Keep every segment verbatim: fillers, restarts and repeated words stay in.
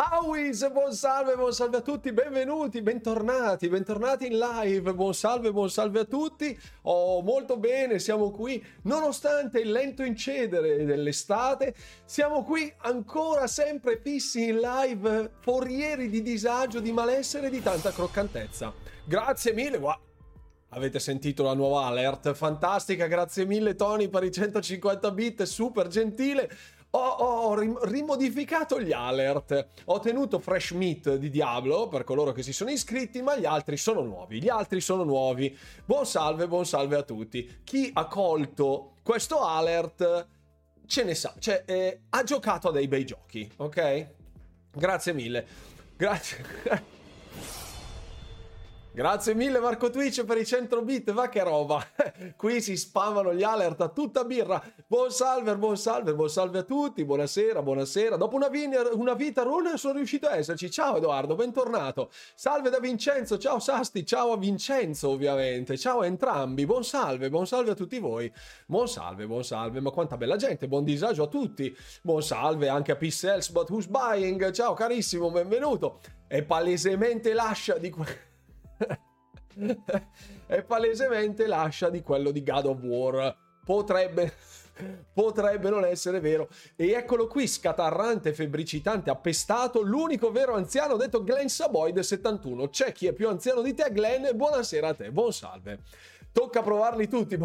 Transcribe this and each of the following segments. Howis, buon salve, buon salve a tutti, benvenuti, bentornati, bentornati in live, buon salve, buon salve a tutti. Oh, molto bene, siamo qui, nonostante il lento incedere dell'estate, siamo qui ancora sempre fissi in live, forieri di disagio, di malessere e di tanta croccantezza. Grazie mille, wow. Avete sentito la nuova alert, fantastica, grazie mille Tony per i centocinquanta bit, super gentile. Ho, ho, ho rimodificato gli alert, ho tenuto Fresh Meat di Diablo per coloro che si sono iscritti, ma gli altri sono nuovi, gli altri sono nuovi. Buon salve, buon salve a tutti. Chi ha colto questo alert ce ne sa, cioè eh, ha giocato a dei bei giochi, ok? Grazie mille, grazie. Grazie mille Marco Twitch per i cento bit, va che roba. Qui si spammano gli alert a tutta birra. Buon salve, buon salve, buon salve a tutti. Buonasera, buonasera. Dopo una, vi- una vita run sono riuscito a esserci. Ciao Edoardo, bentornato. Salve da Vincenzo, ciao Sasti, ciao a Vincenzo ovviamente. Ciao a entrambi, buon salve, buon salve a tutti voi. Buon salve, buon salve, ma quanta bella gente, buon disagio a tutti. Buon salve anche a Pixels, but who's buying? Ciao carissimo, benvenuto. È palesemente lascia di... Que- e palesemente lascia di quello di God of War, potrebbe potrebbe non essere vero. E eccolo qui, scatarrante, febbricitante, appestato, l'unico vero anziano detto Glenn Savoy del settantuno. C'è chi è più anziano di te Glenn, buonasera a te, buon salve. Tocca provarli tutti.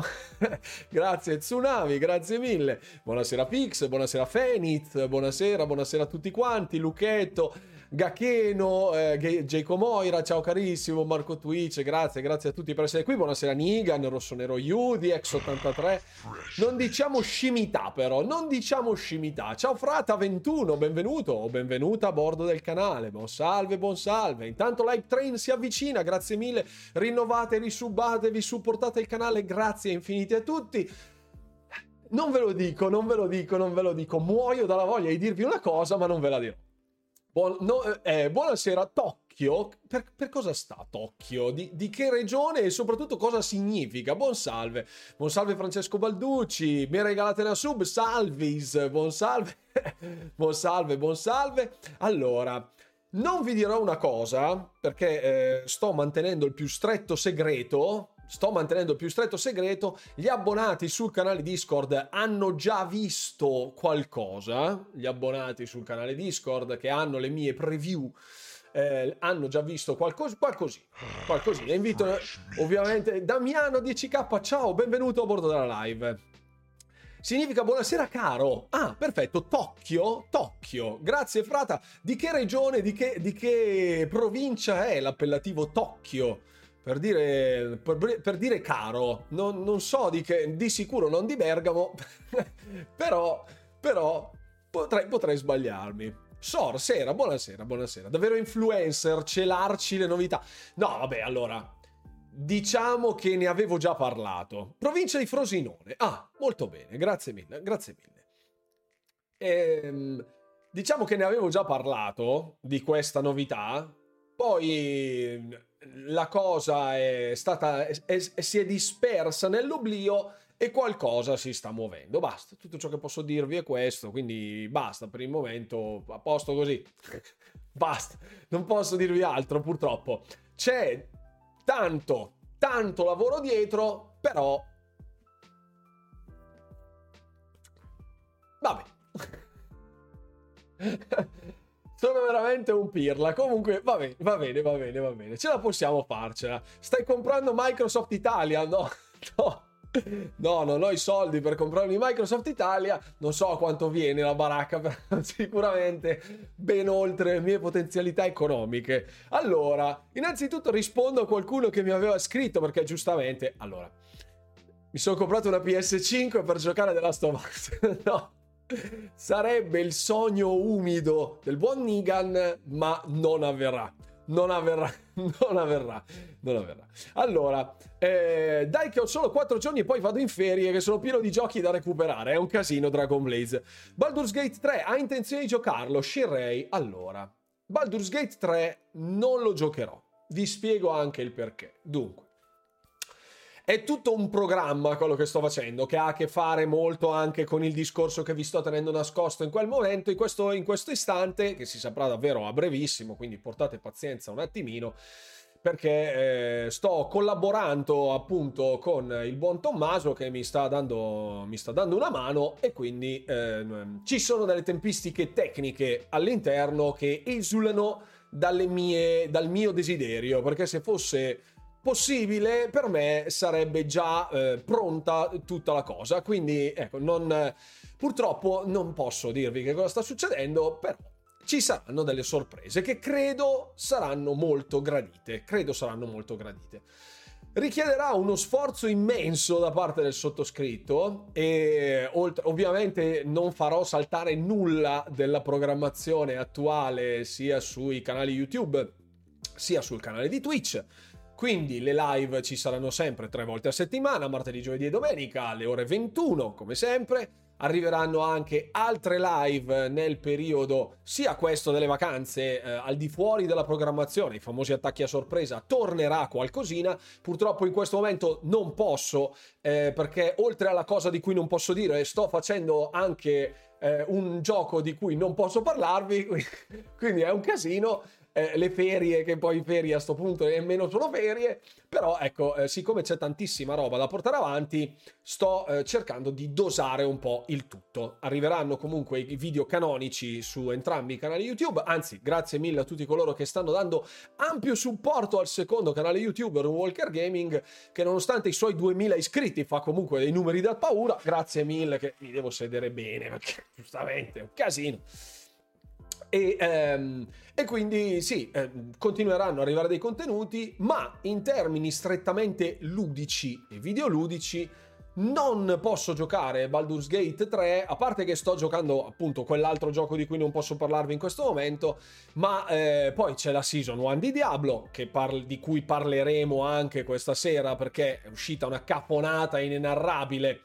Grazie Tsunami, grazie mille. Buonasera Pix, buonasera Fenit, buonasera, buonasera a tutti quanti. Lucchetto Gacheno, eh, Jacob Moira, ciao carissimo Marco Twitch, grazie, grazie a tutti per essere qui. Buonasera Nigan, Rossonero Yudi, Ex ottantatré. Non diciamo scimità però, non diciamo scimità. Ciao Frata ventuno, benvenuto o benvenuta a bordo del canale. Buon salve, buon salve. Intanto Live Train si avvicina, grazie mille. Rinnovate, risubatevi, supportate il canale, grazie infinite a tutti. Non ve lo dico, non ve lo dico, non ve lo dico. Muoio dalla voglia di dirvi una cosa, ma non ve la dirò. Buon, no, eh, buonasera Tokyo, per, per cosa sta Tokyo? Di, di che regione e soprattutto cosa significa? Buon salve, buon salve Francesco Balducci, mi regalate una sub, salvis, buon salve, buon salve, buon salve. Allora, non vi dirò una cosa perché eh, sto mantenendo il più stretto segreto, sto mantenendo il più stretto segreto, gli abbonati sul canale Discord hanno già visto qualcosa, gli abbonati sul canale Discord che hanno le mie preview eh, hanno già visto qualcosa, qualcosì, qualcosì. Invito ovviamente Damiano dieci K, ciao, benvenuto a bordo della live. Significa buonasera caro, ah perfetto, Tokyo, Tokyo, grazie Frata. Di che regione, di che, di che provincia è l'appellativo Tokyo? Per dire, per, per dire caro, non, non so di che, di sicuro non di Bergamo, però, però potrei, potrei sbagliarmi. Sor, sera, buonasera, buonasera. Davvero influencer, celarci le novità. No, vabbè, allora, diciamo che ne avevo già parlato. Provincia di Frosinone. Ah, molto bene, grazie mille, grazie mille. Ehm, diciamo che ne avevo già parlato di questa novità, poi... la cosa è stata è, è, si è dispersa nell'oblio e qualcosa si sta muovendo, basta, tutto ciò che posso dirvi è questo, quindi basta, per il momento a posto così, basta, non posso dirvi altro purtroppo. C'è tanto tanto lavoro dietro, però vabbè. Sono veramente un pirla, comunque va bene, va bene, va bene, va bene, ce la possiamo farcela. Stai comprando Microsoft Italia? No, no, no, non ho i soldi per comprarmi Microsoft Italia, non so quanto viene la baracca, però sicuramente ben oltre le mie potenzialità economiche. Allora, innanzitutto rispondo a qualcuno che mi aveva scritto, perché giustamente, allora, mi sono comprato una P S cinque per giocare The Last of Us, no. Sarebbe il sogno umido del buon Negan, ma non avverrà, non avverrà, non avverrà, non avverrà. Allora, eh, dai che ho solo quattro giorni e poi vado in ferie, che sono pieno di giochi da recuperare, è un casino Dragon Blaze. Baldur's Gate tre, ha intenzione di giocarlo? Shirei, allora, Baldur's Gate tre non lo giocherò, vi spiego anche il perché. Dunque, È tutto un programma quello che sto facendo, che ha a che fare molto anche con il discorso che vi sto tenendo nascosto in quel momento, in questo, in questo istante, che si saprà davvero a brevissimo, quindi portate pazienza un attimino, perché eh, sto collaborando appunto con il buon Tommaso che mi sta dando, mi sta dando una mano, e quindi eh, ci sono delle tempistiche tecniche all'interno che esulano dalle mie, dal mio desiderio, perché se fosse possibile per me sarebbe già eh, pronta tutta la cosa, quindi ecco, non, purtroppo non posso dirvi che cosa sta succedendo, però ci saranno delle sorprese che credo saranno molto gradite, credo saranno molto gradite. Richiederà uno sforzo immenso da parte del sottoscritto e oltre, ovviamente non farò saltare nulla della programmazione attuale sia sui canali YouTube sia sul canale di Twitch. Quindi le live ci saranno sempre tre volte a settimana, martedì, giovedì e domenica alle ore ventuno come sempre. Arriveranno anche altre live nel periodo sia questo delle vacanze, eh, al di fuori della programmazione, i famosi attacchi a sorpresa, tornerà qualcosina. Purtroppo in questo momento non posso, eh, perché oltre alla cosa di cui non posso dire, sto facendo anche eh, un gioco di cui non posso parlarvi, quindi è un casino. Eh, le ferie, che poi ferie a sto punto nemmeno sono ferie, però ecco, eh, siccome c'è tantissima roba da portare avanti, sto eh, cercando di dosare un po' il tutto. Arriveranno comunque i video canonici su entrambi i canali YouTube, anzi grazie mille a tutti coloro che stanno dando ampio supporto al secondo canale YouTube, Walker Gaming, che nonostante i suoi duemila iscritti fa comunque dei numeri da paura. Grazie mille, che mi devo sedere bene perché giustamente è un casino. E, ehm, e quindi sì, eh, continueranno ad arrivare dei contenuti, ma in termini strettamente ludici e videoludici non posso giocare Baldur's Gate tre, a parte che sto giocando appunto quell'altro gioco di cui non posso parlarvi in questo momento, ma eh, poi c'è la Season uno di Diablo, che par- di cui parleremo anche questa sera, perché è uscita una caponata inenarrabile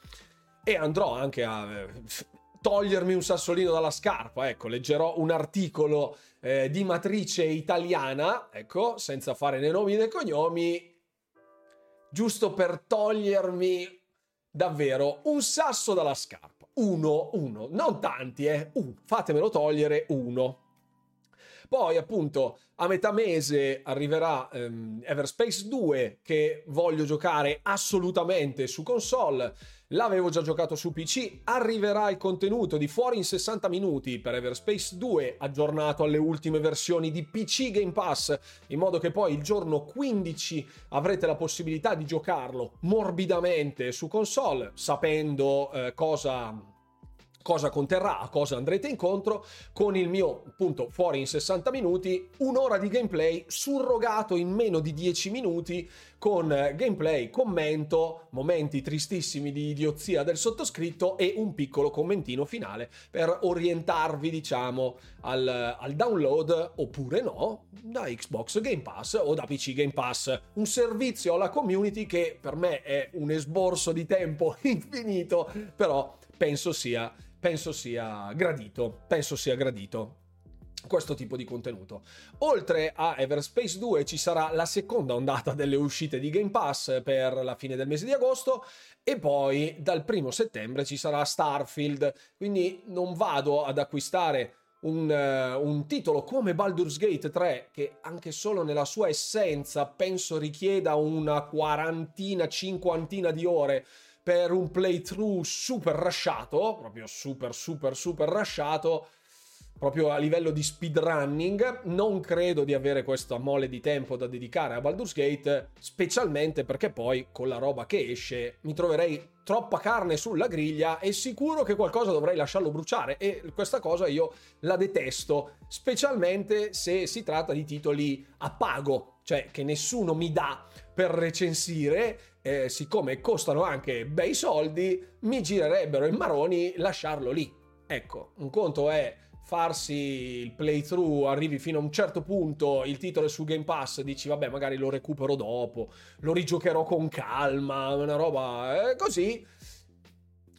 e andrò anche a... Eh, togliermi un sassolino dalla scarpa, ecco, leggerò un articolo eh, di matrice italiana, ecco, senza fare né nomi né cognomi, giusto per togliermi davvero un sasso dalla scarpa, uno, uno, non tanti, eh, uh, fatemelo togliere uno. Poi appunto a metà mese arriverà ehm, Everspace due, che voglio giocare assolutamente su console, l'avevo già giocato su P C, arriverà il contenuto di Fuori in sessanta minuti per Everspace due, aggiornato alle ultime versioni di P C Game Pass, in modo che poi il giorno quindici avrete la possibilità di giocarlo morbidamente su console, sapendo eh, cosa... cosa conterrà, a cosa andrete incontro, con il mio appunto Fuori in sessanta minuti, un'ora di gameplay surrogato in meno di dieci minuti con gameplay, commento, momenti tristissimi di idiozia del sottoscritto e un piccolo commentino finale per orientarvi, diciamo, al, al download oppure no da Xbox Game Pass o da P C Game Pass, un servizio alla community che per me è un esborso di tempo infinito, però penso sia Penso sia gradito, penso sia gradito questo tipo di contenuto. Oltre a Everspace due ci sarà la seconda ondata delle uscite di Game Pass per la fine del mese di agosto e poi dal primo settembre ci sarà Starfield, quindi non vado ad acquistare un, uh, un titolo come Baldur's Gate tre, che anche solo nella sua essenza penso richieda una quarantina, cinquantina di ore per un playthrough super rushato, proprio super super super rushato, proprio a livello di speedrunning. Non credo di avere questa mole di tempo da dedicare a Baldur's Gate, specialmente perché poi con la roba che esce mi troverei troppa carne sulla griglia e sicuro che qualcosa dovrei lasciarlo bruciare, e questa cosa io la detesto, specialmente se si tratta di titoli a pago, cioè che nessuno mi dà per recensire. Eh, siccome costano anche bei soldi, mi girerebbero i maroni lasciarlo lì. Ecco, un conto è farsi il playthrough, arrivi fino a un certo punto, il titolo è su Game Pass, dici vabbè magari lo recupero dopo, lo rigiocherò con calma, una roba eh, così,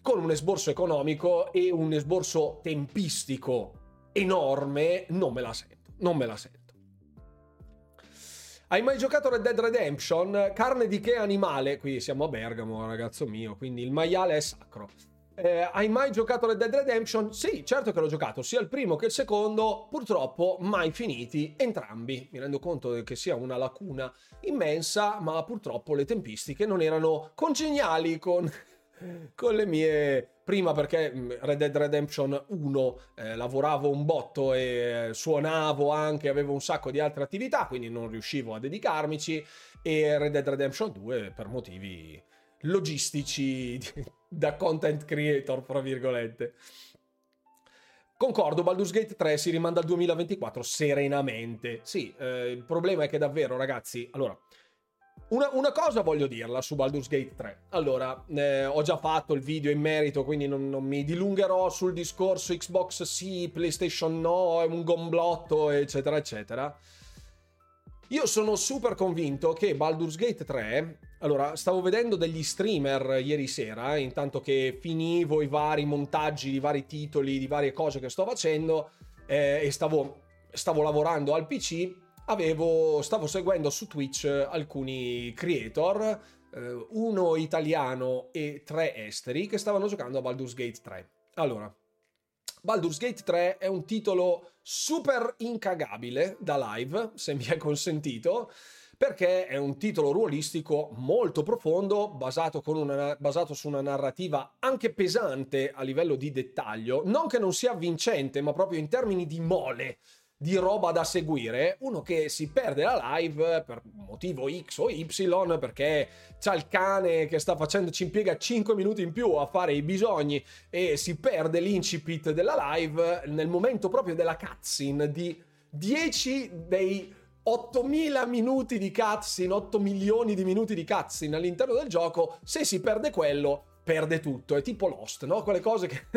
con un esborso economico e un esborso tempistico enorme, non me la sento, non me la sento. Hai mai giocato Red Dead Redemption? Carne di che animale? Qui siamo a Bergamo, ragazzo mio, quindi il maiale è sacro. Eh, hai mai giocato Red Dead Redemption? Sì, certo che l'ho giocato, sia il primo che il secondo, purtroppo mai finiti entrambi. Mi rendo conto che sia una lacuna immensa, ma purtroppo le tempistiche non erano congeniali con, con le mie... Prima perché Red Dead Redemption uno eh, lavoravo un botto e suonavo anche, avevo un sacco di altre attività, quindi non riuscivo a dedicarmici, e Red Dead Redemption due per motivi... logistici da content creator, fra virgolette. Concordo, Baldur's Gate tre si rimanda al duemilaventiquattro serenamente. Sì, eh, il problema è che davvero, ragazzi, allora, una, una cosa voglio dirla su Baldur's Gate tre. Allora, eh, ho già fatto il video in merito, quindi non, non mi dilungherò sul discorso Xbox sì, PlayStation no, è un gomblotto, eccetera, eccetera. Io sono super convinto che Baldur's Gate tre... Allora, stavo vedendo degli streamer ieri sera, eh, intanto che finivo i vari montaggi, i vari titoli, di varie cose che sto facendo, eh, e stavo, stavo lavorando al P C, avevo, stavo seguendo su Twitch alcuni creator, eh, uno italiano e tre esteri, che stavano giocando a Baldur's Gate tre. Allora, Baldur's Gate tre è un titolo super incagabile da live, se mi è consentito, perché è un titolo ruolistico molto profondo, basato, con una, basato su una narrativa anche pesante a livello di dettaglio, non che non sia vincente, ma proprio in termini di mole, di roba da seguire, uno che si perde la live per motivo X o Y, perché c'ha il cane che sta facendo, ci impiega cinque minuti in più a fare i bisogni e si perde l'incipit della live nel momento proprio della cutscene di dieci dei... ottomila minuti di cutscene, otto milioni di minuti di cutscene all'interno del gioco. Se si perde quello, perde tutto. È tipo Lost, no? Quelle cose che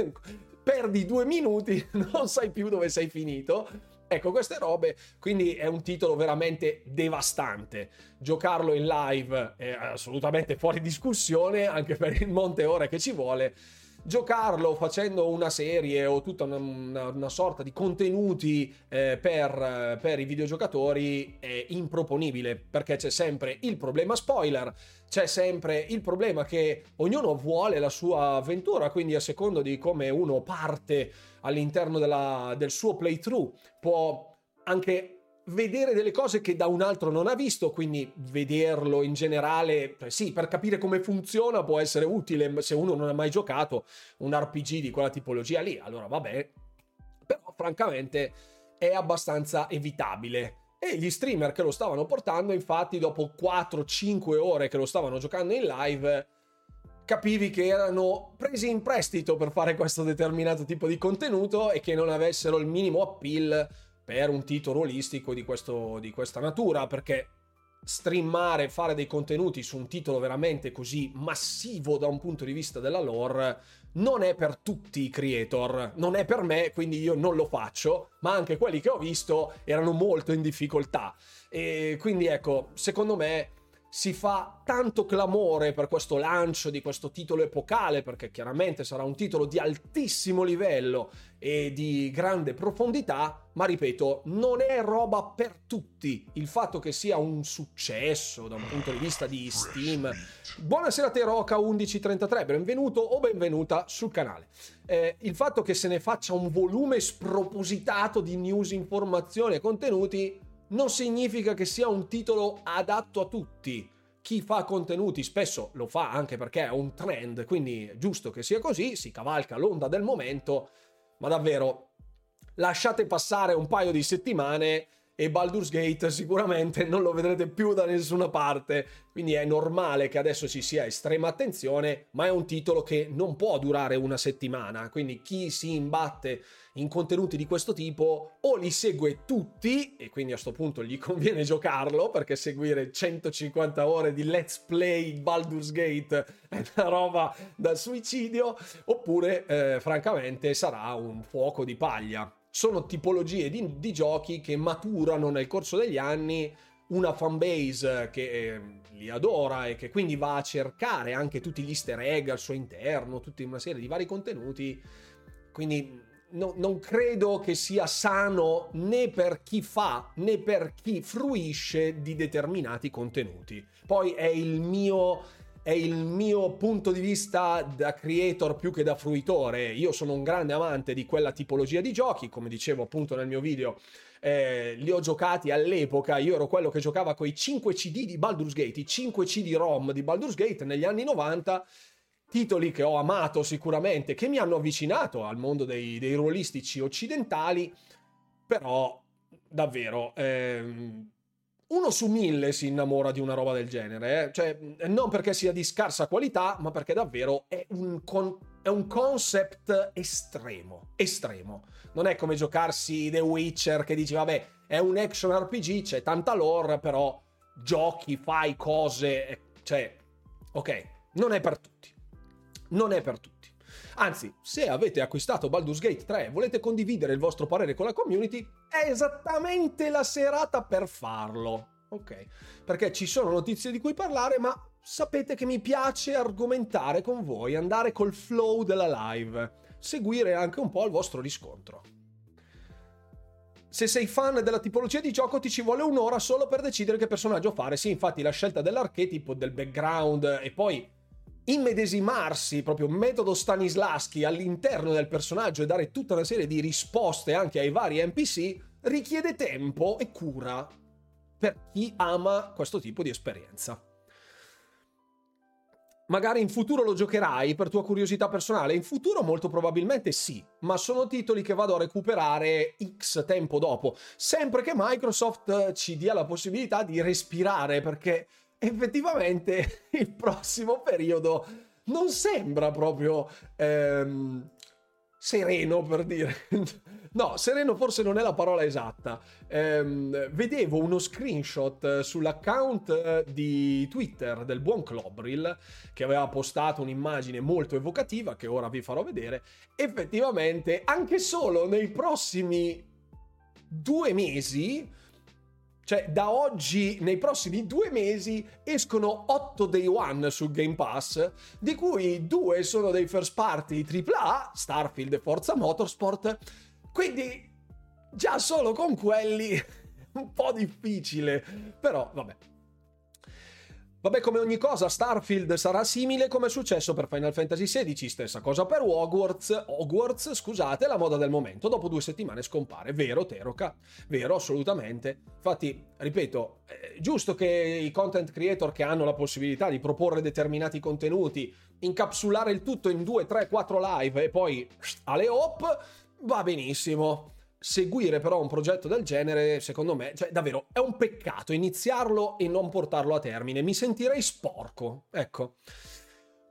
perdi due minuti, non sai più dove sei finito. Ecco, queste robe. Quindi è un titolo veramente devastante. Giocarlo in live è assolutamente fuori discussione, anche per il monte ore che ci vuole. Giocarlo facendo una serie o tutta una, una, una sorta di contenuti eh, per, per i videogiocatori è improponibile, perché c'è sempre il problema spoiler, c'è sempre il problema che ognuno vuole la sua avventura, quindi a seconda di come uno parte all'interno della, del suo playthrough può anche vedere delle cose che da un altro non ha visto, quindi vederlo in generale, sì, per capire come funziona può essere utile se uno non ha mai giocato un R P G di quella tipologia lì, allora vabbè, però francamente è abbastanza evitabile. E gli streamer che lo stavano portando, infatti, dopo quattro cinque ore che lo stavano giocando in live, capivi che erano presi in prestito per fare questo determinato tipo di contenuto e che non avessero il minimo appeal per un titolo olistico di, questo, di questa natura, perché streamare, fare dei contenuti su un titolo veramente così massivo da un punto di vista della lore non è per tutti i creator, non è per me, quindi io non lo faccio, ma anche quelli che ho visto erano molto in difficoltà. E quindi ecco, secondo me si fa tanto clamore per questo lancio di questo titolo epocale, perché chiaramente sarà un titolo di altissimo livello e di grande profondità, ma ripeto, non è roba per tutti. Il fatto che sia un successo da un punto di vista di Steam... Buonasera Teroca undici trentatré, benvenuto o benvenuta sul canale. Eh, il fatto che se ne faccia un volume spropositato di news, informazioni e contenuti non significa che sia un titolo adatto a tutti. Chi fa contenuti spesso lo fa anche perché è un trend, quindi è giusto che sia così, si cavalca l'onda del momento, ma davvero lasciate passare un paio di settimane e Baldur's Gate sicuramente non lo vedrete più da nessuna parte, quindi è normale che adesso ci sia estrema attenzione, ma è un titolo che non può durare una settimana, quindi chi si imbatte in contenuti di questo tipo o li segue tutti, e quindi a sto punto gli conviene giocarlo, perché seguire centocinquanta ore di let's play Baldur's Gate è una roba da suicidio, oppure eh, francamente sarà un fuoco di paglia. Sono tipologie di, di giochi che maturano nel corso degli anni una fanbase che eh, li adora e che quindi va a cercare anche tutti gli easter egg al suo interno, tutta una serie di vari contenuti, quindi no, non credo che sia sano né per chi fa né per chi fruisce di determinati contenuti. Poi è il mio, è il mio punto di vista da creator più che da fruitore. Io sono un grande amante di quella tipologia di giochi, come dicevo appunto nel mio video. Eh, li ho giocati all'epoca, io ero quello che giocava con i cinque CD di Baldur's Gate, i cinque CD-ROM di Baldur's Gate negli anni novanta, titoli che ho amato sicuramente, che mi hanno avvicinato al mondo dei, dei ruolistici occidentali, però davvero ehm, uno su mille si innamora di una roba del genere, eh? Cioè non perché sia di scarsa qualità, ma perché davvero è un con- è un concept estremo, estremo. Non è come giocarsi The Witcher, che dici vabbè è un action R P G, c'è tanta lore, però giochi, fai cose, cioè ok, non è per tutti, non è per tutti. Anzi, se avete acquistato Baldur's Gate tre e volete condividere il vostro parere con la community, è esattamente la serata per farlo, ok? Perché ci sono notizie di cui parlare, ma sapete che mi piace argomentare con voi, andare col flow della live, seguire anche un po' il vostro riscontro. Se sei fan della tipologia di gioco ti ci vuole un'ora solo per decidere che personaggio fare. Sì, infatti la scelta dell'archetipo, del background e poi immedesimarsi, proprio metodo Stanislavski, all'interno del personaggio e dare tutta una serie di risposte anche ai vari N P C richiede tempo e cura per chi ama questo tipo di esperienza. Magari in futuro lo giocherai per tua curiosità personale? In futuro molto probabilmente sì, ma sono titoli che vado a recuperare X tempo dopo, sempre che Microsoft ci dia la possibilità di respirare, perché effettivamente il prossimo periodo non sembra proprio ehm, sereno, per dire. No, sereno forse non è la parola esatta. Ehm, vedevo uno screenshot sull'account di Twitter del buon Clobril, che aveva postato un'immagine molto evocativa che ora vi farò vedere. Effettivamente anche solo nei prossimi due mesi, cioè da oggi nei prossimi due mesi escono otto day one su Game Pass, di cui due sono dei first party tripla A, Starfield e Forza Motorsport. Quindi già solo con quelli un po' difficile, però vabbè. Vabbè, come ogni cosa Starfield sarà simile come è successo per Final Fantasy sedici, stessa cosa per Hogwarts, Hogwarts, scusate, la moda del momento, dopo due settimane scompare, vero Teroca? Vero, assolutamente. Infatti, ripeto, è giusto che i content creator che hanno la possibilità di proporre determinati contenuti, incapsulare il tutto in due, tre, quattro live e poi alle hop, va benissimo. Seguire però un progetto del genere, secondo me, cioè davvero è un peccato iniziarlo e non portarlo a termine, mi sentirei sporco, ecco.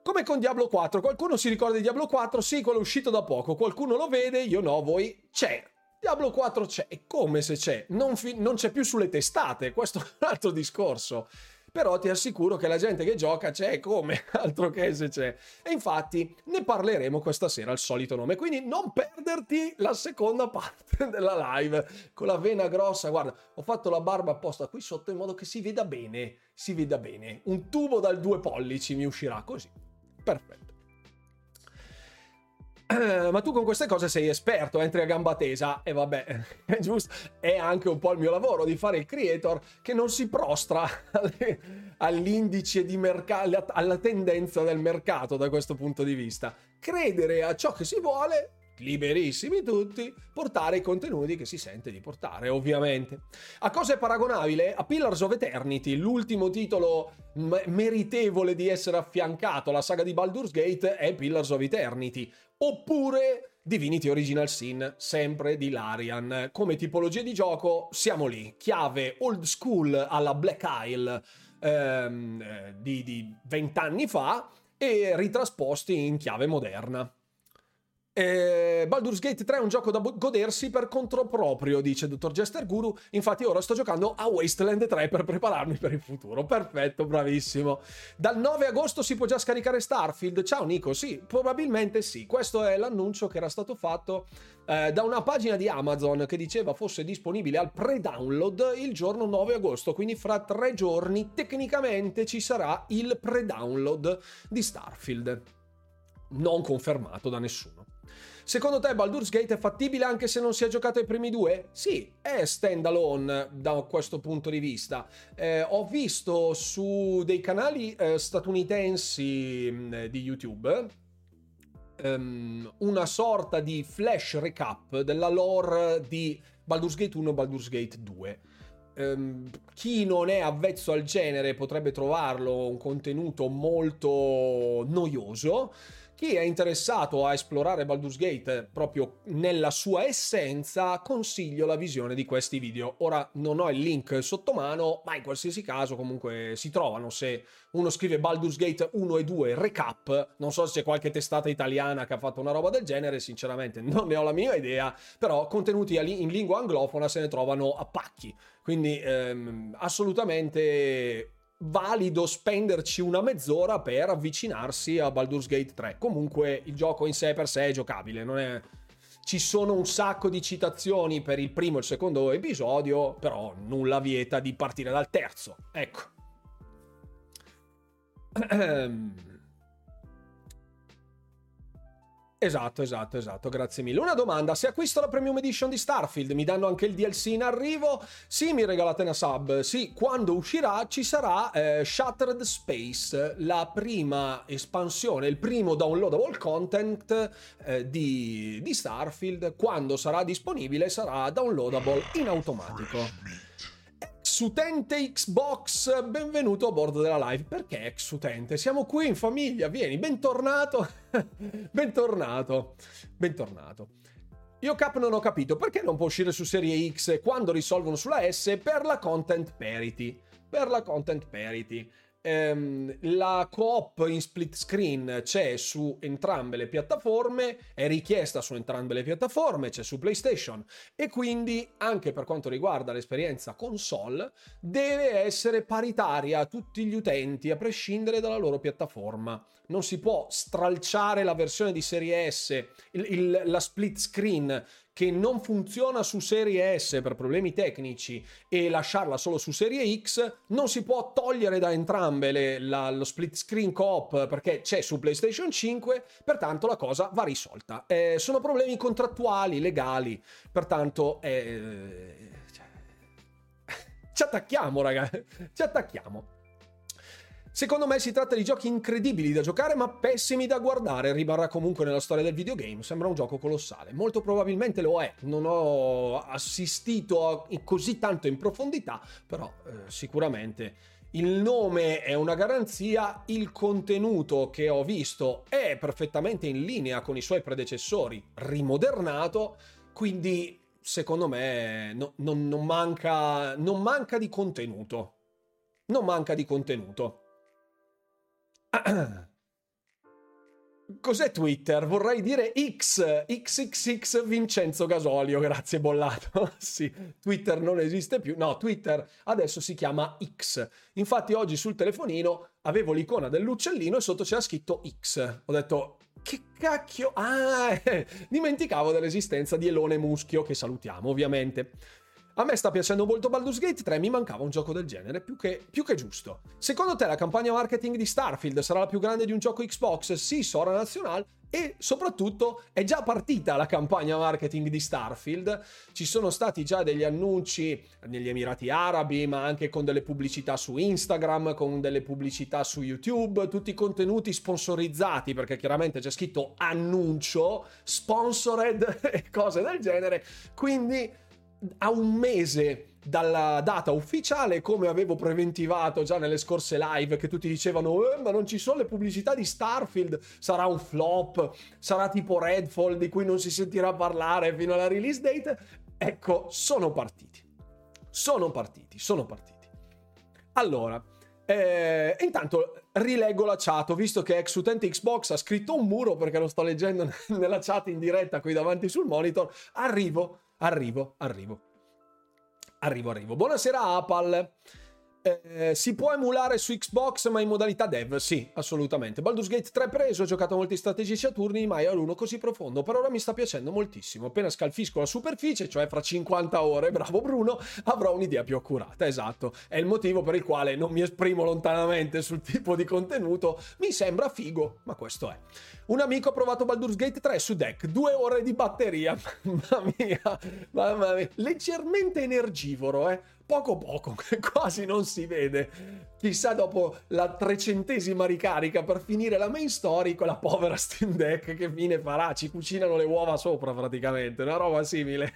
Come con Diablo quattro, qualcuno si ricorda di Diablo quattro? Sì, quello è uscito da poco, qualcuno lo vede, io no, voi? C'è, Diablo quattro c'è, e come se c'è, non, fi- non c'è più sulle testate, questo è un altro discorso, però ti assicuro che la gente che gioca c'è, come, altro che se c'è. E infatti ne parleremo questa sera al solito nome, quindi non perderti la seconda parte della live con la vena grossa. Guarda, ho fatto la barba apposta qui sotto in modo che si veda bene, si veda bene, un tubo dal due pollici mi uscirà così, perfetto. Ma tu con queste cose sei esperto, entri a gamba tesa, e vabbè, è giusto, è anche un po' il mio lavoro di fare il creator che non si prostra alle, all'indice di mercato, alla tendenza del mercato da questo punto di vista. Credere a ciò che si vuole, liberissimi tutti, portare i contenuti che si sente di portare, ovviamente. A cosa è paragonabile? A Pillars of Eternity, l'ultimo titolo meritevole di essere affiancato alla saga di Baldur's Gate è Pillars of Eternity. Oppure Divinity Original Sin, sempre di Larian. Come tipologia di gioco siamo lì, chiave old school alla Black Isle ehm, di, di vent'anni fa e ritrasposti in chiave moderna. Eh, Baldur's Gate tre è un gioco da godersi per conto proprio, dice dottor Jester Guru. Infatti ora sto giocando a Wasteland tre per prepararmi per il futuro. Perfetto, bravissimo. Dal nove agosto si può già scaricare Starfield. Ciao Nico, sì, probabilmente sì. Questo è l'annuncio che era stato fatto eh, da una pagina di Amazon che diceva fosse disponibile al pre-download il giorno nove agosto, quindi fra tre giorni tecnicamente ci sarà il pre-download di Starfield, non confermato da nessuno. Secondo te Baldur's Gate è fattibile anche se non si è giocato ai primi due? Sì, è standalone da questo punto di vista. Eh, ho visto su dei canali eh, statunitensi mh, di YouTube um, una sorta di flash recap della lore di Baldur's Gate uno e Baldur's Gate due. Um, chi non è avvezzo al genere potrebbe trovarlo un contenuto molto noioso. Chi è interessato a esplorare Baldur's Gate proprio nella sua essenza, consiglio la visione di questi video. Ora non ho il link sotto mano, ma in qualsiasi caso comunque si trovano. Se uno scrive Baldur's Gate uno e due recap, non so se c'è qualche testata italiana che ha fatto una roba del genere, sinceramente non ne ho la mia idea, però contenuti in lingua anglofona se ne trovano a pacchi. Quindi ehm, assolutamente valido spenderci una mezz'ora per avvicinarsi a Baldur's Gate tre. Comunque il gioco in sé per sé è giocabile, non è... ci sono un sacco di citazioni per il primo e il secondo episodio, però nulla vieta di partire dal terzo, ecco. Esatto, esatto, esatto, grazie mille. Una domanda: se acquisto la Premium Edition di Starfield mi danno anche il D L C in arrivo? Sì, mi regalate una sub. Sì, quando uscirà ci sarà eh, Shattered Space, la prima espansione, il primo downloadable content eh, di, di Starfield. Quando sarà disponibile sarà downloadable in automatico. Ex utente Xbox, benvenuto a bordo della live. Perché ex utente? Siamo qui in famiglia, vieni, bentornato. bentornato, bentornato. Io cap non ho capito, perché non può uscire su serie X quando risolvono sulla S? Per la content parity, per la content parity. Ehm, la coop in split screen c'è su entrambe le piattaforme, è richiesta su entrambe le piattaforme, c'è su PlayStation, e quindi anche per quanto riguarda l'esperienza console deve essere paritaria a tutti gli utenti a prescindere dalla loro piattaforma. Non si può stralciare la versione di serie S, il, il, la split screen che non funziona su serie S per problemi tecnici e lasciarla solo su serie X. Non si può togliere da entrambe le, la, lo split screen co-op perché c'è su PlayStation cinque, pertanto la cosa va risolta. Eh, sono problemi contrattuali, legali, pertanto eh, ci attacchiamo, ragazzi, ci attacchiamo. Secondo me si tratta di giochi incredibili da giocare ma pessimi da guardare, rimarrà comunque nella storia del videogame, sembra un gioco colossale. Molto probabilmente lo è, non ho assistito a così tanto in profondità, però eh, sicuramente il nome è una garanzia, il contenuto che ho visto è perfettamente in linea con i suoi predecessori, rimodernato, quindi secondo me no, non, non, manca, non manca di contenuto, non manca di contenuto. Cos'è Twitter? Vorrei dire X, XXX Vincenzo Gasolio, grazie bollato. Sì, Twitter non esiste più. No, Twitter adesso si chiama X. Infatti oggi sul telefonino avevo l'icona dell'uccellino e sotto c'era scritto X. Ho detto, che cacchio? Ah, eh, dimenticavo dell'esistenza di Elone Muschio, che salutiamo ovviamente. A me sta piacendo molto Baldur's Gate tre, mi mancava un gioco del genere, più che, più che giusto. Secondo te la campagna marketing di Starfield sarà la più grande di un gioco Xbox? Sì, Sora Nazionale. E soprattutto è già partita la campagna marketing di Starfield, ci sono stati già degli annunci negli Emirati Arabi, ma anche con delle pubblicità su Instagram, con delle pubblicità su YouTube, tutti contenuti sponsorizzati, perché chiaramente c'è scritto annuncio, sponsored e cose del genere, quindi a un mese dalla data ufficiale, come avevo preventivato già nelle scorse live, che tutti dicevano eh, ma non ci sono le pubblicità di Starfield, sarà un flop, sarà tipo Redfall di cui non si sentirà parlare fino alla release date. Ecco, sono partiti, sono partiti, sono partiti. Allora, eh, intanto rileggo la chat, ho visto che ex utente Xbox ha scritto un muro perché lo sto leggendo nella chat in diretta qui davanti sul monitor. Arrivo Arrivo, arrivo, arrivo, arrivo. Buonasera Apal. Eh, si può emulare su Xbox, ma in modalità dev? Sì, assolutamente. Baldur's Gate tre preso, ho giocato a molti strategici a turni, mai all'uno così profondo. Per ora mi sta piacendo moltissimo. Appena scalfisco la superficie, cioè fra cinquanta ore, bravo Bruno, avrò un'idea più accurata. Esatto, è il motivo per il quale non mi esprimo lontanamente sul tipo di contenuto. Mi sembra figo, ma questo è. Un amico ha provato Baldur's Gate tre su deck, due ore di batteria. Mamma mia, mamma mia. Leggermente energivoro, eh. Poco poco, quasi non si vede. Chissà dopo la trecentesima ricarica per finire la main story con la povera Steam Deck che fine farà, ci cucinano le uova sopra praticamente, una roba simile.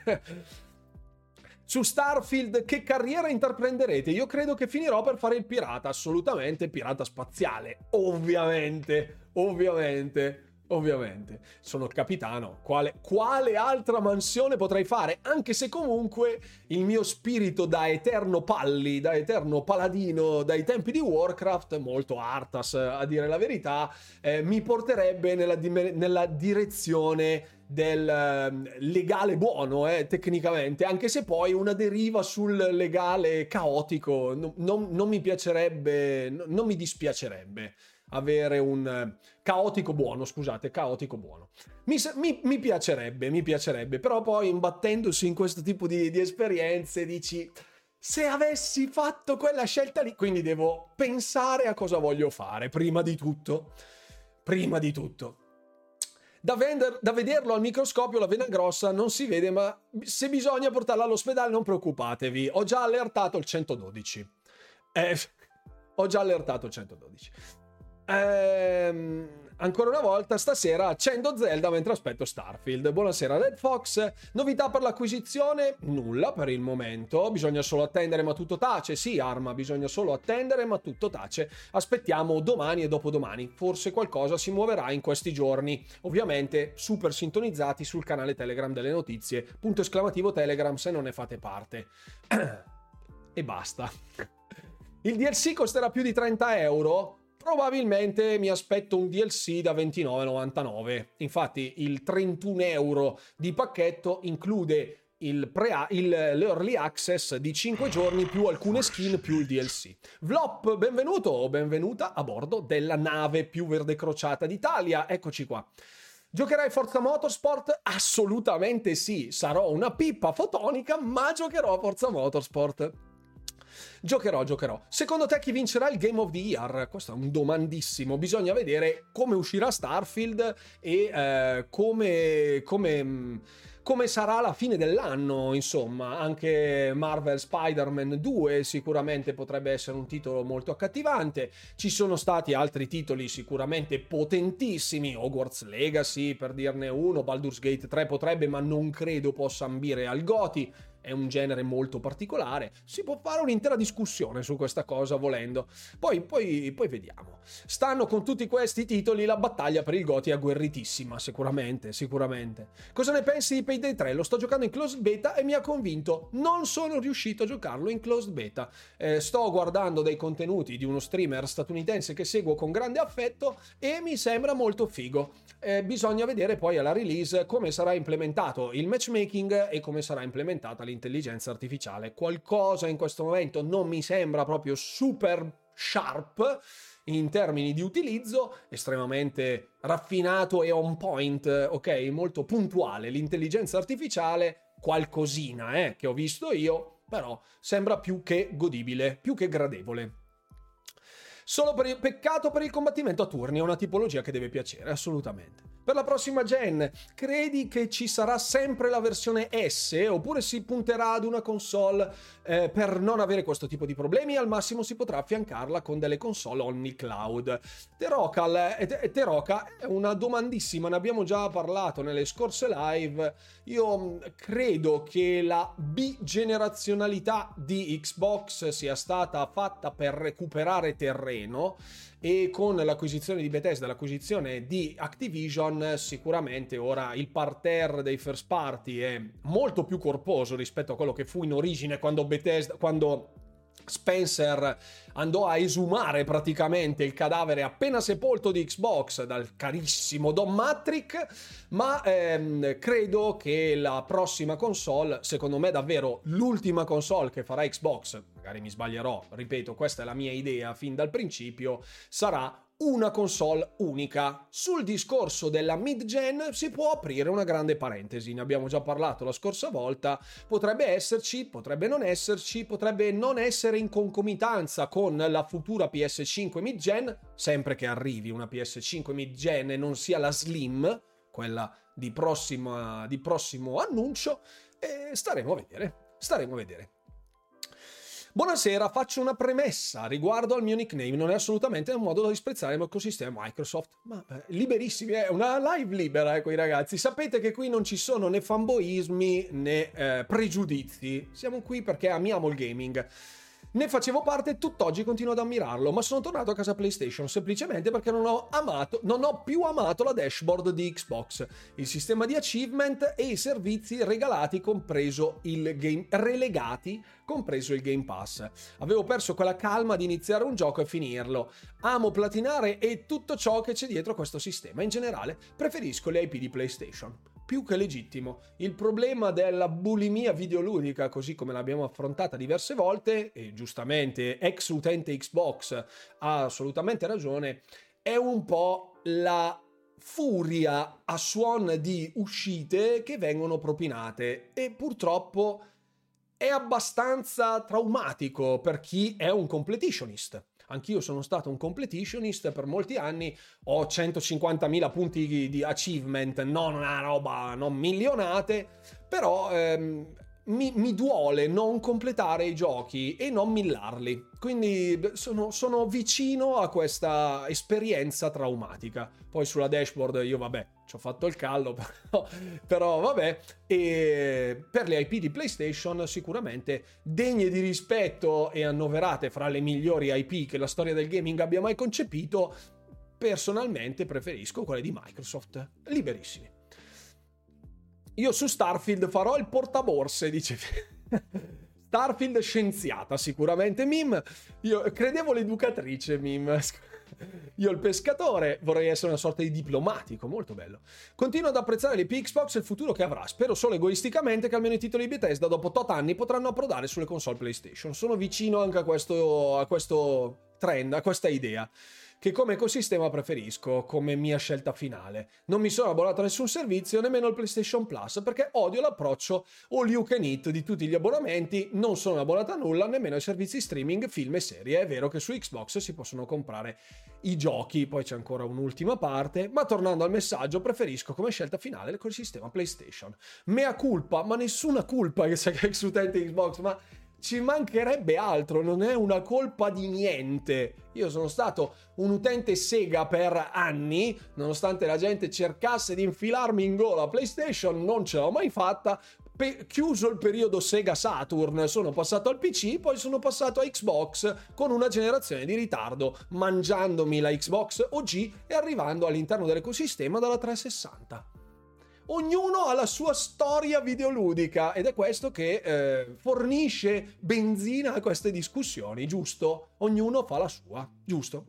Su Starfield che carriera intraprenderete? Io credo che finirò per fare il pirata, assolutamente, pirata spaziale, ovviamente, ovviamente. Ovviamente, sono il capitano. Quale, quale altra mansione potrei fare? Anche se comunque il mio spirito da eterno Palli, da eterno paladino dai tempi di Warcraft, molto Arthas a dire la verità, eh, mi porterebbe nella, nella direzione del legale buono, eh, tecnicamente, anche se poi una deriva sul legale caotico non, non, non mi piacerebbe, non mi dispiacerebbe avere un caotico buono, scusate, caotico buono. Mi, mi, mi piacerebbe, mi piacerebbe, però poi imbattendosi in questo tipo di, di esperienze dici, se avessi fatto quella scelta lì, quindi devo pensare a cosa voglio fare, prima di tutto, prima di tutto. Da, vender, da vederlo al microscopio la vena grossa non si vede, ma se bisogna portarla all'ospedale non preoccupatevi, ho già allertato il centododici. Eh, ho già allertato il centododici. Ehm, ancora una volta stasera accendo Zelda mentre aspetto Starfield. Buonasera Red Fox. Novità per l'acquisizione? Nulla per il momento, bisogna solo attendere ma tutto tace. Sì Arma, bisogna solo attendere ma tutto tace. Aspettiamo domani e dopodomani, forse qualcosa si muoverà in questi giorni. Ovviamente super sintonizzati sul canale Telegram delle notizie, punto esclamativo Telegram se non ne fate parte. E basta. Il D L C costerà più di trenta euro? Probabilmente mi aspetto un D L C da ventinove e novantanove. Infatti il trentuno euro di pacchetto include il pre- il, l'early access di cinque giorni più alcune skin più il D L C. Vlop, benvenuto o benvenuta a bordo della nave più verde crociata d'Italia. Eccoci qua. Giocherai Forza Motorsport? Assolutamente sì. Sarò una pippa fotonica, ma giocherò a Forza Motorsport. Giocherò, giocherò. Secondo te chi vincerà il Game of the Year? Questo è un domandissimo. Bisogna vedere come uscirà Starfield e eh, come, come, come sarà la fine dell'anno, insomma. Anche Marvel Spider-Man due sicuramente potrebbe essere un titolo molto accattivante. Ci sono stati altri titoli sicuramente potentissimi. Hogwarts Legacy, per dirne uno. Baldur's Gate tre potrebbe, ma non credo possa ambire al GOTY. È un genere molto particolare, si può fare un'intera discussione su questa cosa volendo. Poi, poi, poi vediamo. Stanno con tutti questi titoli la battaglia per il GOTY è agguerritissima, sicuramente, sicuramente. Cosa ne pensi di Payday tre? Lo sto giocando in closed beta e mi ha convinto. Non sono riuscito a giocarlo in closed beta. Eh, sto guardando dei contenuti di uno streamer statunitense che seguo con grande affetto e mi sembra molto figo. Eh, bisogna vedere poi alla release come sarà implementato il matchmaking e come sarà implementata l'intelligenza artificiale. Qualcosa in questo momento non mi sembra proprio super sharp in termini di utilizzo, estremamente raffinato e on point, ok? Molto puntuale l'intelligenza artificiale, qualcosina eh, che ho visto io, però sembra più che godibile, più che gradevole. Solo per il peccato per il combattimento a turni, è una tipologia che deve piacere, assolutamente. Per la prossima gen, credi che ci sarà sempre la versione S oppure si punterà ad una console eh, per non avere questo tipo di problemi? Al massimo si potrà affiancarla con delle console omni-cloud. Terocal, eh, Teroca è una domandissima, ne abbiamo già parlato nelle scorse live. Io credo che la bigenerazionalità di Xbox sia stata fatta per recuperare terreno. E con l'acquisizione di Bethesda, l'acquisizione di Activision, sicuramente ora il parterre dei first party è molto più corposo rispetto a quello che fu in origine quando Bethesda, quando Spencer andò a esumare praticamente il cadavere appena sepolto di Xbox dal carissimo Don Matrick, ma ehm, credo che la prossima console, secondo me davvero l'ultima console che farà Xbox, magari mi sbaglierò, ripeto, questa è la mia idea fin dal principio, sarà una console unica. Sul discorso della mid-gen si può aprire una grande parentesi, ne abbiamo già parlato la scorsa volta, potrebbe esserci, potrebbe non esserci, potrebbe non essere in concomitanza con la futura P S cinque mid-gen, sempre che arrivi una P S cinque mid-gen e non sia la Slim, quella di, prossima, di prossimo annuncio, e staremo a vedere, staremo a vedere. Buonasera, faccio una premessa riguardo al mio nickname, non è assolutamente un modo da disprezzare il mio ecosistema Microsoft, ma eh, liberissimi, è eh, una live libera, ecco eh, i ragazzi, sapete che qui non ci sono né fanboismi né eh, pregiudizi, siamo qui perché amiamo il gaming. Ne facevo parte e tutt'oggi continuo ad ammirarlo, ma sono tornato a casa PlayStation semplicemente perché non ho amato, non ho più amato la dashboard di Xbox, il sistema di achievement e i servizi regalati compreso il game, relegati compreso il Game Pass. Avevo perso quella calma di iniziare un gioco e finirlo. Amo platinare e tutto ciò che c'è dietro questo sistema. In generale, preferisco le I P di PlayStation. Più che legittimo. Il problema della bulimia videoludica, così come l'abbiamo affrontata diverse volte, e giustamente ex utente Xbox ha assolutamente ragione, è un po' la furia a suon di uscite che vengono propinate e purtroppo è abbastanza traumatico per chi è un completionist. Anch'io sono stato un completionist per molti anni, ho centocinquantamila punti di achievement, non una roba, non milionate, però ehm, mi, mi duole non completare i giochi e non millarli, quindi sono, sono vicino a questa esperienza traumatica. Poi sulla dashboard io vabbè, ci ho fatto il callo, però, però vabbè, e per le I P di PlayStation sicuramente degne di rispetto e annoverate fra le migliori I P che la storia del gaming abbia mai concepito, personalmente preferisco quelle di Microsoft, liberissimi. Io su Starfield farò il portaborse, dice Starfield scienziata, sicuramente Mim, io credevo l'educatrice Mim. Io il pescatore, vorrei essere una sorta di diplomatico, molto bello. Continuo ad apprezzare le Xbox e il futuro che avrà, spero solo egoisticamente che almeno i titoli di Bethesda dopo tot anni potranno approdare sulle console PlayStation. Sono vicino anche a questo, a questo trend, a questa idea, che come ecosistema preferisco come mia scelta finale. Non mi sono abbonato a nessun servizio, nemmeno il PlayStation Plus, perché odio l'approccio all you can eat di tutti gli abbonamenti, non sono abbonato a nulla, nemmeno ai servizi streaming, film e serie. È vero che su Xbox si possono comprare i giochi, poi c'è ancora un'ultima parte, ma tornando al messaggio, preferisco come scelta finale l'ecosistema PlayStation. Mea culpa, ma nessuna colpa che sia ex utente Xbox, ma ci mancherebbe altro, non è una colpa di niente. Io sono stato un utente Sega per anni, nonostante la gente cercasse di infilarmi in gola PlayStation, non ce l'ho mai fatta. Pe- chiuso il periodo Sega Saturn, sono passato al P C, poi sono passato a Xbox con una generazione di ritardo, mangiandomi la Xbox O G e arrivando all'interno dell'ecosistema dalla trecentosessanta. Ognuno ha la sua storia videoludica ed è questo che eh, fornisce benzina a queste discussioni, giusto? Ognuno fa la sua, giusto?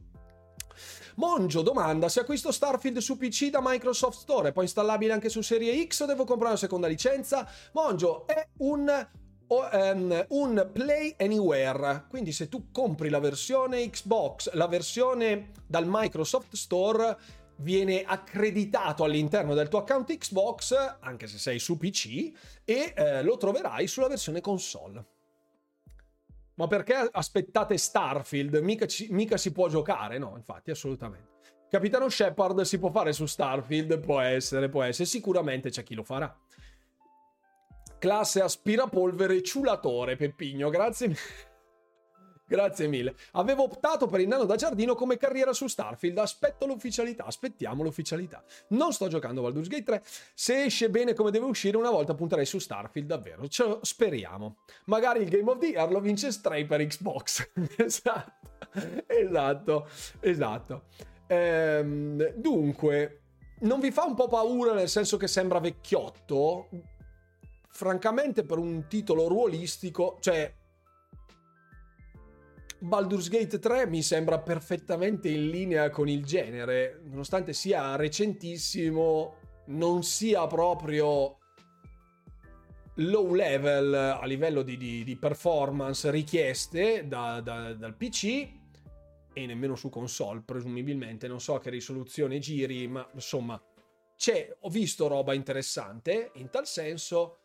Mongio domanda se acquisto Starfield su P C da Microsoft Store, poi installabile anche su Serie X o devo comprare una seconda licenza? Mongio, è un... O, um, un Play Anywhere, quindi se tu compri la versione Xbox, la versione dal Microsoft Store, viene accreditato all'interno del tuo account Xbox, anche se sei su P C, e eh, lo troverai sulla versione console. Ma perché aspettate Starfield? Mica, ci, mica si può giocare, no? Infatti, assolutamente. Capitano Shepard si può fare su Starfield? Può essere, può essere. Sicuramente c'è chi lo farà. Classe aspirapolvere ciulatore, Peppino, grazie mille. Grazie mille. Avevo optato per il nano da giardino come carriera su Starfield. Aspetto l'ufficialità, aspettiamo l'ufficialità. Non sto giocando Baldur's Gate tre. Se esce bene come deve uscire, una volta punterei su Starfield, davvero. Ce lo speriamo. Magari il Game of the Year lo vince Stray per Xbox. Esatto, esatto, esatto. Ehm, dunque, non vi fa un po' paura nel senso che sembra vecchiotto? Francamente, per un titolo ruolistico, cioè... Baldur's Gate tre mi sembra perfettamente in linea con il genere, nonostante sia recentissimo, non sia proprio low level a livello di, di, di performance richieste da, da, dal P C e nemmeno su console, presumibilmente. Non so che risoluzione giri, ma insomma c'è, ho visto roba interessante in tal senso.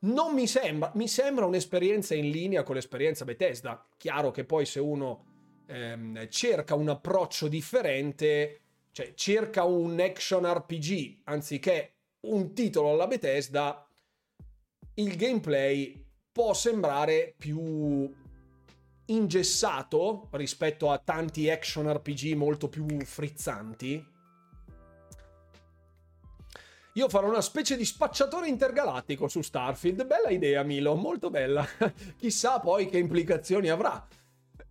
Non mi sembra, mi sembra un'esperienza in linea con l'esperienza Bethesda. Chiaro che poi se uno ehm, cerca un approccio differente, cioè cerca un action R P G anziché un titolo alla Bethesda, il gameplay può sembrare più ingessato rispetto a tanti action R P G molto più frizzanti. Io farò una specie di spacciatore intergalattico su Starfield. Bella idea, Milo, molto bella. Chissà poi che implicazioni avrà.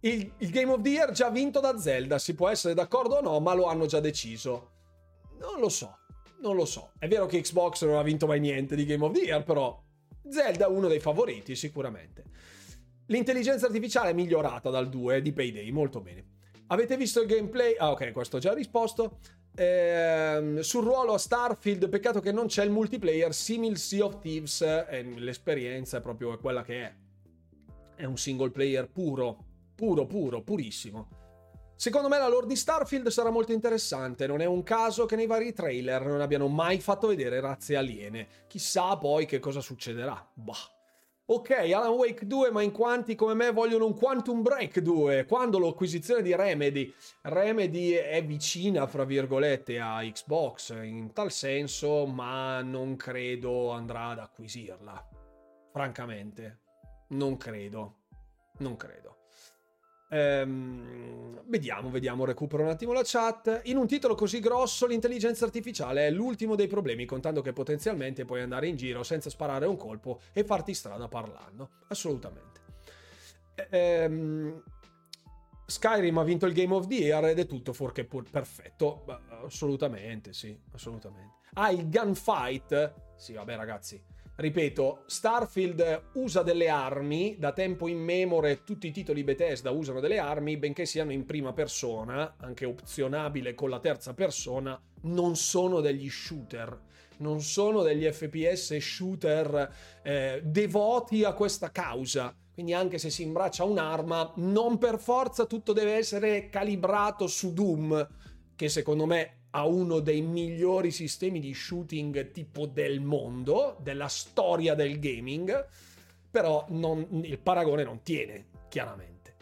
Il, il Game of the Year già vinto da Zelda, si può essere d'accordo o no, ma lo hanno già deciso. Non lo so, non lo so. È vero che Xbox non ha vinto mai niente di Game of the Year, però Zelda è uno dei favoriti sicuramente. L'intelligenza artificiale è migliorata dal due di Payday, molto bene. Avete visto il gameplay? Ah, ok, questo ho già risposto. Eh, sul ruolo a Starfield, peccato che non c'è il multiplayer simil Sea of Thieves, eh, l'esperienza è proprio quella che è, è un single player puro puro puro purissimo. Secondo me la lore di Starfield sarà molto interessante, non è un caso che nei vari trailer non abbiano mai fatto vedere razze aliene. Chissà poi che cosa succederà. Bah. Ok, Alan Wake due, ma in quanti come me vogliono un Quantum Break due, quando l'acquisizione di Remedy, Remedy è vicina, fra virgolette, a Xbox, in tal senso, ma non credo andrà ad acquisirla, francamente, non credo, non credo. Ehm, vediamo, vediamo, recupero un attimo la chat. In un titolo così grosso l'intelligenza artificiale è l'ultimo dei problemi, contando che potenzialmente puoi andare in giro senza sparare un colpo e farti strada parlando. Assolutamente. ehm, Skyrim ha vinto il Game of the Year ed è tutto fuorché pur perfetto. Beh, assolutamente sì, assolutamente. Ah, il gunfight, sì vabbè ragazzi, ripeto, Starfield usa delle armi, da tempo in memore tutti i titoli Bethesda usano delle armi, benché siano in prima persona, anche opzionabile con la terza persona, non sono degli shooter, non sono degli F P S shooter eh, devoti a questa causa. Quindi anche se si imbraccia un'arma, non per forza tutto deve essere calibrato su Doom, che secondo me a uno dei migliori sistemi di shooting tipo del mondo, della storia del gaming, però non, il paragone non tiene, chiaramente.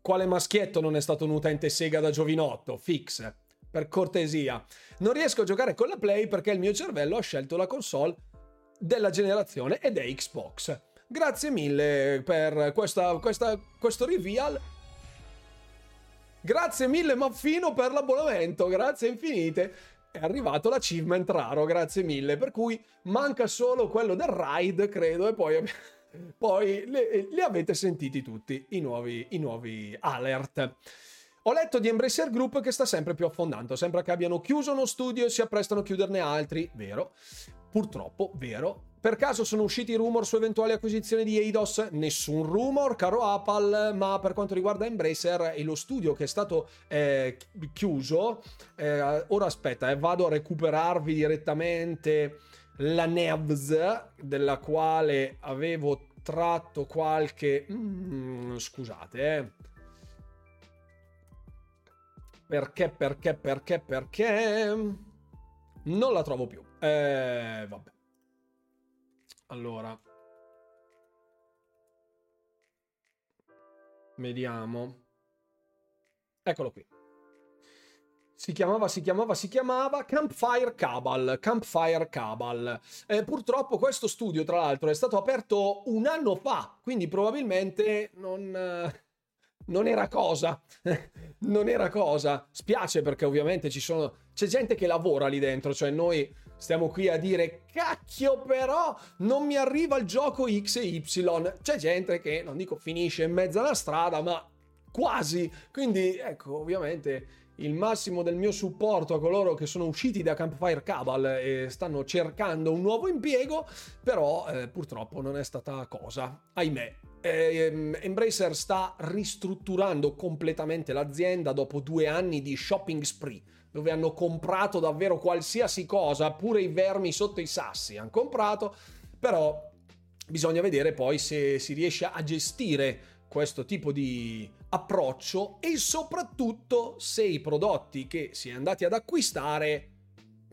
Quale maschietto non è stato un utente Sega da giovinotto? Fix, per cortesia. Non riesco a giocare con la Play perché il mio cervello ha scelto la console della generazione ed è Xbox. Grazie mille per questa, questa, questo reveal. Grazie mille Maffino per l'abbonamento, grazie infinite. È arrivato l'achievement raro, grazie mille. Per cui manca solo quello del raid, credo, e poi, poi le, le avete sentiti tutti i nuovi, i nuovi alert. Ho letto di Embracer Group che sta sempre più affondando, sembra che abbiano chiuso uno studio e si apprestano a chiuderne altri, vero? Purtroppo, vero. Per caso sono usciti rumor su eventuali acquisizioni di Eidos? Nessun rumor, caro Apal, ma per quanto riguarda Embracer e lo studio che è stato eh, chiuso, eh, ora aspetta, eh, vado a recuperarvi direttamente la N E V S, della quale avevo tratto qualche... Mm, scusate, eh. Perché, perché, perché, perché... Non la trovo più. Eh, vabbè. Allora, vediamo. Eccolo qui. Si chiamava, si chiamava, si chiamava Campfire Cabal. Campfire Cabal. Eh, purtroppo questo studio, tra l'altro, è stato aperto un anno fa, quindi probabilmente non, eh, non era cosa. Non era cosa. Spiace perché ovviamente ci sono... C'è gente che lavora lì dentro, cioè noi stiamo qui a dire cacchio però non mi arriva il gioco X e Y. C'è gente che, non dico finisce in mezzo alla strada, ma quasi. Quindi ecco, ovviamente il massimo del mio supporto a coloro che sono usciti da Campfire Cabal e stanno cercando un nuovo impiego, però eh, purtroppo non è stata cosa, ahimè. eh, Embracer sta ristrutturando completamente l'azienda dopo due anni di shopping spree, dove hanno comprato davvero qualsiasi cosa, pure i vermi sotto i sassi hanno comprato, però bisogna vedere poi se si riesce a gestire questo tipo di approccio e soprattutto se i prodotti che si è andati ad acquistare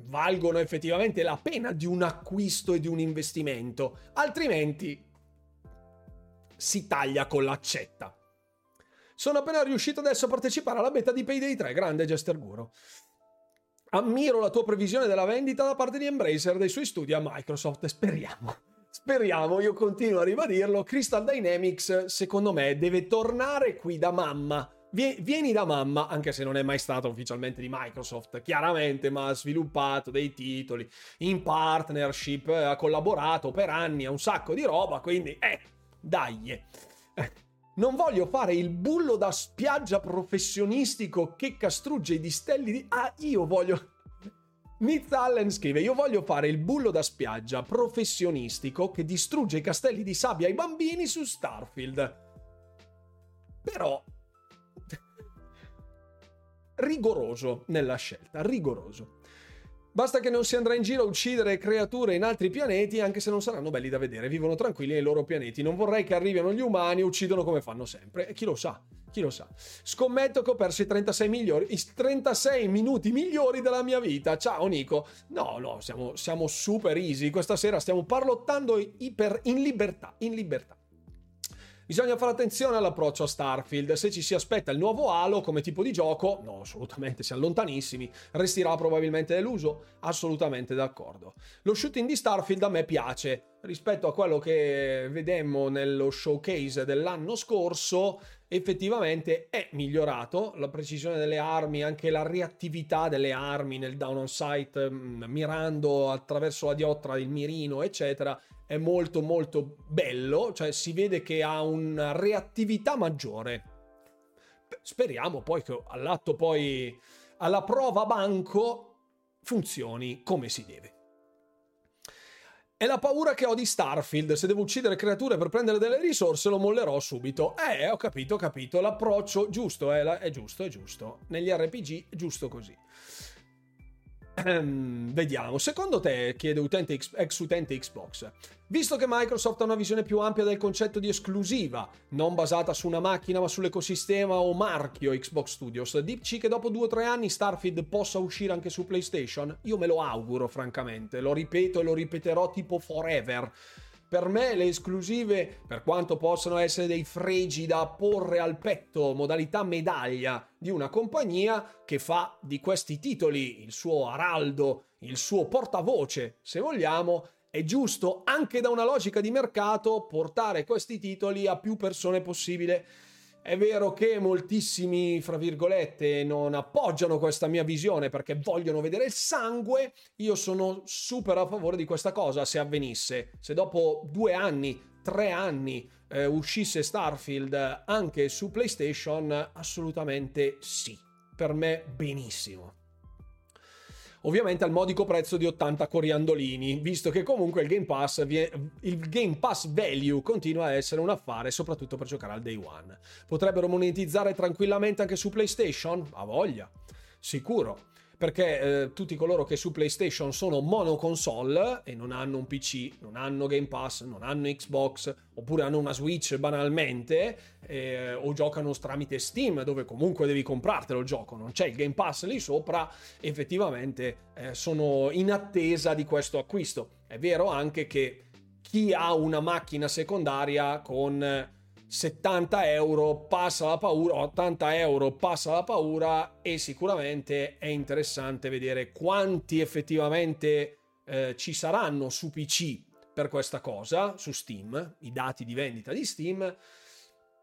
valgono effettivamente la pena di un acquisto e di un investimento, altrimenti si taglia con l'accetta. Sono appena riuscito adesso a partecipare alla beta di Payday tre, grande Jester Guru. Ammiro la tua previsione della vendita da parte di Embracer dei suoi studi a Microsoft, speriamo. Speriamo, io continuo a ribadirlo, Crystal Dynamics secondo me deve tornare qui da mamma. Vieni da mamma, anche se non è mai stato ufficialmente di Microsoft, chiaramente, ma ha sviluppato dei titoli in partnership, ha collaborato per anni a un sacco di roba, quindi eh, dai. Non voglio fare il bullo da spiaggia professionistico che castrugge i distelli di... Ah, io voglio... Nitz Allen scrive: io voglio fare il bullo da spiaggia professionistico che distrugge i castelli di sabbia ai bambini su Starfield. Però rigoroso nella scelta, rigoroso. Basta che non si andrà in giro a uccidere creature in altri pianeti, anche se non saranno belli da vedere, vivono tranquilli nei loro pianeti. Non vorrei che arrivino gli umani e uccidono come fanno sempre. E chi lo sa? Chi lo sa? Scommetto che ho perso i trentasei, migliori, i trentasei minuti migliori della mia vita. Ciao Nico. No, no, siamo, siamo super easy. Questa sera stiamo parlottando iper in libertà, in libertà. Bisogna fare attenzione all'approccio a Starfield, se ci si aspetta il nuovo Halo come tipo di gioco, no, assolutamente, siamo lontanissimi, resterà probabilmente deluso, assolutamente d'accordo. Lo shooting di Starfield a me piace, rispetto a quello che vedemmo nello showcase dell'anno scorso, effettivamente è migliorato, la precisione delle armi, anche la reattività delle armi nel down on sight, mirando attraverso la diottra, il mirino, eccetera, è molto molto bello, cioè si vede che ha una reattività maggiore. Speriamo poi che all'atto poi alla prova banco funzioni come si deve. È la paura che ho di Starfield, se devo uccidere creature per prendere delle risorse lo mollerò subito. Eh, ho capito, ho capito, l'approccio giusto, è, la, è giusto, è giusto. Negli R P G è giusto così. Um, vediamo, secondo te, chiede utente X, ex utente Xbox, visto che Microsoft ha una visione più ampia del concetto di esclusiva, non basata su una macchina ma sull'ecosistema o marchio Xbox Studios, dici che dopo due o tre anni Starfield possa uscire anche su PlayStation? Io me lo auguro, francamente, lo ripeto e lo ripeterò tipo forever. Per me le esclusive, per quanto possano essere dei fregi da porre al petto, modalità medaglia di una compagnia che fa di questi titoli il suo araldo, il suo portavoce, se vogliamo, è giusto anche da una logica di mercato portare questi titoli a più persone possibile. È vero che moltissimi, fra virgolette, non appoggiano questa mia visione perché vogliono vedere il sangue. Io sono super a favore di questa cosa se avvenisse. Se dopo due anni, tre anni eh, uscisse Starfield anche su PlayStation, assolutamente sì. Per me benissimo. Ovviamente al modico prezzo di ottanta coriandolini, visto che comunque il Game Pass, il Game Pass Value continua a essere un affare, soprattutto per giocare al Day One. Potrebbero monetizzare tranquillamente anche su PlayStation? A voglia, sicuro, perché eh, tutti coloro che su PlayStation sono mono console e non hanno un P C, non hanno Game Pass, non hanno Xbox, oppure hanno una Switch banalmente, eh, o giocano tramite Steam, dove comunque devi comprartelo il gioco, non c'è il Game Pass lì sopra, effettivamente eh, sono in attesa di questo acquisto. È vero anche che chi ha una macchina secondaria con settanta euro passa la paura, ottanta euro passa la paura, e sicuramente è interessante vedere quanti effettivamente eh, ci saranno su P C per questa cosa, su Steam, i dati di vendita di Steam.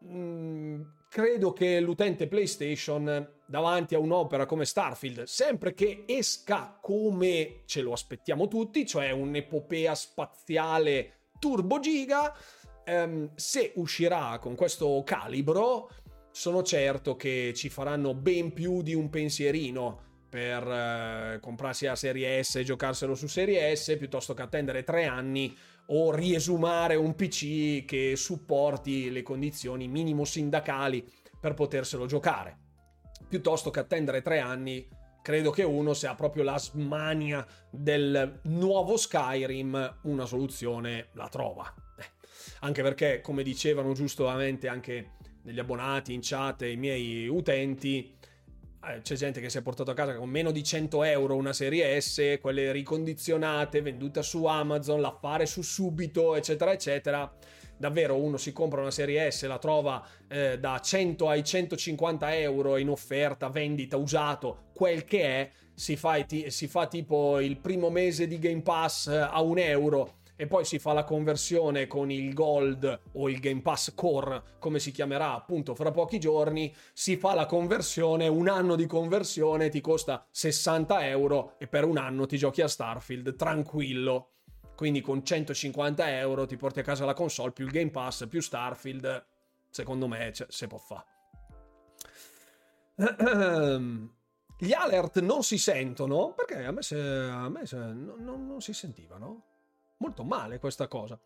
Mm, credo che l'utente PlayStation davanti a un'opera come Starfield, sempre che esca come ce lo aspettiamo tutti, cioè un'epopea spaziale turbo giga, Um, se uscirà con questo calibro, sono certo che ci faranno ben più di un pensierino per uh, comprarsi la serie S e giocarselo su serie S, piuttosto che attendere tre anni o riesumare un P C che supporti le condizioni minimo sindacali per poterselo giocare, piuttosto che attendere tre anni. Credo che uno, se ha proprio la smania del nuovo Skyrim, una soluzione la trova. Eh. Anche perché, come dicevano giustamente anche degli abbonati in chat e i miei utenti, eh, c'è gente che si è portato a casa con meno di cento euro una serie S, quelle ricondizionate, venduta su Amazon, l'affare su Subito, eccetera, eccetera. Davvero, uno si compra una serie S, la trova eh, da cento ai centocinquanta euro in offerta, vendita, usato, quel che è, si fa, si fa tipo il primo mese di Game Pass a un euro e poi si fa la conversione con il Gold o il Game Pass Core, come si chiamerà appunto fra pochi giorni, si fa la conversione, un anno di conversione ti costa sessanta euro e per un anno ti giochi a Starfield, tranquillo. Quindi con centocinquanta euro ti porti a casa la console, più il Game Pass, più Starfield. Secondo me cioè, se può fa. Gli alert non si sentono, perché a me, se, a me se, no, no, non si sentivano. Molto male questa cosa.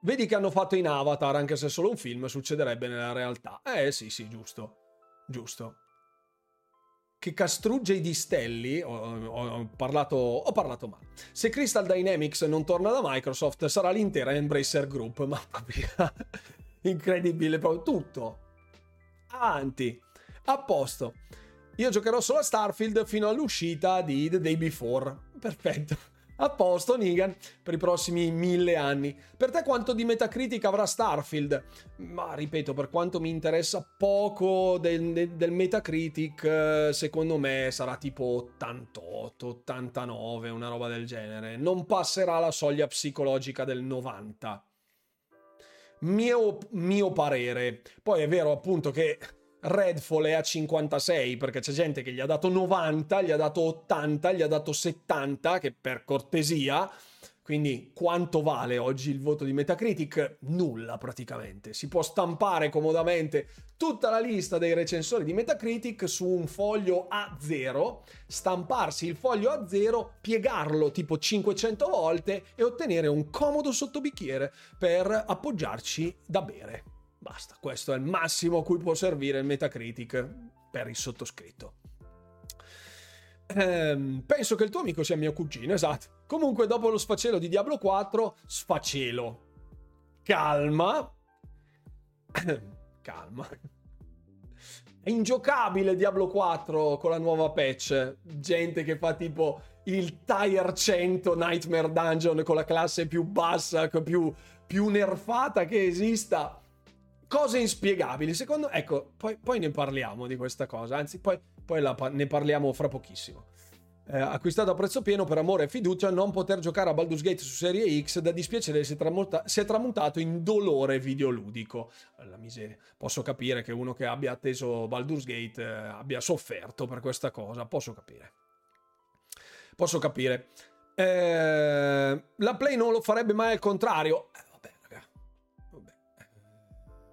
Vedi che hanno fatto in Avatar, anche se solo un film, succederebbe nella realtà. Eh sì, sì, giusto. Giusto. Che castrugge i distelli, ho, ho, parlato, ho parlato male. Se Crystal Dynamics non torna da Microsoft, sarà l'intera Embracer Group. Mamma mia, incredibile, proprio tutto. Avanti, a posto. Io giocherò solo a Starfield fino all'uscita di The Day Before. Perfetto, a posto Negan, per i prossimi mille anni. Per te quanto di Metacritic avrà Starfield? Ma ripeto, per quanto mi interessa poco del, del Metacritic, secondo me sarà tipo ottantotto ottantanove, una roba del genere. Non passerà la soglia psicologica del novanta, mio, mio parere. Poi è vero appunto che Redfall è a cinquantasei, perché c'è gente che gli ha dato novanta, gli ha dato ottanta, gli ha dato settanta, che per cortesia. Quindi quanto vale oggi il voto di Metacritic? Nulla praticamente. Si può stampare comodamente tutta la lista dei recensori di Metacritic su un foglio A zero, stamparsi il foglio A zero, piegarlo tipo cinquecento volte e ottenere un comodo sottobicchiere per appoggiarci da bere. Basta, questo è il massimo a cui può servire il Metacritic per il sottoscritto. Ehm, penso che il tuo amico sia mio cugino, esatto. Comunque, dopo lo sfacelo di Diablo quattro, sfacelo. Calma. Calma. È ingiocabile Diablo quattro con la nuova patch. Gente che fa tipo il Tier cento Nightmare Dungeon con la classe più bassa, più, più nerfata che esista. Cose inspiegabili, secondo... Ecco, poi, poi ne parliamo di questa cosa, anzi, poi, poi la, ne parliamo fra pochissimo. Eh, acquistato a prezzo pieno per amore e fiducia, non poter giocare a Baldur's Gate su Serie X da dispiacere si è, tramuta, si è tramutato in dolore videoludico. La miseria. Posso capire che uno che abbia atteso Baldur's Gate eh, abbia sofferto per questa cosa, posso capire. Posso capire. Eh, la Play non lo farebbe mai al contrario.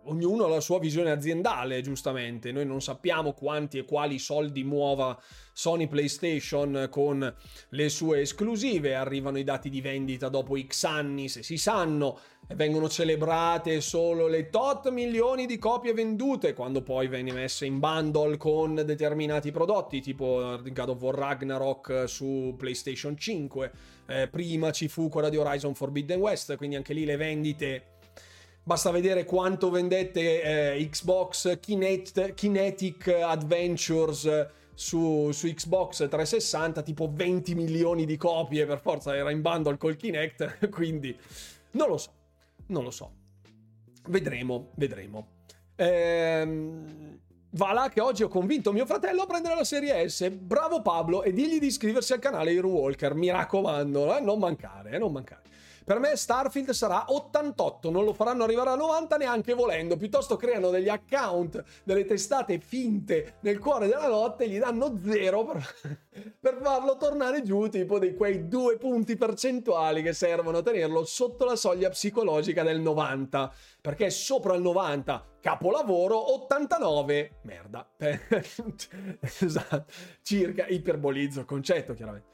Ognuno ha la sua visione aziendale, giustamente. Noi non sappiamo quanti e quali soldi muova Sony PlayStation con le sue esclusive. Arrivano i dati di vendita dopo X anni, se si sanno, e vengono celebrate solo le tot milioni di copie vendute, quando poi viene messa in bundle con determinati prodotti, tipo God of War Ragnarok su PlayStation cinque. Eh, prima ci fu quella di Horizon Forbidden West, quindi anche lì le vendite... Basta vedere quanto vendette eh, Xbox Kinet- Kinetic Adventures su, su Xbox trecentosessanta, tipo venti milioni di copie, per forza era in bundle col Kinect, quindi non lo so, non lo so. Vedremo, vedremo. Ehm, va là che oggi ho convinto mio fratello a prendere la serie S, bravo Pablo, e digli di iscriversi al canale Hero Walker, mi raccomando, eh, non mancare, eh, non mancare. Per me Starfield sarà ottantotto, non lo faranno arrivare a novanta neanche volendo, piuttosto creano degli account, delle testate finte nel cuore della notte e gli danno zero per, per farlo tornare giù, tipo di quei due punti percentuali che servono a tenerlo sotto la soglia psicologica del novanta, perché sopra il novanta capolavoro, ottantanove merda. Esatto, circa, iperbolizzo il concetto chiaramente.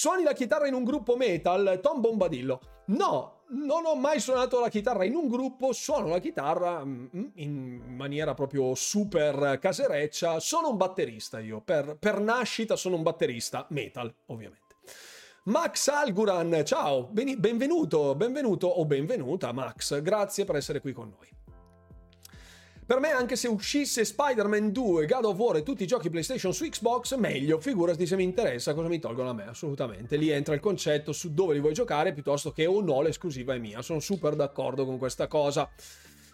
Suoni la chitarra in un gruppo metal, Tom Bombadillo. No, non ho mai suonato la chitarra in un gruppo, suono la chitarra in maniera proprio super casereccia. Sono un batterista io, per, per nascita sono un batterista metal, ovviamente. Max Alguran, ciao, benvenuto, benvenuto o benvenuta Max, grazie per essere qui con noi. Per me anche se uscisse Spider-Man due, God of War e tutti i giochi PlayStation su Xbox, meglio, figurati se mi interessa cosa mi tolgono a me, assolutamente. Lì entra il concetto su dove li vuoi giocare piuttosto che o no, l'esclusiva è mia, sono super d'accordo con questa cosa.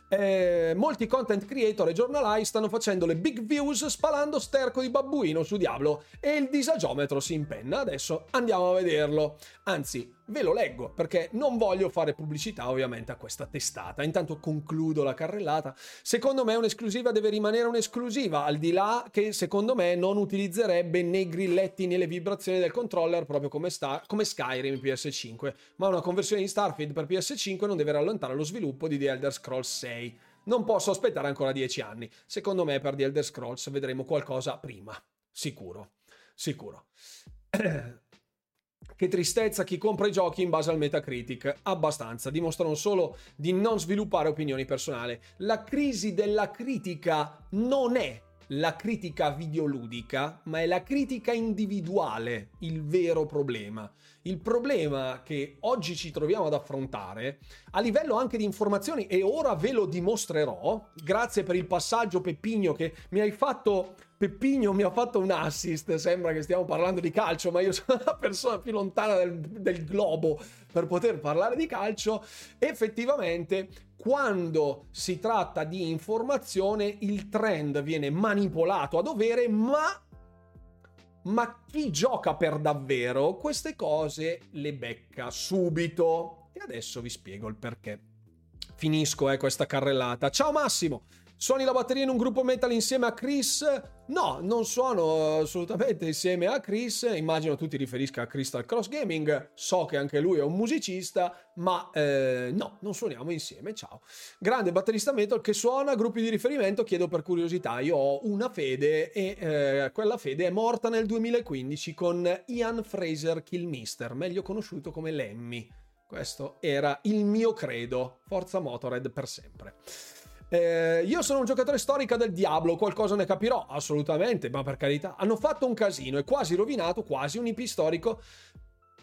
Eh, molti content creator e giornalai stanno facendo le big views spalando sterco di babbuino su Diablo e il disagiometro si impenna. Adesso andiamo a vederlo, anzi ve lo leggo perché non voglio fare pubblicità ovviamente a questa testata. Intanto concludo la carrellata. Secondo me un'esclusiva deve rimanere un'esclusiva, al di là che secondo me non utilizzerebbe né grilletti né le vibrazioni del controller, proprio come, sta, come Skyrim P S cinque, ma una conversione di Starfield per P S cinque non deve rallentare lo sviluppo di The Elder Scrolls sei. Non posso aspettare ancora dieci anni, secondo me per The Elder Scrolls vedremo qualcosa prima, sicuro sicuro. Che tristezza chi compra i giochi in base al Metacritic, abbastanza, dimostrano solo di non sviluppare opinioni personali. La crisi della critica non è la critica videoludica, ma è la critica individuale il vero problema. Il problema che oggi ci troviamo ad affrontare, a livello anche di informazioni, e ora ve lo dimostrerò, grazie per il passaggio Peppino che mi hai fatto... Peppino mi ha fatto un assist, sembra che stiamo parlando di calcio, ma io sono la persona più lontana del, del globo per poter parlare di calcio. Effettivamente, quando si tratta di informazione, il trend viene manipolato a dovere, ma, ma chi gioca per davvero queste cose le becca subito. E adesso vi spiego il perché. Finisco eh, questa carrellata. Ciao Massimo! Suoni la batteria in un gruppo metal insieme a Chris? No, non suono assolutamente insieme a Chris, immagino tu ti riferisca a Crystal Cross Gaming, so che anche lui è un musicista, ma eh, no, non suoniamo insieme, ciao. Grande batterista metal che suona, gruppi di riferimento, chiedo per curiosità, io ho una fede e eh, quella fede è morta nel duemilaquindici con Ian Fraser Killmister, meglio conosciuto come Lemmy. Questo era il mio credo, forza Motorhead per sempre. Eh, io sono un giocatore storico del Diablo, qualcosa ne capirò, assolutamente, ma per carità, hanno fatto un casino e quasi rovinato, quasi un I P storico,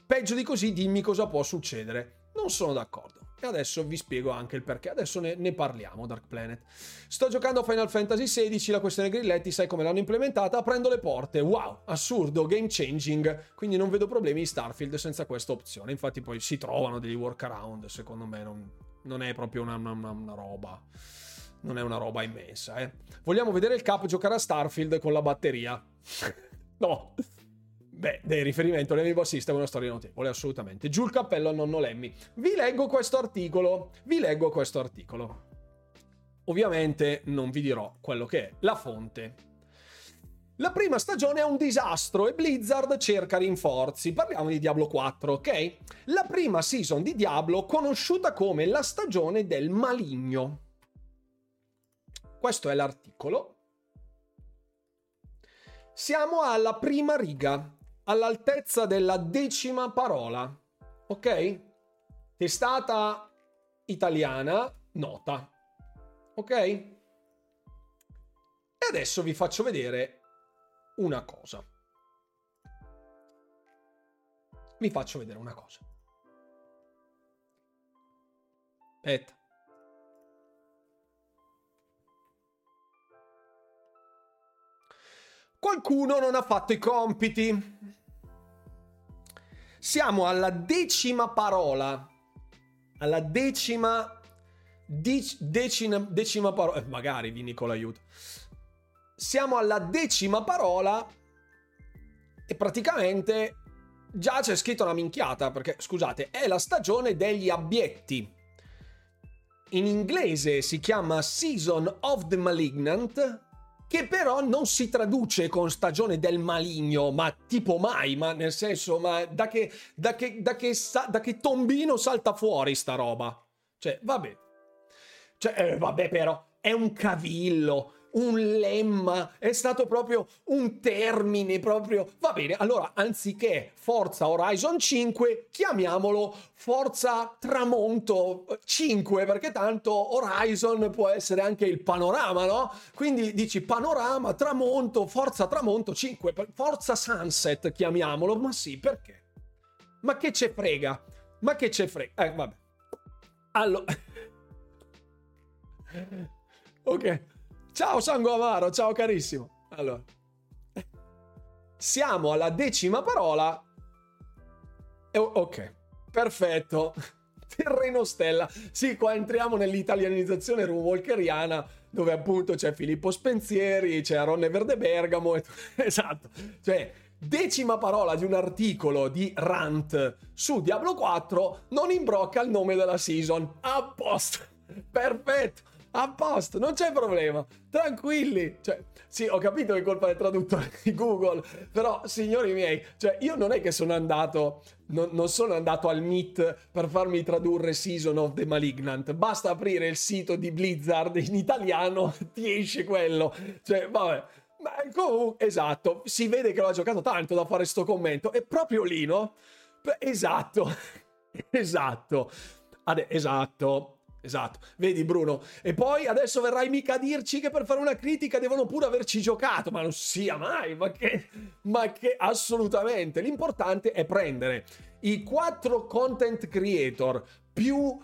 peggio di così dimmi cosa può succedere. Non sono d'accordo e adesso vi spiego anche il perché, adesso ne, ne parliamo. Dark Planet, sto giocando Final Fantasy sedici, la questione grilletti sai come l'hanno implementata, aprendo le porte, wow, assurdo, game changing, quindi non vedo problemi in Starfield senza questa opzione, infatti poi si trovano degli workaround, secondo me non, non è proprio una, una, una roba non è una roba immensa, eh. Vogliamo vedere il capo giocare a Starfield con la batteria? No. Beh, dei riferimento Lemmy bassista è una storia notevole, assolutamente. Giù il cappello a nonno Lemmy. Vi leggo questo articolo. Vi leggo questo articolo. Ovviamente non vi dirò quello che è la fonte. La prima stagione è un disastro e Blizzard cerca rinforzi. Parliamo di Diablo quattro, ok? La prima season di Diablo, conosciuta come la stagione del maligno. Questo è l'articolo. Siamo alla prima riga, all'altezza della decima parola, ok? Testata italiana nota, ok? E adesso vi faccio vedere una cosa. Vi faccio vedere una cosa. Aspetta. Qualcuno non ha fatto i compiti. Siamo alla decima parola. Alla decima... Dec, decina, decima parola... Eh, magari vi Nicola aiuta. Siamo alla decima parola e praticamente già c'è scritto una minchiata, perché, scusate, è la stagione degli abietti. In inglese si chiama Season of the Malignant, che però non si traduce con stagione del maligno, ma tipo mai, ma nel senso, ma da che, da che, da che, da che tombino salta fuori sta roba? Cioè, vabbè. Cioè, eh, vabbè però, è un cavillo. un lemma, è stato proprio un termine proprio. Va bene, allora anziché Forza Horizon cinque chiamiamolo Forza Tramonto cinque, perché tanto Horizon può essere anche il panorama, no? Quindi dici panorama, tramonto, Forza Tramonto cinque, Forza Sunset chiamiamolo, ma sì, perché? Ma che ce frega? Ma che ce frega? Eh, vabbè. Allora... ok. Ciao Sangue Amaro, ciao carissimo. Allora. Siamo alla decima parola. E- ok. Perfetto. Terreno Stella. Sì, qua entriamo nell'italianizzazione rumwalkeriana, dove appunto c'è Filippo Spensieri, c'è Ronne Verde Bergamo. E... esatto. Cioè... decima parola di un articolo di Rant su Diablo quattro, non imbrocca il nome della season. A posto, perfetto, a posto, non c'è problema, tranquilli. Cioè, sì, ho capito che colpa del traduttore di Google, però signori miei, cioè io non è che sono andato non, non sono andato al Meet per farmi tradurre Season of the Malignant. Basta aprire il sito di Blizzard in italiano, ti esce quello. Cioè vabbè. Ma comunque, esatto, si vede che l'ha giocato tanto da fare sto commento, è proprio lì, no? Esatto, esatto, Ade- esatto, esatto, vedi Bruno, e poi adesso verrai mica a dirci che per fare una critica devono pure averci giocato, ma non sia mai, ma che, ma che assolutamente, l'importante è prendere i quattro content creator più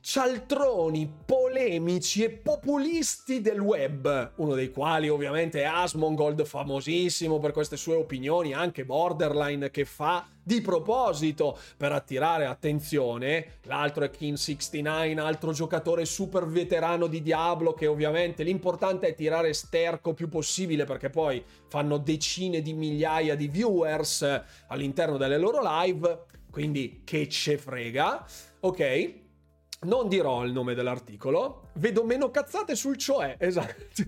cialtroni, polemici e populisti del web, uno dei quali ovviamente è Asmongold, famosissimo per queste sue opinioni anche borderline che fa di proposito per attirare attenzione. L'altro è King sessantanove, altro giocatore super veterano di Diablo, che ovviamente l'importante è tirare sterco più possibile, perché poi fanno decine di migliaia di viewers all'interno delle loro live, quindi che ce frega, ok? Non dirò il nome dell'articolo. Vedo meno cazzate sul cioè. Esatto.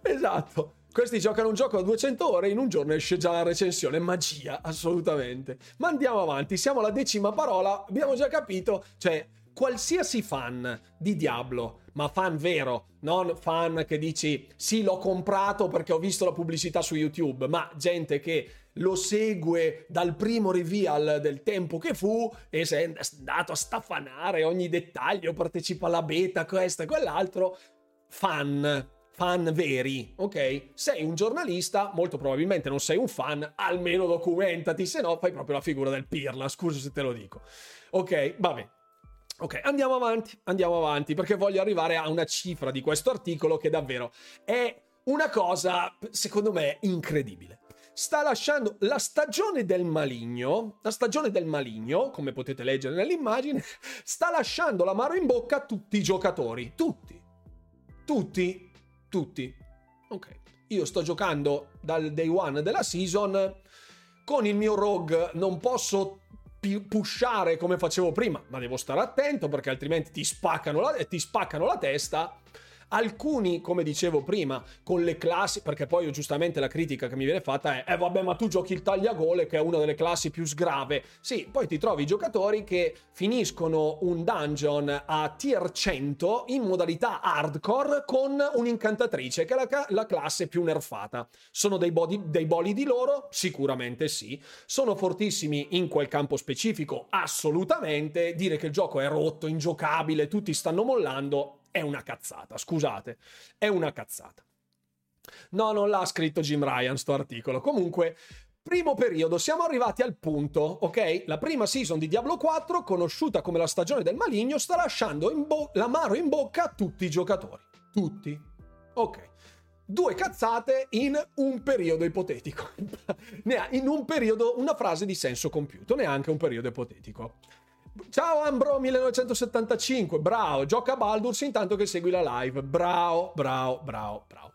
Esatto. Questi giocano un gioco a duecento ore, in un giorno esce già la recensione. Magia, assolutamente. Ma andiamo avanti. Siamo alla decima parola. Abbiamo già capito. Cioè, qualsiasi fan di Diablo, ma fan vero, non fan che dici sì, l'ho comprato perché ho visto la pubblicità su YouTube, ma gente che lo segue dal primo reveal del tempo che fu e si è andato a staffanare ogni dettaglio, partecipa alla beta, questo e quell'altro, fan, fan veri, ok? Sei un giornalista, molto probabilmente non sei un fan, almeno documentati, se no fai proprio la figura del pirla, scusa se te lo dico. Ok, vabbè. Ok, andiamo avanti, andiamo avanti, perché voglio arrivare a una cifra di questo articolo che davvero è una cosa, secondo me, incredibile. Sta lasciando la stagione del maligno, la stagione del maligno, come potete leggere nell'immagine, sta lasciando l'amaro in bocca a tutti i giocatori, tutti, tutti, tutti. Ok, io sto giocando dal day one della season, con il mio rogue non posso pushare come facevo prima, ma devo stare attento perché altrimenti ti spaccano la, ti spaccano la testa. Alcuni, come dicevo prima, con le classi, perché poi io, giustamente la critica che mi viene fatta è eh vabbè, ma tu giochi il tagliagole che è una delle classi più sgrave. Sì, poi ti trovi giocatori che finiscono un dungeon a tier cento in modalità hardcore con un'incantatrice che è la, la classe più nerfata. Sono dei, body, dei bolli di loro? Sicuramente sì. Sono fortissimi in quel campo specifico? Assolutamente. Dire che il gioco è rotto, ingiocabile, tutti stanno mollando... è una cazzata, scusate, è una cazzata. No, non l'ha scritto Jim Ryan sto articolo. Comunque, primo periodo, siamo arrivati al punto, ok? La prima season di Diablo quattro, conosciuta come la stagione del maligno, sta lasciando in bo- l'amaro in bocca a tutti i giocatori. Tutti. Ok. Due cazzate in un periodo ipotetico. Ne ha in un periodo una frase di senso compiuto, neanche un periodo ipotetico. Ciao Ambro millenovecentosettantacinque, bravo, gioca Baldur's intanto che segui la live, bravo, bravo, bravo, bravo.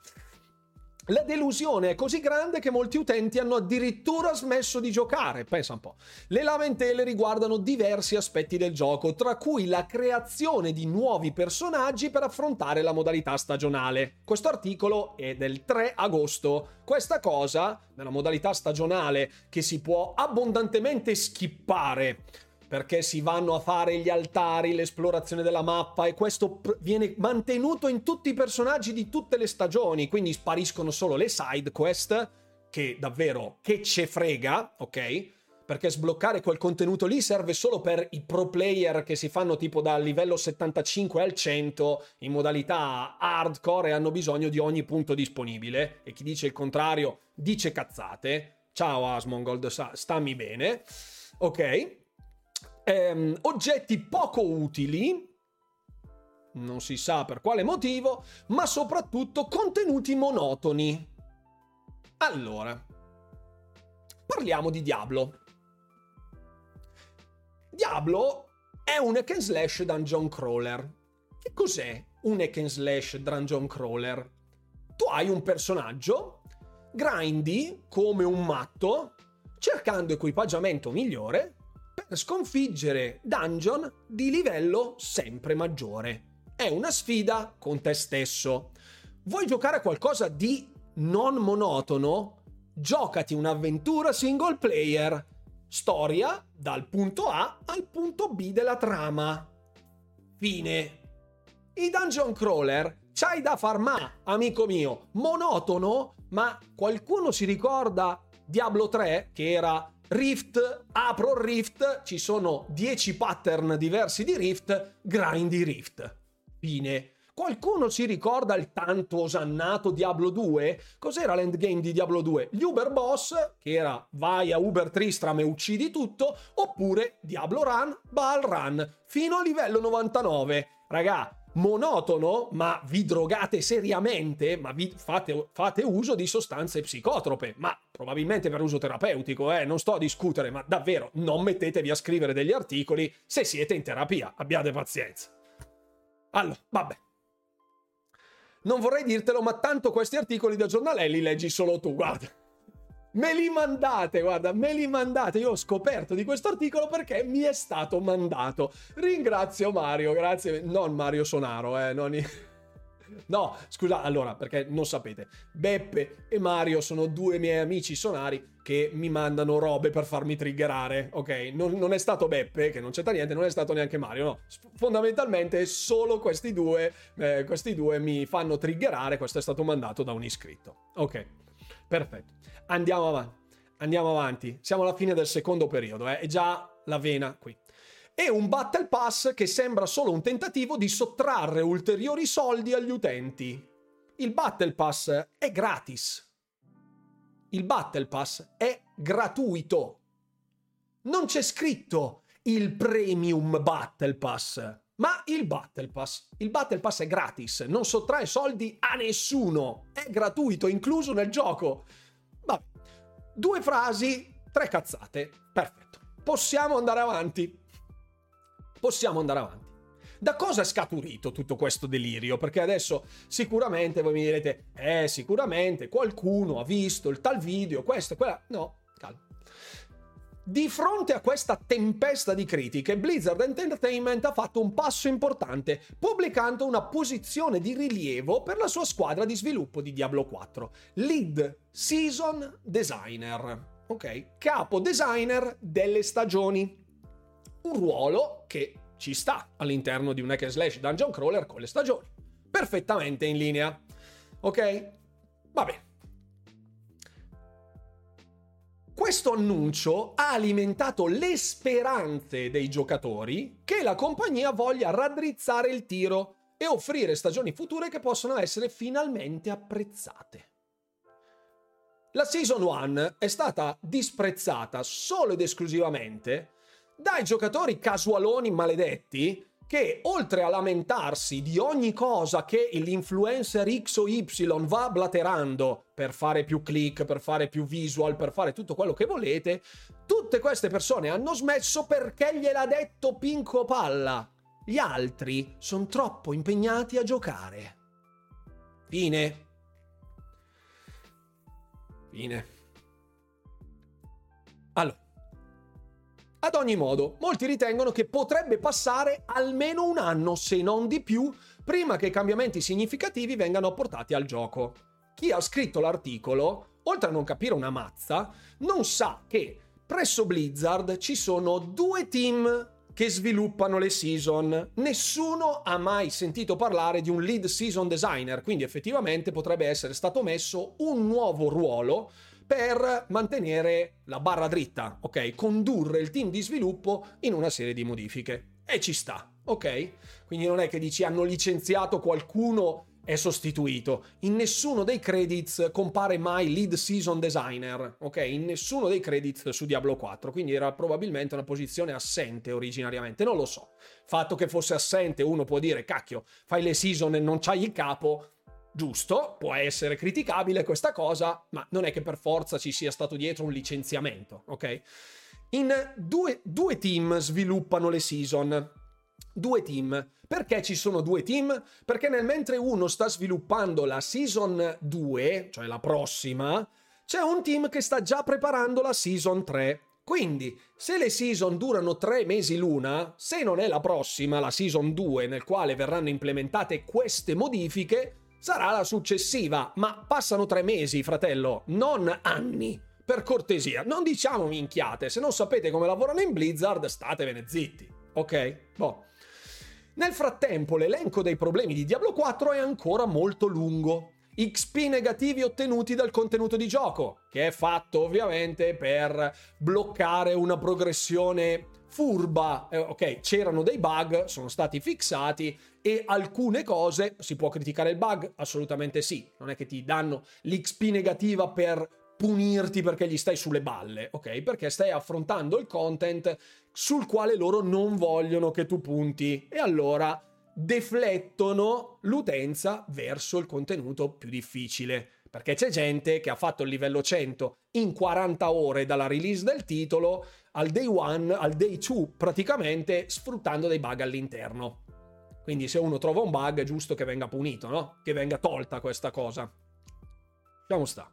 La delusione è così grande che molti utenti hanno addirittura smesso di giocare, pensa un po'. Le lamentele riguardano diversi aspetti del gioco, tra cui la creazione di nuovi personaggi per affrontare la modalità stagionale. Questo articolo è del tre agosto. Questa cosa, nella modalità stagionale, che si può abbondantemente skippare, perché si vanno a fare gli altari, l'esplorazione della mappa, e questo pr- viene mantenuto in tutti i personaggi di tutte le stagioni, quindi spariscono solo le side quest, che davvero che ce frega, ok? Perché sbloccare quel contenuto lì serve solo per i pro player che si fanno tipo dal livello settantacinque al cento in modalità hardcore e hanno bisogno di ogni punto disponibile. E chi dice il contrario dice cazzate. Ciao Asmongold, stammi bene. Ok. Ehm, oggetti poco utili, non si sa per quale motivo, ma soprattutto contenuti monotoni. Allora, parliamo di Diablo. Diablo è un hack and slash dungeon crawler. Che cos'è un hack and slash dungeon crawler? Tu hai un personaggio, grindi come un matto, cercando equipaggiamento migliore per sconfiggere dungeon di livello sempre maggiore. È una sfida con te stesso. Vuoi giocare a qualcosa di non monotono? Giocati un'avventura single player, storia dal punto A al punto B della trama. Fine. I dungeon crawler c'hai da farmà, amico mio. Monotono, ma qualcuno si ricorda Diablo tre, che era Rift, apro Rift, ci sono dieci pattern diversi di Rift, grindi Rift. Fine. Qualcuno si ricorda il tanto osannato Diablo due? Cos'era l'endgame di Diablo due? Gli Uber Boss, che era vai a Uber Tristram e uccidi tutto, oppure Diablo Run, Baal Run, fino a livello novantanove. Raga, monotono, ma vi drogate seriamente, ma vi fate, fate uso di sostanze psicotrope, ma probabilmente per uso terapeutico, eh, non sto a discutere, ma davvero non mettetevi a scrivere degli articoli se siete in terapia, abbiate pazienza. Allora, vabbè. Non vorrei dirtelo, ma tanto questi articoli da giornale li leggi solo tu, guarda. Me li mandate, guarda, me li mandate. Io ho scoperto di questo articolo perché mi è stato mandato. Ringrazio Mario, grazie. Non Mario Sonaro, eh, non... No, scusa, allora, perché non sapete. Beppe e Mario sono due miei amici sonari che mi mandano robe per farmi triggerare, ok? Non, non è stato Beppe, che non c'entra niente, non è stato neanche Mario, no. Fondamentalmente solo questi due, eh, questi due mi fanno triggerare, questo è stato mandato da un iscritto. Ok, perfetto. Andiamo avanti, andiamo avanti. Siamo alla fine del secondo periodo, eh? È già la vena qui. E un Battle Pass che sembra solo un tentativo di sottrarre ulteriori soldi agli utenti. Il Battle Pass è gratis. Il Battle Pass è gratuito. Non c'è scritto il Premium Battle Pass, ma il Battle Pass. Il Battle Pass è gratis, non sottrae soldi a nessuno. È gratuito, incluso nel gioco. Vabbè. Due frasi, tre cazzate. Perfetto. Possiamo andare avanti. Possiamo andare avanti. Da cosa è scaturito tutto questo delirio? Perché adesso sicuramente voi mi direte, eh, sicuramente qualcuno ha visto il tal video, questo, quella... No, calma. Di fronte a questa tempesta di critiche, Blizzard Entertainment ha fatto un passo importante, pubblicando una posizione di rilievo per la sua squadra di sviluppo di Diablo quattro. Lead Season Designer, ok? Capo designer delle stagioni. Un ruolo che ci sta all'interno di un hack and slash dungeon crawler con le stagioni, perfettamente in linea, ok? Va bene. Questo annuncio ha alimentato le speranze dei giocatori che la compagnia voglia raddrizzare il tiro e offrire stagioni future che possono essere finalmente apprezzate. La Season uno è stata disprezzata solo ed esclusivamente dai giocatori casualoni maledetti che, oltre a lamentarsi di ogni cosa che l'influencer X o Y va blaterando per fare più click, per fare più visual, per fare tutto quello che volete, tutte queste persone hanno smesso perché gliel'ha detto Pinco Palla. Gli altri sono troppo impegnati a giocare. Fine. Fine. Allora. Ad ogni modo, molti ritengono che potrebbe passare almeno un anno, se non di più, prima che cambiamenti significativi vengano apportati al gioco. Chi ha scritto l'articolo, oltre a non capire una mazza, non sa che presso Blizzard ci sono due team che sviluppano le season. Nessuno ha mai sentito parlare di un lead season designer, quindi effettivamente potrebbe essere stato messo un nuovo ruolo per mantenere la barra dritta, ok? Condurre il team di sviluppo in una serie di modifiche. E ci sta, ok? Quindi non è che dici hanno licenziato qualcuno e sostituito. In nessuno dei credits compare mai lead season designer, ok? In nessuno dei credits su Diablo quattro, quindi era probabilmente una posizione assente originariamente, non lo so. Fatto che fosse assente, uno può dire, cacchio, fai le season e non c'hai il capo... Giusto, può essere criticabile questa cosa, ma non è che per forza ci sia stato dietro un licenziamento, ok? In due, due team sviluppano le season. Due team. Perché ci sono due team? Perché nel mentre uno sta sviluppando la season due, cioè la prossima, c'è un team che sta già preparando la season tre. Quindi, se le season durano tre mesi l'una, se non è la prossima, la season due, nel quale verranno implementate queste modifiche... sarà la successiva, ma passano tre mesi, fratello, non anni. Per cortesia, non diciamo minchiate, se non sapete come lavorano in Blizzard, statevene zitti, ok? Boh. Nel frattempo l'elenco dei problemi di Diablo quattro è ancora molto lungo. X P negativi ottenuti dal contenuto di gioco, che è fatto ovviamente per bloccare una progressione furba, eh, ok, c'erano dei bug, sono stati fixati e alcune cose, si può criticare il bug? Assolutamente sì, non è che ti danno l'X P negativa per punirti perché gli stai sulle balle, ok? Perché stai affrontando il content sul quale loro non vogliono che tu punti e allora deflettono l'utenza verso il contenuto più difficile, perché c'è gente che ha fatto il livello cento in quaranta ore dalla release del titolo al day one, al day two praticamente, sfruttando dei bug all'interno. Quindi se uno trova un bug è giusto che venga punito, no? Che venga tolta questa cosa. Diciamo sta.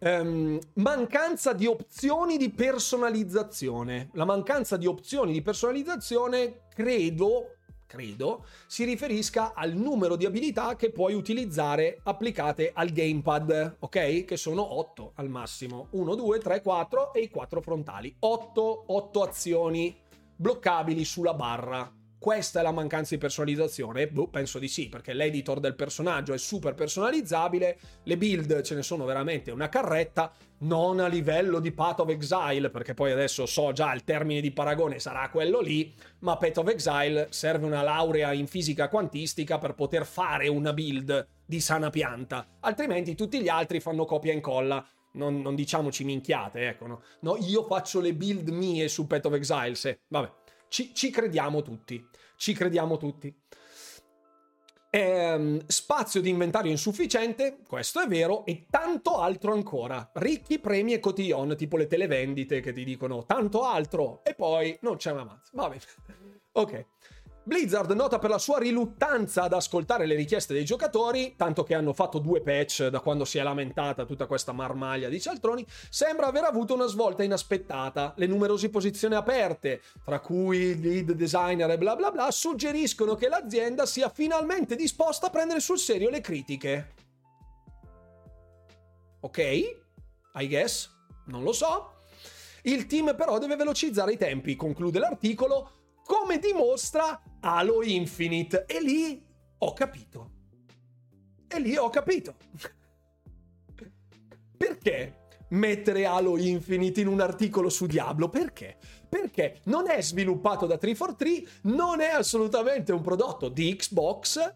Um, mancanza di opzioni di personalizzazione. La mancanza di opzioni di personalizzazione credo... credo, si riferisca al numero di abilità che puoi utilizzare applicate al gamepad, ok? Che sono otto al massimo, uno, due, tre, quattro e i quattro frontali, otto, otto azioni bloccabili sulla barra. Questa è la mancanza di personalizzazione? Boh, penso di sì, perché l'editor del personaggio è super personalizzabile, le build ce ne sono veramente una carretta, non a livello di Path of Exile, perché poi adesso so già il termine di paragone sarà quello lì, ma Path of Exile serve una laurea in fisica quantistica per poter fare una build di sana pianta, altrimenti tutti gli altri fanno copia e incolla. Non, non diciamoci minchiate, ecco, no? No, io faccio le build mie su Path of Exile, se... vabbè. Ci, ci crediamo tutti, ci crediamo tutti. Ehm, spazio di inventario insufficiente, questo è vero, e tanto altro ancora. Ricchi premi e cotillon, tipo le televendite che ti dicono tanto altro, e poi non c'è una mazza. Vabbè, ok. Blizzard nota per la sua riluttanza ad ascoltare le richieste dei giocatori, tanto che hanno fatto due patch da quando si è lamentata tutta questa marmaglia di cialtroni, sembra aver avuto una svolta inaspettata. Le numerose posizioni aperte, tra cui lead designer e bla bla bla, suggeriscono che l'azienda sia finalmente disposta a prendere sul serio le critiche. Ok, I guess, non lo so. Il team però deve velocizzare i tempi, conclude l'articolo, come dimostra Halo Infinite. E lì ho capito. E lì ho capito. Perché mettere Halo Infinite in un articolo su Diablo? Perché? Perché non è sviluppato da tre quattro tre, non è assolutamente un prodotto di Xbox,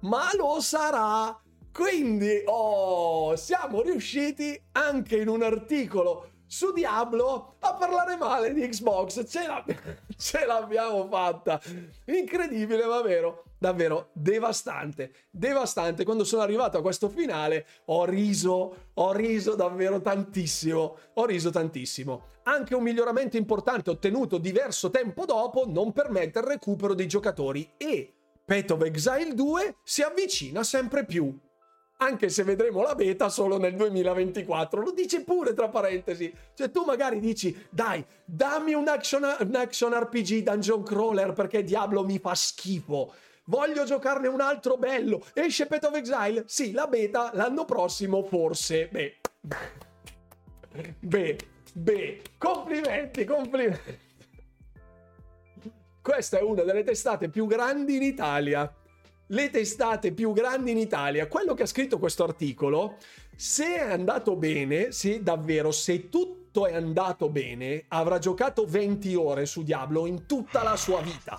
ma lo sarà. Quindi, oh, siamo riusciti anche in un articolo su Diablo a parlare male di Xbox, ce, l'ab- ce l'abbiamo fatta, incredibile ma vero, davvero devastante, devastante. Quando sono arrivato a questo finale ho riso, ho riso davvero tantissimo, ho riso tantissimo. Anche un miglioramento importante ottenuto diverso tempo dopo non permette il recupero dei giocatori e Path of Exile due si avvicina sempre più. Anche se vedremo la beta solo nel duemilaventiquattro, lo dice pure tra parentesi. Cioè tu magari dici, dai, dammi un action, un action R P G dungeon crawler perché Diablo mi fa schifo. Voglio giocarne un altro bello. Esce Path of Exile? Sì, la beta l'anno prossimo forse. Beh, Beh, beh, complimenti, complimenti. Questa è una delle testate più grandi in Italia. Le testate più grandi in Italia. Quello che ha scritto questo articolo, se è andato bene, se davvero, se tutto è andato bene, avrà giocato venti ore su Diablo in tutta la sua vita.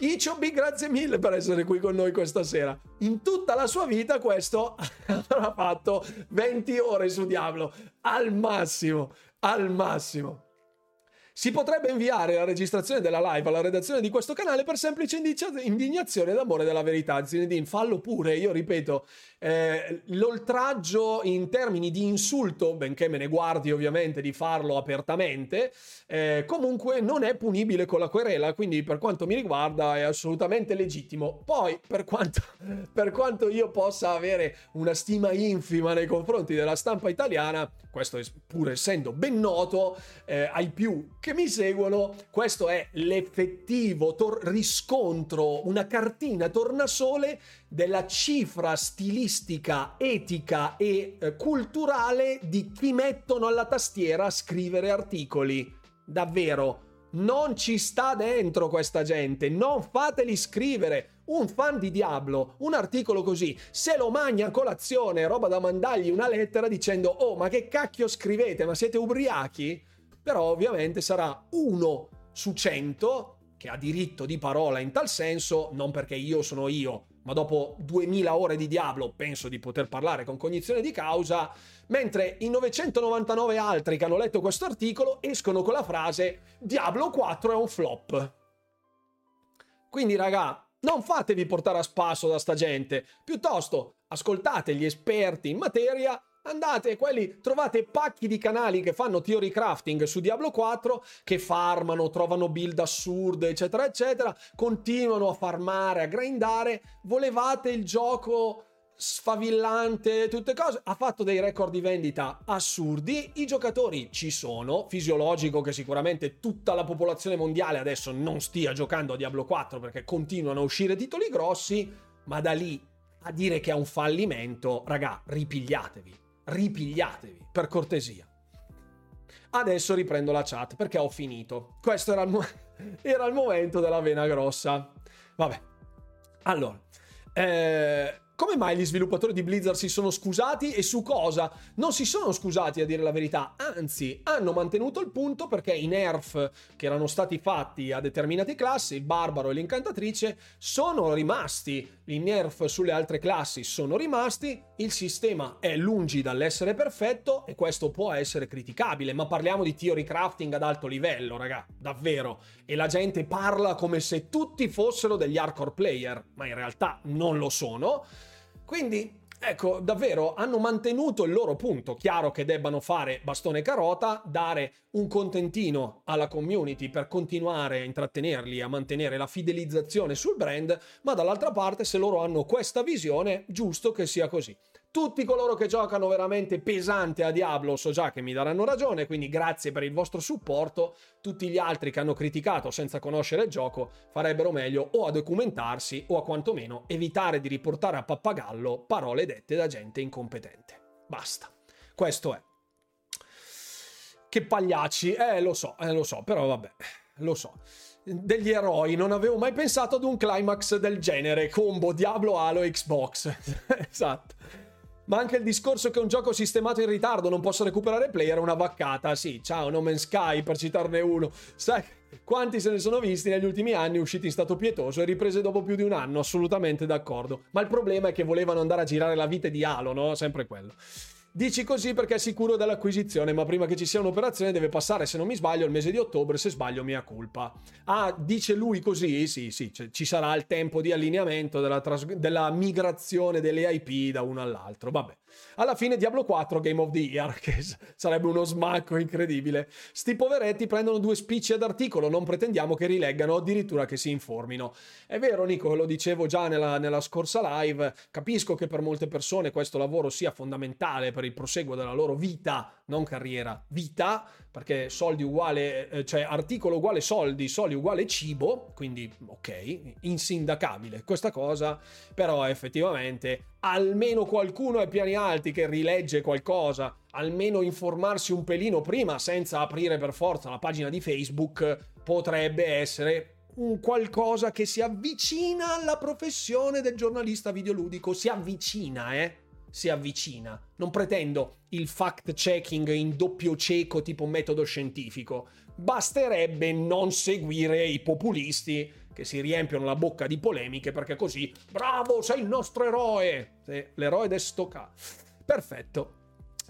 Ichobi, grazie mille per essere qui con noi questa sera. In tutta la sua vita questo avrà fatto venti ore su Diablo, al massimo, al massimo. Si potrebbe inviare la registrazione della live alla redazione di questo canale per semplice indignazione ed amore della verità. Zinedine, fallo pure, io ripeto, eh, l'oltraggio in termini di insulto, benché me ne guardi ovviamente di farlo apertamente, eh, comunque non è punibile con la querela, quindi per quanto mi riguarda è assolutamente legittimo. Poi, per quanto, per quanto io possa avere una stima infima nei confronti della stampa italiana, questo pur essendo ben noto, eh, ai più che mi seguono, questo è l'effettivo tor- riscontro, una cartina tornasole della cifra stilistica, etica e eh, culturale di chi mettono alla tastiera a scrivere articoli. Davvero, non ci sta dentro questa gente, non fateli scrivere. Un fan di Diablo, un articolo così, se lo magna a colazione, roba da mandargli una lettera dicendo «Oh, ma che cacchio scrivete, ma siete ubriachi?» Però ovviamente sarà uno su cento che ha diritto di parola in tal senso, non perché io sono io, ma dopo duemila ore di Diablo penso di poter parlare con cognizione di causa, mentre i novecentonovantanove altri che hanno letto questo articolo escono con la frase «Diablo quattro è un flop». Quindi, raga, non fatevi portare a spasso da sta gente, piuttosto ascoltate gli esperti in materia, andate quelli, trovate pacchi di canali che fanno theory crafting su Diablo quattro, che farmano, trovano build assurde, eccetera, eccetera, continuano a farmare, a grindare, volevate il gioco sfavillante, tutte cose, ha fatto dei record di vendita assurdi, i giocatori ci sono, fisiologico che sicuramente tutta la popolazione mondiale adesso non stia giocando a Diablo quattro perché continuano a uscire titoli grossi, ma da lì a dire che è un fallimento, raga, ripigliatevi. ripigliatevi, per cortesia. Adesso riprendo la chat perché ho finito. Questo era il, mo- era il momento della vena grossa. Vabbè. Allora, eh, come mai gli sviluppatori di Blizzard si sono scusati e su cosa? Non si sono scusati, a dire la verità, anzi hanno mantenuto il punto perché i nerf che erano stati fatti a determinate classi, il barbaro e l'incantatrice, sono rimasti. I nerf sulle altre classi sono rimasti, il sistema è lungi dall'essere perfetto e questo può essere criticabile, ma parliamo di theory crafting ad alto livello, raga, davvero. E la gente parla come se tutti fossero degli hardcore player, ma in realtà non lo sono. Quindi, ecco, davvero hanno mantenuto il loro punto. Chiaro che debbano fare bastone e carota, dare un contentino alla community per continuare a intrattenerli, a mantenere la fidelizzazione sul brand, ma dall'altra parte, se loro hanno questa visione, giusto che sia così. Tutti coloro che giocano veramente pesante a Diablo so già che mi daranno ragione, quindi grazie per il vostro supporto. Tutti gli altri che hanno criticato senza conoscere il gioco farebbero meglio o a documentarsi o a quantomeno evitare di riportare a pappagallo parole dette da gente incompetente. Basta. Questo è. Che pagliacci. Eh, lo so, eh, lo so, però vabbè, lo so. Degli eroi, non avevo mai pensato ad un climax del genere. Combo Diablo, Halo, Xbox. Esatto. Ma anche il discorso che un gioco sistemato in ritardo non possa recuperare player è una vaccata. Sì, ciao, No Man's Sky, per citarne uno. Sai quanti se ne sono visti negli ultimi anni, usciti in stato pietoso e riprese dopo più di un anno? Assolutamente d'accordo. Ma il problema è che volevano andare a girare la vite di Halo, no? Sempre quello. Dici così perché è sicuro dell'acquisizione, ma prima che ci sia un'operazione deve passare, se non mi sbaglio, il mese di ottobre, se sbaglio mia colpa. Ah, dice lui così? Sì, sì, cioè, ci sarà il tempo di allineamento della, tras- della migrazione delle I P da uno all'altro, vabbè. Alla fine Diablo quattro Game of the Year, che s- sarebbe uno smacco incredibile. Sti poveretti prendono due spicci ad articolo, non pretendiamo che rileggano, addirittura che si informino. È vero, Nico, lo dicevo già nella, nella scorsa live, capisco che per molte persone questo lavoro sia fondamentale, per il proseguo della loro vita, non carriera, vita, perché soldi uguale, cioè articolo uguale soldi, soldi uguale cibo, quindi ok, insindacabile questa cosa, però effettivamente almeno qualcuno ai piani alti che rilegge qualcosa, almeno informarsi un pelino prima senza aprire per forza la pagina di Facebook potrebbe essere un qualcosa che si avvicina alla professione del giornalista videoludico, si avvicina, eh? Si avvicina. Non pretendo il fact-checking in doppio cieco tipo metodo scientifico. Basterebbe non seguire i populisti che si riempiono la bocca di polemiche perché così, bravo, sei il nostro eroe! L'eroe de sto ca. Perfetto.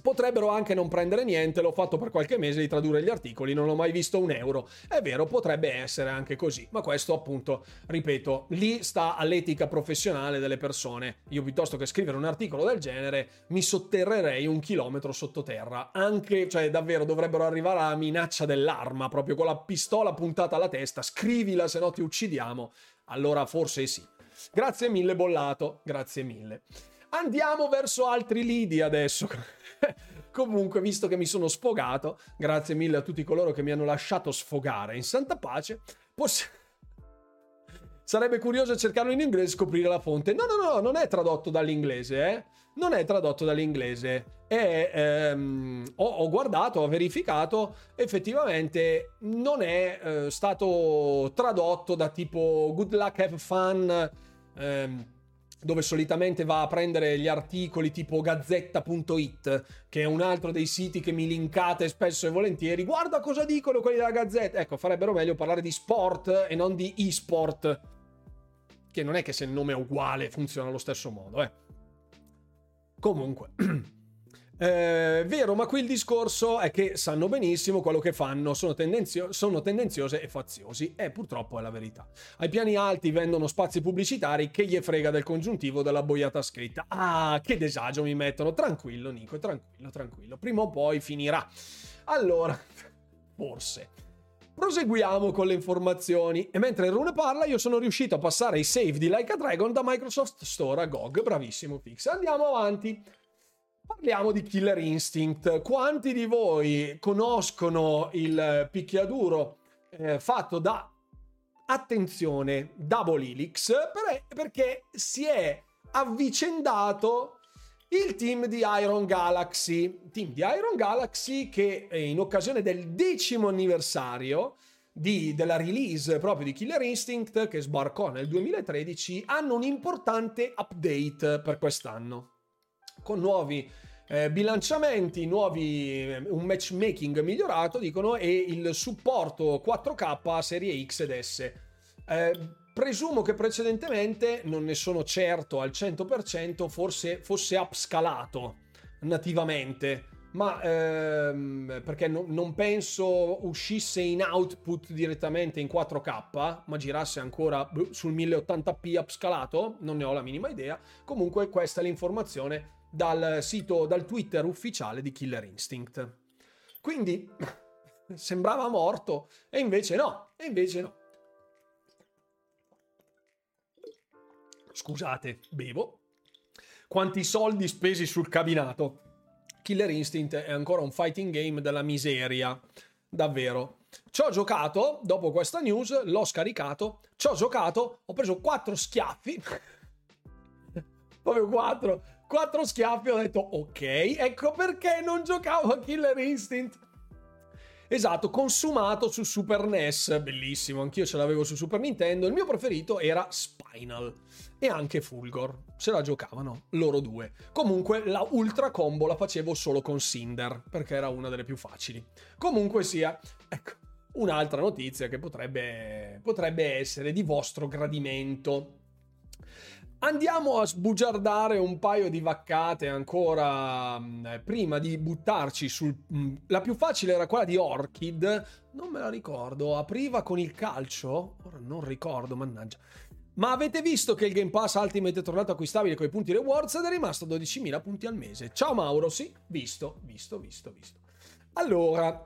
Potrebbero anche non prendere niente, l'ho fatto per qualche mese di tradurre gli articoli, non ho mai visto un euro. È vero, potrebbe essere anche così, ma questo appunto, ripeto, lì sta all'etica professionale delle persone. Io piuttosto che scrivere un articolo del genere mi sotterrerei un chilometro sottoterra, anche, cioè davvero dovrebbero arrivare alla minaccia dell'arma, proprio con la pistola puntata alla testa, scrivila se no ti uccidiamo, allora forse sì. Grazie mille bollato, grazie mille. Andiamo verso altri lidi adesso. Comunque, visto che mi sono sfogato, grazie mille a tutti coloro che mi hanno lasciato sfogare in santa pace. Poss- Sarebbe curioso cercarlo in inglese e scoprire la fonte. No, no, no, non è tradotto dall'inglese, eh? Non è tradotto dall'inglese. E, ehm, ho, ho guardato, ho verificato, effettivamente non è eh, stato tradotto da tipo Good Luck Have Fun, ehm, dove solitamente va a prendere gli articoli tipo gazzetta punto it, che è un altro dei siti che mi linkate spesso e volentieri. Guarda cosa dicono quelli della Gazzetta. Ecco, farebbero meglio parlare di sport e non di e-sport, che non è che se il nome è uguale funziona allo stesso modo, eh. Comunque eh, vero, ma qui il discorso è che sanno benissimo quello che fanno, sono, tendenzio- sono tendenziose e faziosi, e purtroppo è la verità. Ai piani alti vendono spazi pubblicitari, che gli frega del congiuntivo della boiata scritta. Ah, che disagio mi mettono. Tranquillo Nico, tranquillo, tranquillo, prima o poi finirà. Allora, forse proseguiamo con le informazioni, e mentre Rune parla io sono riuscito a passare i save di Like a Dragon da Microsoft Store a G O G. Bravissimo Fix, andiamo avanti. Parliamo di Killer Instinct. Quanti di voi conoscono il picchiaduro eh, fatto da, attenzione, Double Helix, perché si è avvicendato il team di Iron Galaxy. Team di Iron Galaxy che in occasione del decimo anniversario di, della release proprio di Killer Instinct, che sbarcò nel duemilatredici, hanno un importante update per quest'anno, con nuovi eh, bilanciamenti, nuovi, un matchmaking migliorato, dicono, e il supporto quattro K a serie X ed S. Eh, presumo che precedentemente, non ne sono certo al cento per cento, forse fosse upscalato nativamente, ma ehm, perché no, non penso uscisse in output direttamente in quattro K, ma girasse ancora sul mille ottanta p upscalato, non ne ho la minima idea. Comunque questa è l'informazione dal sito, dal Twitter ufficiale di Killer Instinct. Quindi sembrava morto e invece no, e invece no. Scusate, bevo. Quanti soldi spesi sul cabinato. Killer Instinct è ancora un fighting game della miseria, davvero. Ci ho giocato, dopo questa news, l'ho scaricato, ci ho giocato, ho preso quattro schiaffi. Proprio quattro. Quattro schiaffi, ho detto ok, ecco perché non giocavo a Killer Instinct. Esatto, consumato su Super N E S, bellissimo, anch'io ce l'avevo su Super Nintendo. Il mio preferito era Spinal e anche Fulgor, se la giocavano loro due. Comunque la ultra combo la facevo solo con Cinder, perché era una delle più facili. Comunque sia, ecco, un'altra notizia che potrebbe, potrebbe essere di vostro gradimento. Andiamo a sbugiardare un paio di vaccate ancora prima di buttarci sul... La più facile era quella di Orchid, non me la ricordo, apriva con il calcio? Ora non ricordo, mannaggia. Ma avete visto che il Game Pass Ultimate è tornato acquistabile con i punti rewards ed è rimasto dodicimila punti al mese? Ciao Mauro, sì, visto, visto, visto, visto. Allora,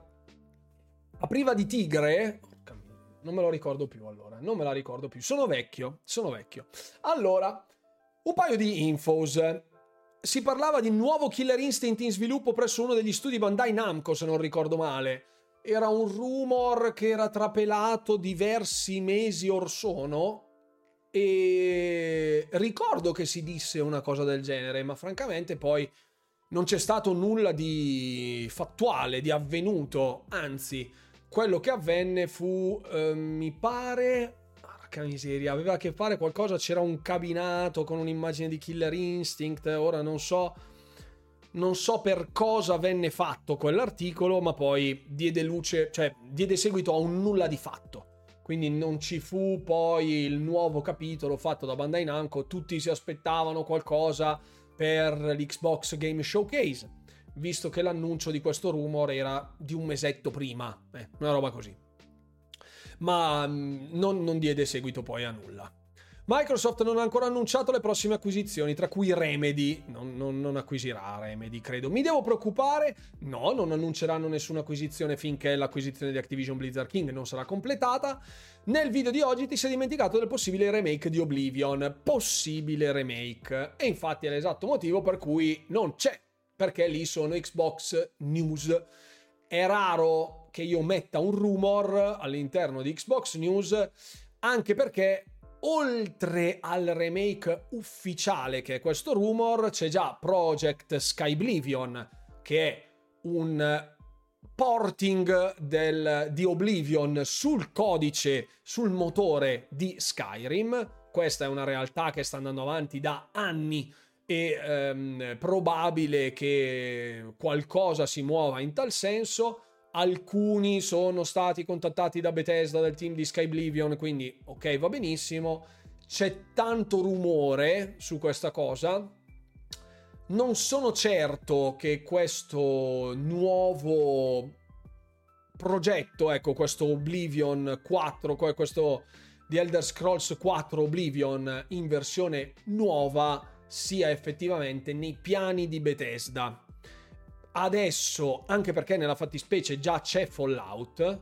apriva di tigre... Non me lo ricordo più allora, non me la ricordo più. Sono vecchio, sono vecchio. Allora, un paio di infos. si parlava di nuovo Killer Instinct in sviluppo presso uno degli studi Bandai Namco, se non ricordo male. Era un rumor che era trapelato diversi mesi or sono, e ricordo che si disse una cosa del genere, ma francamente poi non c'è stato nulla di fattuale, di avvenuto. Anzi, quello che avvenne fu, eh, mi pare... Porca miseria, aveva a che fare qualcosa, c'era un cabinato con un'immagine di Killer Instinct, ora non so, non so per cosa venne fatto quell'articolo, ma poi diede luce, cioè diede seguito a un nulla di fatto. Quindi non ci fu poi il nuovo capitolo fatto da Bandai Namco. Tutti si aspettavano qualcosa per l'Xbox Game Showcase, visto che l'annuncio di questo rumor era di un mesetto prima, eh, una roba così. Ma non, non diede seguito poi a nulla. Microsoft non ha ancora annunciato le prossime acquisizioni, tra cui Remedy. Non, non, non acquisirà Remedy, credo. Mi devo preoccupare? No, non annunceranno nessuna acquisizione finché l'acquisizione di Activision Blizzard King non sarà completata. Nel video di oggi ti sei dimenticato del possibile remake di Oblivion. Possibile remake. E infatti è l'esatto motivo per cui non c'è, perché lì sono Xbox News. È raro che io metta un rumor all'interno di Xbox News, anche perché... oltre al remake ufficiale, che è questo rumor, c'è già Project Skyblivion, che è un porting del, di Oblivion sul codice, sul motore di Skyrim. Questa è una realtà che sta andando avanti da anni e ehm, probabile che qualcosa si muova in tal senso. Alcuni sono stati contattati da Bethesda, del team di Skyblivion, quindi ok, va benissimo. C'è tanto rumore su questa cosa. Non sono certo che questo nuovo progetto, ecco, questo Oblivion quattro, questo The Elder Scrolls quattro Oblivion in versione nuova, sia effettivamente nei piani di Bethesda. Adesso, anche perché nella fattispecie già c'è Fallout,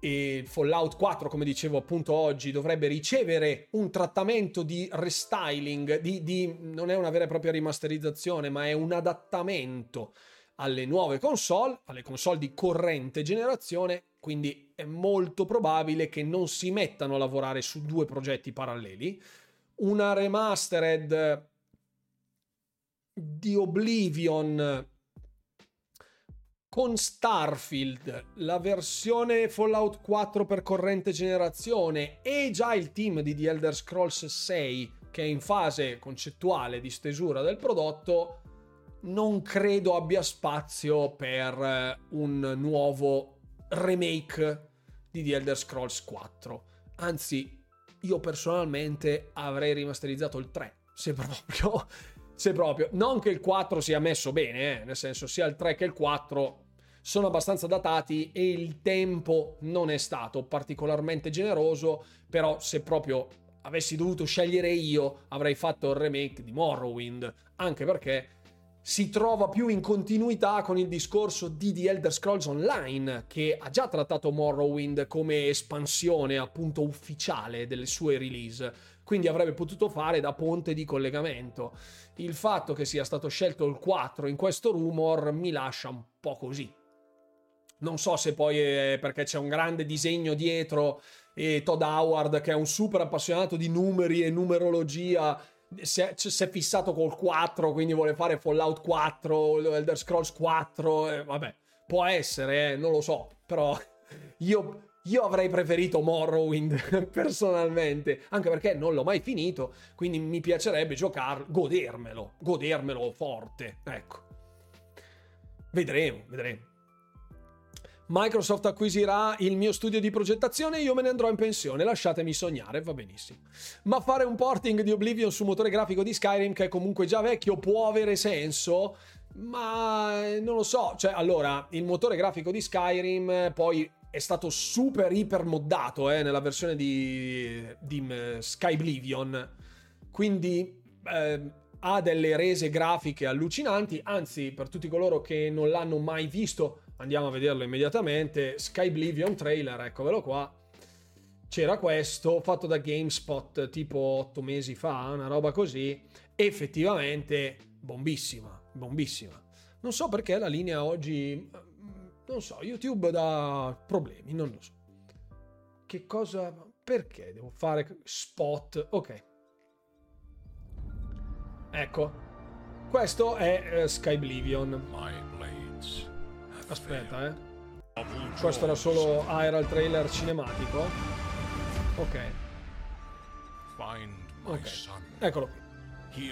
e Fallout quattro, come dicevo appunto oggi, dovrebbe ricevere un trattamento di restyling, di, di, non è una vera e propria rimasterizzazione, ma è un adattamento alle nuove console, alle console di corrente generazione, quindi è molto probabile che non si mettano a lavorare su due progetti paralleli. Una remastered di Oblivion con Starfield, la versione Fallout quattro per corrente generazione, e già il team di The Elder Scrolls sei, che è in fase concettuale di stesura del prodotto, non credo abbia spazio per un nuovo remake di The Elder Scrolls quattro. Anzi, io personalmente avrei rimasterizzato il tre, se proprio... se proprio. Non che il quattro sia messo bene, eh, nel senso, sia il tre che il quattro sono abbastanza datati e il tempo non è stato particolarmente generoso, però se proprio avessi dovuto scegliere io avrei fatto il remake di Morrowind, anche perché si trova più in continuità con il discorso di The Elder Scrolls Online, che ha già trattato Morrowind come espansione appunto ufficiale delle sue release, quindi avrebbe potuto fare da ponte di collegamento. Il fatto che sia stato scelto il quattro in questo rumor mi lascia un po' così. Non so se poi è perché c'è un grande disegno dietro e Todd Howard, che è un super appassionato di numeri e numerologia, si è, si è fissato col quattro, quindi vuole fare Fallout quattro, Elder Scrolls quattro, eh, vabbè, può essere, eh, non lo so, però io... Io avrei preferito Morrowind personalmente, anche perché non l'ho mai finito, quindi mi piacerebbe giocarlo, godermelo, godermelo forte, ecco. Vedremo, vedremo. Microsoft acquisirà il mio studio di progettazione e io me ne andrò in pensione, lasciatemi sognare, va benissimo. Ma fare un porting di Oblivion su motore grafico di Skyrim, che è comunque già vecchio, può avere senso, ma non lo so. Cioè, allora, il motore grafico di Skyrim poi... è stato super iper moddato eh, nella versione di, di Skyblivion, quindi eh, ha delle rese grafiche allucinanti. Anzi, per tutti coloro che non l'hanno mai visto, andiamo a vederlo immediatamente. Skyblivion trailer, eccovelo qua, c'era questo fatto da GameSpot tipo otto mesi fa, una roba così. Effettivamente bombissima, bombissima. Non so perché la linea oggi, non so, YouTube dà problemi, non lo so. Che cosa, perché devo fare spot? Ok. Ecco, questo è uh, Skyblivion. Aspetta, eh. Questo era solo ah, era il trailer cinematico. Ok. Ok. Eccolo qui.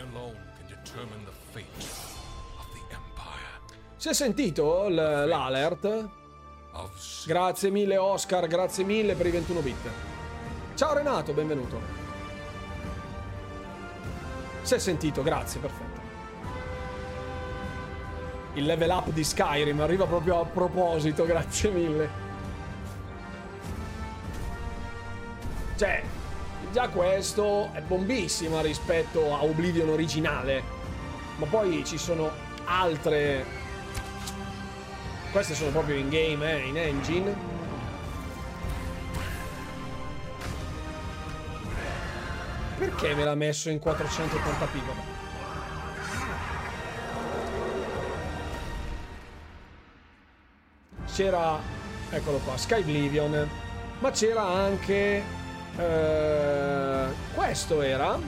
Si è sentito l- l'alert? Grazie mille Oscar, grazie mille per i ventuno bit. Ciao Renato, benvenuto. Si è sentito, grazie, perfetto. Il level up di Skyrim arriva proprio a proposito, grazie mille. Cioè, già questo è bombissima rispetto a Oblivion originale. Ma poi ci sono altre... Queste sono proprio in game, eh, in engine. Perché me l'ha messo in quattrocentottanta p? C'era, eccolo qua, Skyblivion, ma c'era anche eh, questo era,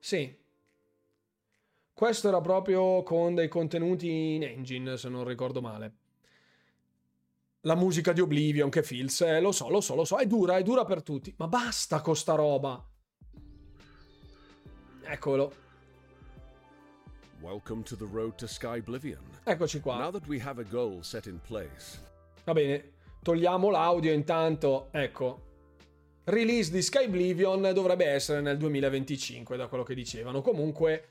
sì. Questo era proprio con dei contenuti in engine, se non ricordo male. La musica di Oblivion, che feels, eh, lo so, lo so, lo so, è dura, è dura per tutti. Ma basta con sta roba. Eccolo. Welcome to the road to Skyblivion. Eccoci qua. Now that we have a goal set in place. Va bene, togliamo l'audio intanto, ecco. Release di Skyblivion dovrebbe essere nel duemilaventicinque, da quello che dicevano. Comunque...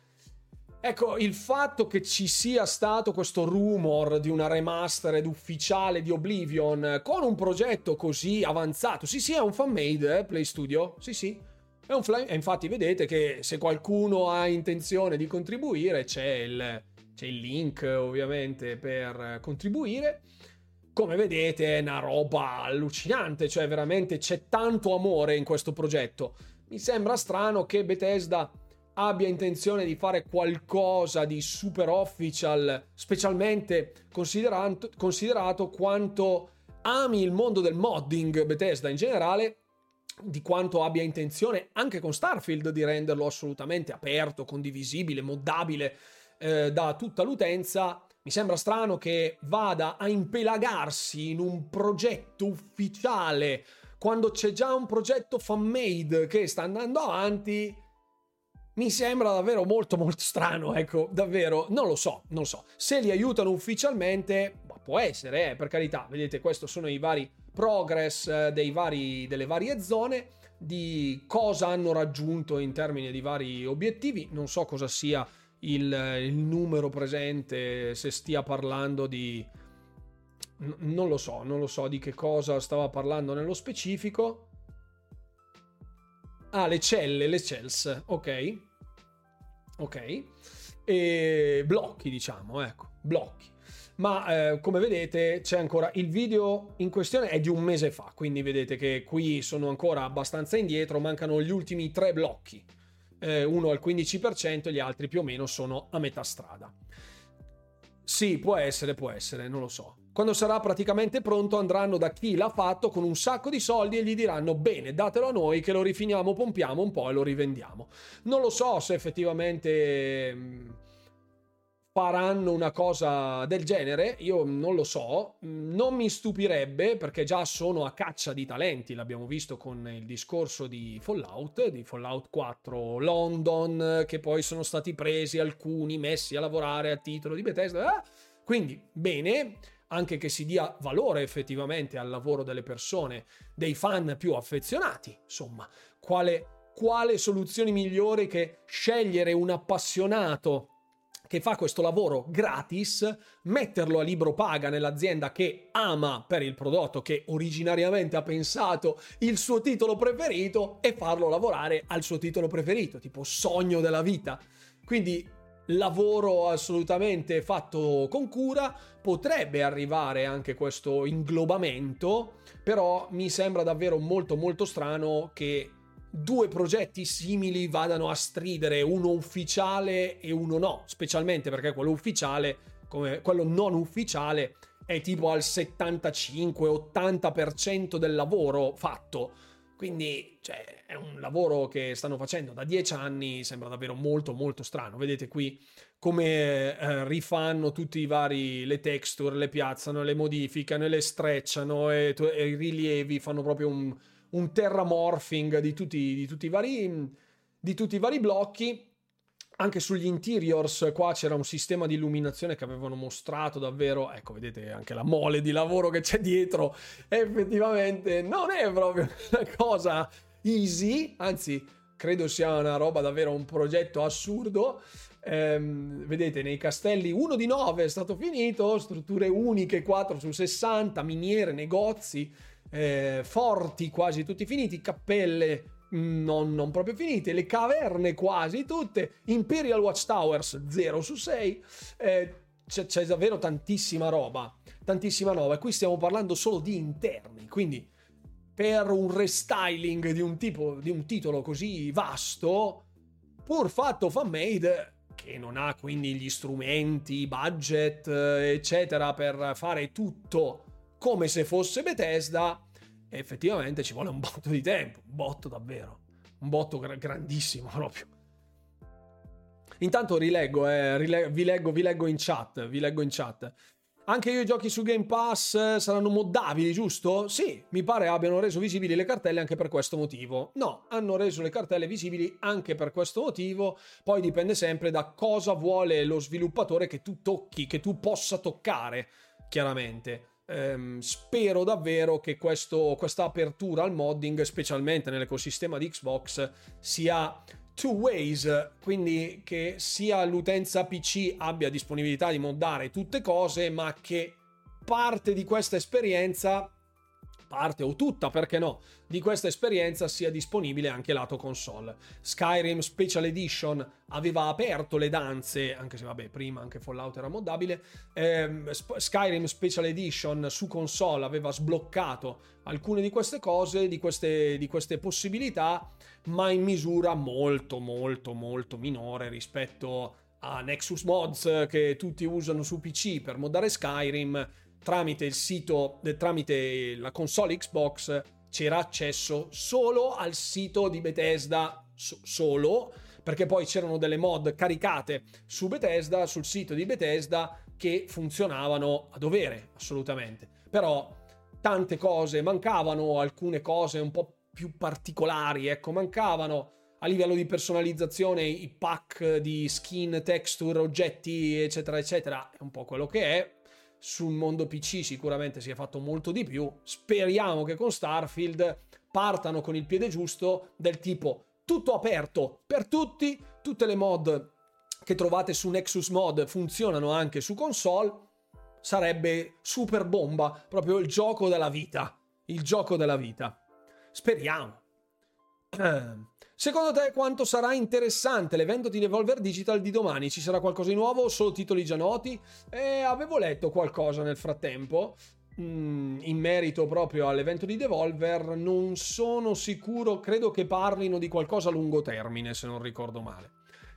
Ecco, il fatto che ci sia stato questo rumor di una remastered ufficiale di Oblivion con un progetto così avanzato. Sì, sì, è un fan-made, eh, Play Studio. Sì, sì. È un fly... e infatti vedete che se qualcuno ha intenzione di contribuire c'è il, c'è il link ovviamente per contribuire. Come vedete è una roba allucinante, cioè veramente c'è tanto amore in questo progetto. Mi sembra strano che Bethesda... abbia intenzione di fare qualcosa di super official, specialmente considerato, considerato quanto ami il mondo del modding Bethesda in generale, di quanto abbia intenzione anche con Starfield di renderlo assolutamente aperto, condivisibile, moddabile eh, da tutta l'utenza. Mi sembra strano che vada a impelagarsi in un progetto ufficiale quando c'è già un progetto fan-made che sta andando avanti. Mi sembra davvero molto molto strano, ecco, davvero, non lo so, non so. Se li aiutano ufficialmente, ma può essere, eh, per carità. Vedete, questi sono i vari progress dei vari, delle varie zone, di cosa hanno raggiunto in termini di vari obiettivi. Non so cosa sia il, il numero presente, se stia parlando di... N- non lo so, non lo so di che cosa stava parlando nello specifico. Ah, le celle, le cells, ok, ok, e blocchi diciamo, ecco, blocchi, ma eh, come vedete c'è ancora, il video in questione è di un mese fa, quindi vedete che qui sono ancora abbastanza indietro, mancano gli ultimi tre blocchi, eh, uno al quindici per cento e gli altri più o meno sono a metà strada. Sì, può essere, può essere, non lo so. Quando sarà praticamente pronto andranno da chi l'ha fatto con un sacco di soldi e gli diranno bene, datelo a noi che lo rifiniamo, pompiamo un po' e lo rivendiamo. Non lo so se effettivamente faranno una cosa del genere, io non lo so, non mi stupirebbe perché già sono a caccia di talenti, l'abbiamo visto con il discorso di Fallout, di Fallout quattro London, che poi sono stati presi alcuni, messi a lavorare a titolo di Bethesda, ah, quindi bene... anche che si dia valore effettivamente al lavoro delle persone, dei fan più affezionati, insomma. Quale, quale soluzione migliore che scegliere un appassionato che fa questo lavoro gratis, metterlo a libro paga nell'azienda che ama per il prodotto, che originariamente ha pensato il suo titolo preferito, e farlo lavorare al suo titolo preferito, tipo sogno della vita. Quindi... lavoro assolutamente fatto con cura, potrebbe arrivare anche questo inglobamento, però mi sembra davvero molto molto strano che due progetti simili vadano a stridere, uno ufficiale e uno no, specialmente perché quello ufficiale, come quello non ufficiale, è tipo al settantacinque ottanta per cento del lavoro fatto. Quindi, cioè, è un lavoro che stanno facendo da dieci anni, sembra davvero molto molto strano. Vedete qui come eh, rifanno tutti i vari, le texture, le piazzano, le modificano e le strecciano, e, e i rilievi, fanno proprio un, un terramorphing di tutti, di tutti i vari, di tutti i vari blocchi. Anche sugli interiors qua c'era un sistema di illuminazione che avevano mostrato davvero, ecco, vedete anche la mole di lavoro che c'è dietro, effettivamente non è proprio una cosa easy, anzi credo sia una roba davvero, un progetto assurdo. Ehm, vedete nei castelli uno di nove è stato finito, strutture uniche quattro su sessanta, miniere, negozi, eh, forti quasi tutti finiti, cappelle Non, non proprio finite, le caverne quasi tutte, Imperial Watchtowers zero su sei, eh, c'è, c'è davvero tantissima roba, tantissima roba, e qui stiamo parlando solo di interni, quindi per un restyling di un tipo, di un titolo così vasto, pur fatto fan-made, che non ha quindi gli strumenti, i budget, eccetera, per fare tutto come se fosse Bethesda, effettivamente ci vuole un botto di tempo, un botto davvero, un botto grandissimo proprio. Intanto rileggo, eh, rileg- vi leggo, vi leggo in chat, vi leggo in chat. Anche io i giochi su Game Pass saranno moddabili, giusto? Sì, mi pare abbiano reso visibili le cartelle anche per questo motivo. No, hanno reso le cartelle visibili anche per questo motivo. Poi dipende sempre da cosa vuole lo sviluppatore che tu tocchi, che tu possa toccare, chiaramente. Spero davvero che questo, questa apertura al modding, specialmente nell'ecosistema di Xbox, sia two ways, quindi che sia l'utenza P C abbia disponibilità di moddare tutte cose, ma che parte di questa esperienza, parte o tutta, perché no, di questa esperienza sia disponibile anche lato console. Skyrim Special Edition aveva aperto le danze, anche se vabbè, prima anche Fallout era moddabile. Eh, Skyrim Special Edition su console aveva sbloccato alcune di queste cose, di queste, di queste possibilità, ma in misura molto molto molto minore rispetto a Nexus Mods che tutti usano su P C per moddare Skyrim. Tramite il sito, tramite la console Xbox c'era accesso solo al sito di Bethesda, so- solo, perché poi c'erano delle mod caricate su Bethesda, sul sito di Bethesda, che funzionavano a dovere, assolutamente. Però tante cose mancavano, alcune cose un po' più particolari, ecco, mancavano a livello di personalizzazione, i pack di skin, texture, oggetti, eccetera, eccetera, è un po' quello che è. Sul mondo P C sicuramente si è fatto molto di più. Speriamo che con Starfield partano con il piede giusto, del tipo tutto aperto per tutti, tutte le mod che trovate su Nexus Mod funzionano anche su console. Sarebbe super bomba, proprio il gioco della vita, il gioco della vita. Speriamo. Secondo te quanto sarà interessante l'evento di Devolver Digital di domani? Ci sarà qualcosa di nuovo o solo titoli già noti? Eh, avevo letto qualcosa nel frattempo mm, in merito proprio all'evento di Devolver, non sono sicuro, credo che parlino di qualcosa a lungo termine se non ricordo male.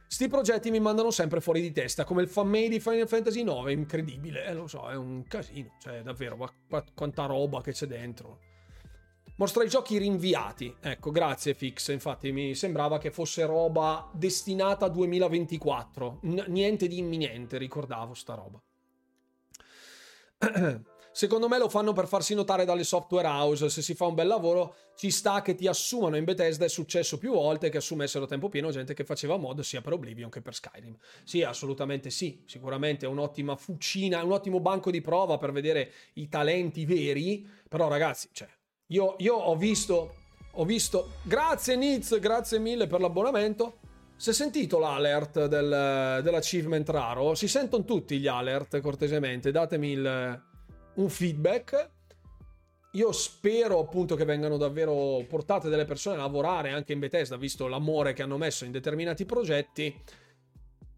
Sti progetti mi mandano sempre fuori di testa, come il fan-made di Final Fantasy nove, incredibile, eh, lo so, è un casino, cioè davvero, ma qu- quanta roba che c'è dentro. Mostra i giochi rinviati, ecco, grazie Fix, infatti mi sembrava che fosse roba destinata a duemilaventiquattro, N- niente di imminente, ricordavo sta roba. Secondo me lo fanno per farsi notare dalle software house, se si fa un bel lavoro ci sta che ti assumano. In Bethesda è successo più volte che assumessero a tempo pieno gente che faceva mod sia per Oblivion che per Skyrim. Sì, assolutamente sì, sicuramente è un'ottima fucina, un ottimo banco di prova per vedere i talenti veri, però ragazzi, cioè, Io, io ho visto, ho visto, grazie Niz, grazie mille per l'abbonamento. Si è sentito l'alert del, dell'achievement raro? Si sentono tutti gli alert, cortesemente, datemi il, un feedback. Io spero appunto che vengano davvero portate delle persone a lavorare anche in Bethesda, visto l'amore che hanno messo in determinati progetti.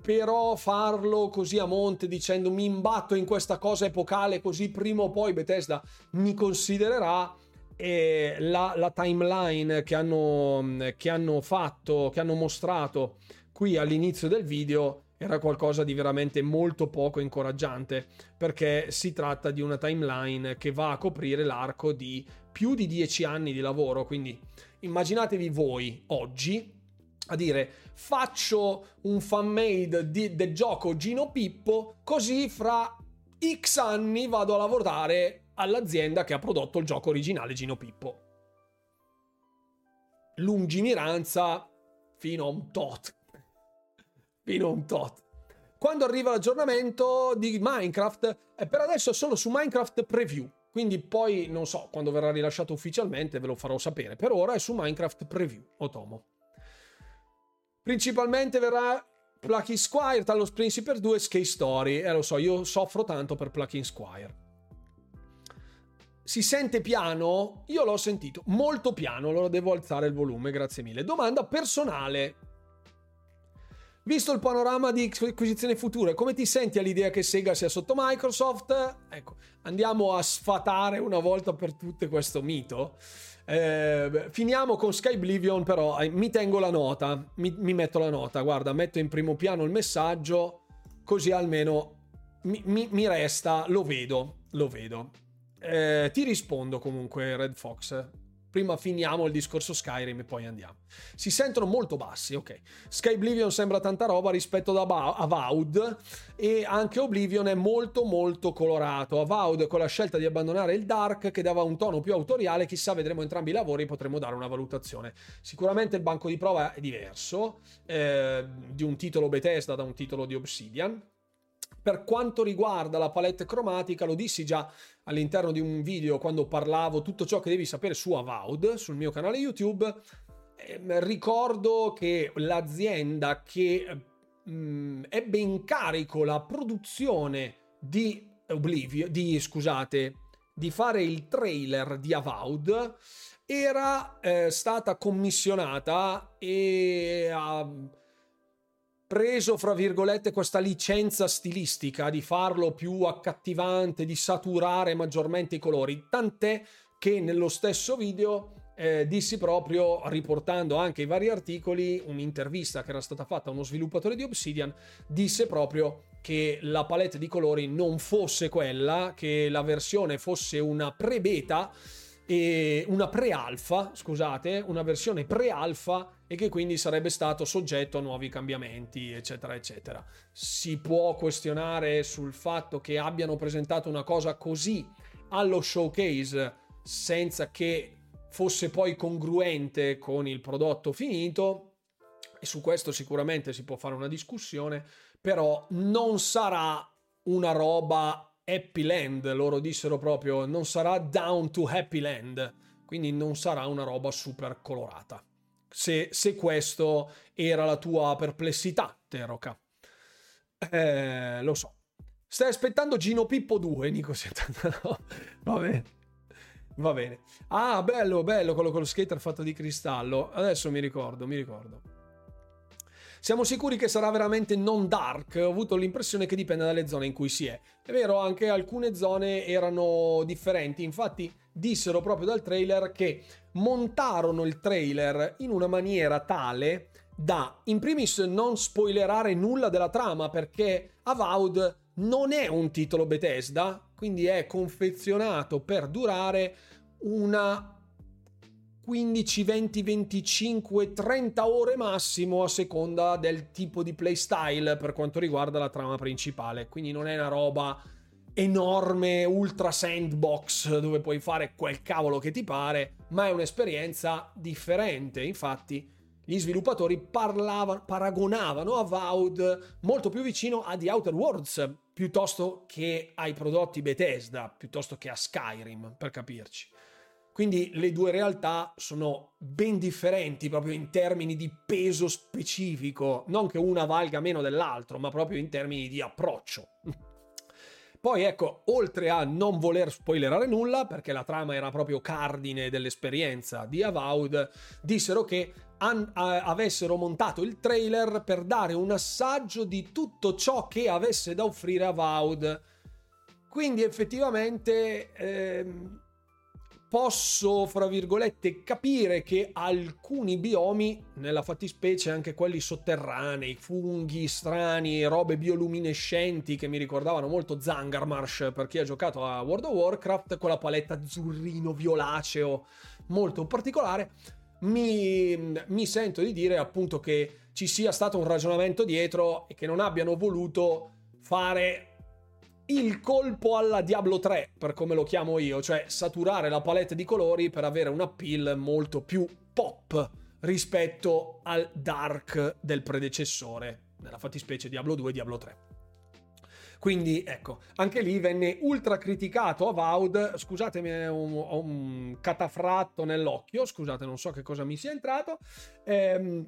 Però farlo così a monte dicendo mi imbatto in questa cosa epocale così prima o poi Bethesda mi considererà, e la, la timeline che hanno, che hanno fatto, che hanno mostrato qui all'inizio del video era qualcosa di veramente molto poco incoraggiante, perché si tratta di una timeline che va a coprire l'arco di più di dieci anni di lavoro. Quindi immaginatevi voi oggi a dire: faccio un fanmade di, del gioco Gino Pippo, così fra X anni vado a lavorare all'azienda che ha prodotto il gioco originale Gino Pippo. Lungimiranza fino a un tot. Fino a un tot. Quando arriva l'aggiornamento di Minecraft, per adesso è solo su Minecraft Preview, quindi poi non so quando verrà rilasciato ufficialmente, ve lo farò sapere. Per ora è su Minecraft Preview, Otomo. Principalmente verrà Plucky Squire, Talos Principe per due, Skate Story. E eh, lo so, io soffro tanto per Plucky Squire. Si sente piano? Io l'ho sentito molto piano, allora devo alzare il volume, grazie mille. Domanda personale. Visto il panorama di acquisizioni future, come ti senti all'idea che Sega sia sotto Microsoft? Ecco, andiamo a sfatare una volta per tutte questo mito. Eh, finiamo con Skyblivion, però mi tengo la nota, mi, mi metto la nota, guarda, metto in primo piano il messaggio, così almeno mi, mi, mi resta, lo vedo, lo vedo. Eh, ti rispondo comunque, Red Fox. Prima finiamo il discorso Skyrim e poi andiamo. Si sentono molto bassi, ok. Skyblivion sembra tanta roba rispetto ad Avowed, e anche Oblivion è molto molto colorato. Avowed con la scelta di abbandonare il dark che dava un tono più autoriale, chissà, vedremo entrambi i lavori e potremo dare una valutazione. Sicuramente il banco di prova è diverso, eh, di un titolo Bethesda da un titolo di Obsidian. Per quanto riguarda la palette cromatica, lo dissi già all'interno di un video quando parlavo tutto ciò che devi sapere su Avowed sul mio canale YouTube. Ehm, ricordo che l'azienda che mm, ebbe in carico la produzione di Oblivion, di scusate, di fare il trailer di Avowed, era eh, stata commissionata e ha preso fra virgolette questa licenza stilistica di farlo più accattivante, di saturare maggiormente i colori, tant'è che nello stesso video eh, dissi proprio, riportando anche i vari articoli, un'intervista che era stata fatta a uno sviluppatore di Obsidian, disse proprio che la palette di colori non fosse quella, che la versione fosse una pre-beta e una pre-alfa, scusate, una versione pre-alfa, e che quindi sarebbe stato soggetto a nuovi cambiamenti, eccetera eccetera. Si può questionare sul fatto che abbiano presentato una cosa così allo showcase senza che fosse poi congruente con il prodotto finito, e su questo sicuramente si può fare una discussione, però non sarà una roba Happy Land, loro dissero proprio, non sarà down to Happy Land, quindi non sarà una roba super colorata. Se, se questo era la tua perplessità, Teroca, eh, lo so. Stai aspettando Gino Pippo due, Nico settantanove. Va bene, va bene. Ah, bello, bello quello con lo skater fatto di cristallo. Adesso mi ricordo, mi ricordo. Siamo sicuri che sarà veramente non dark? Ho avuto l'impressione che dipenda dalle zone in cui si è. È vero, anche alcune zone erano differenti, infatti dissero proprio dal trailer che montarono il trailer in una maniera tale da, in primis, non spoilerare nulla della trama, perché Avowed non è un titolo Bethesda, quindi è confezionato per durare una quindici, venti, venticinque, trenta ore massimo, a seconda del tipo di playstyle per quanto riguarda la trama principale. Quindi non è una roba enorme, ultra sandbox, dove puoi fare quel cavolo che ti pare, ma è un'esperienza differente. Infatti gli sviluppatori parlavano, paragonavano Avowed molto più vicino a The Outer Worlds piuttosto che ai prodotti Bethesda, piuttosto che a Skyrim, per capirci. Quindi le due realtà sono ben differenti proprio in termini di peso specifico, non che una valga meno dell'altro, ma proprio in termini di approccio. Poi ecco, oltre a non voler spoilerare nulla, perché la trama era proprio cardine dell'esperienza di Avowed, dissero che an- a- avessero montato il trailer per dare un assaggio di tutto ciò che avesse da offrire Avowed. Quindi effettivamente ehm, posso, fra virgolette, capire che alcuni biomi, nella fattispecie anche quelli sotterranei, funghi strani, robe bioluminescenti che mi ricordavano molto Zangarmarsh, per chi ha giocato a World of Warcraft, con la paletta azzurrino violaceo molto particolare, mi, mi sento di dire appunto che ci sia stato un ragionamento dietro e che non abbiano voluto fare il colpo alla Diablo tre, per come lo chiamo io, cioè saturare la palette di colori per avere un appeal molto più pop rispetto al dark del predecessore, nella fattispecie Diablo due e Diablo tre. Quindi ecco, anche lì venne ultra criticato Avowed, scusatemi, ho un catafratto nell'occhio, scusate, non so che cosa mi sia entrato. Ehm,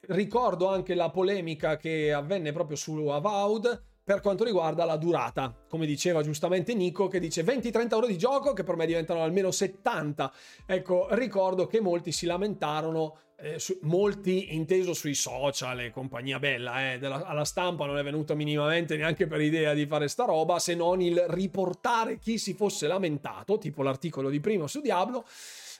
ricordo anche la polemica che avvenne proprio su Avowed per quanto riguarda la durata, come diceva giustamente Nico, che dice venti trenta ore di gioco, che per me diventano almeno settanta. Ecco, ricordo che molti si lamentarono, eh, su, molti inteso sui social e compagnia bella, eh, della, alla stampa non è venuto minimamente neanche per idea di fare sta roba, se non il riportare chi si fosse lamentato, tipo l'articolo di prima su Diablo,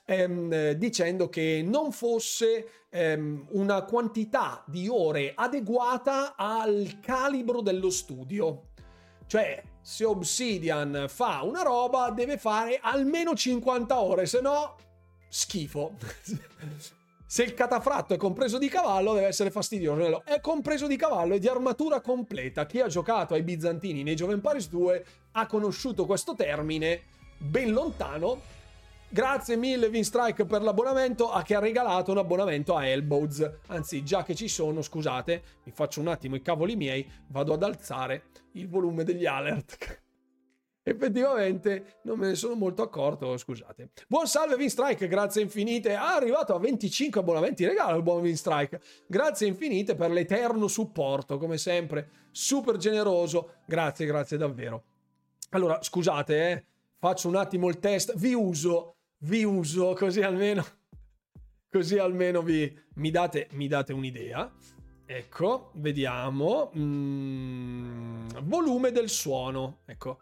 ehm, dicendo che non fosse una quantità di ore adeguata al calibro dello studio. Cioè, se Obsidian fa una roba deve fare almeno cinquanta ore, se no schifo. Se il catafratto è compreso di cavallo deve essere fastidioso, è compreso di cavallo e di armatura completa. Chi ha giocato ai bizantini nei Age of Empires due ha conosciuto questo termine ben lontano. Grazie mille Vinstrike per l'abbonamento, a che ha regalato un abbonamento a Elbows. Anzi, già che ci sono, scusate, mi faccio un attimo i cavoli miei, vado ad alzare il volume degli alert. Effettivamente non me ne sono molto accorto, scusate. Buon salve Vinstrike, grazie infinite. Ah, arrivato a venticinque abbonamenti regalo il buon Vinstrike. Grazie infinite per l'eterno supporto, come sempre, super generoso. Grazie, grazie davvero. Allora, scusate, eh, faccio un attimo il test, vi uso. Vi uso così almeno così almeno vi mi date mi date un'idea. Ecco, vediamo. Mm, volume del suono, ecco,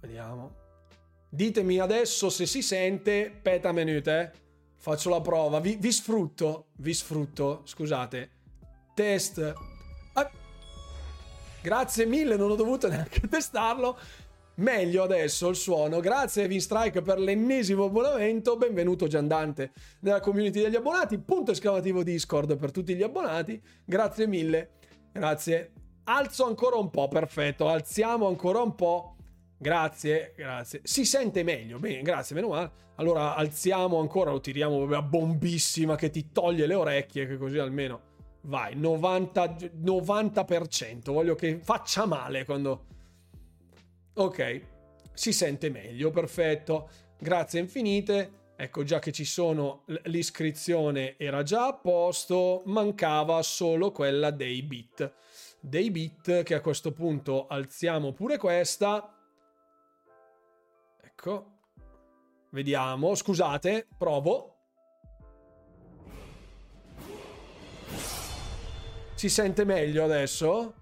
vediamo, ditemi adesso se si sente. Peta minute, eh. Faccio la prova, vi, vi sfrutto vi sfrutto scusate, test. Ah, grazie mille, non ho dovuto neanche testarlo. Meglio adesso il suono. Grazie Vinstrike per l'ennesimo abbonamento, benvenuto Giandante nella community degli abbonati, punto esclamativo Discord per tutti gli abbonati, grazie mille, grazie. Alzo ancora un po', perfetto, alziamo ancora un po', grazie, grazie. Si sente meglio, bene, grazie, meno male. Allora alziamo ancora, lo tiriamo a bombissima che ti toglie le orecchie, che così almeno vai, novanta novanta per cento, voglio che faccia male quando... Ok, si sente meglio, perfetto, grazie infinite. Ecco, già che ci sono, l'iscrizione era già a posto, mancava solo quella dei bit dei bit che a questo punto alziamo pure questa, ecco, vediamo, scusate, provo. Si sente meglio adesso?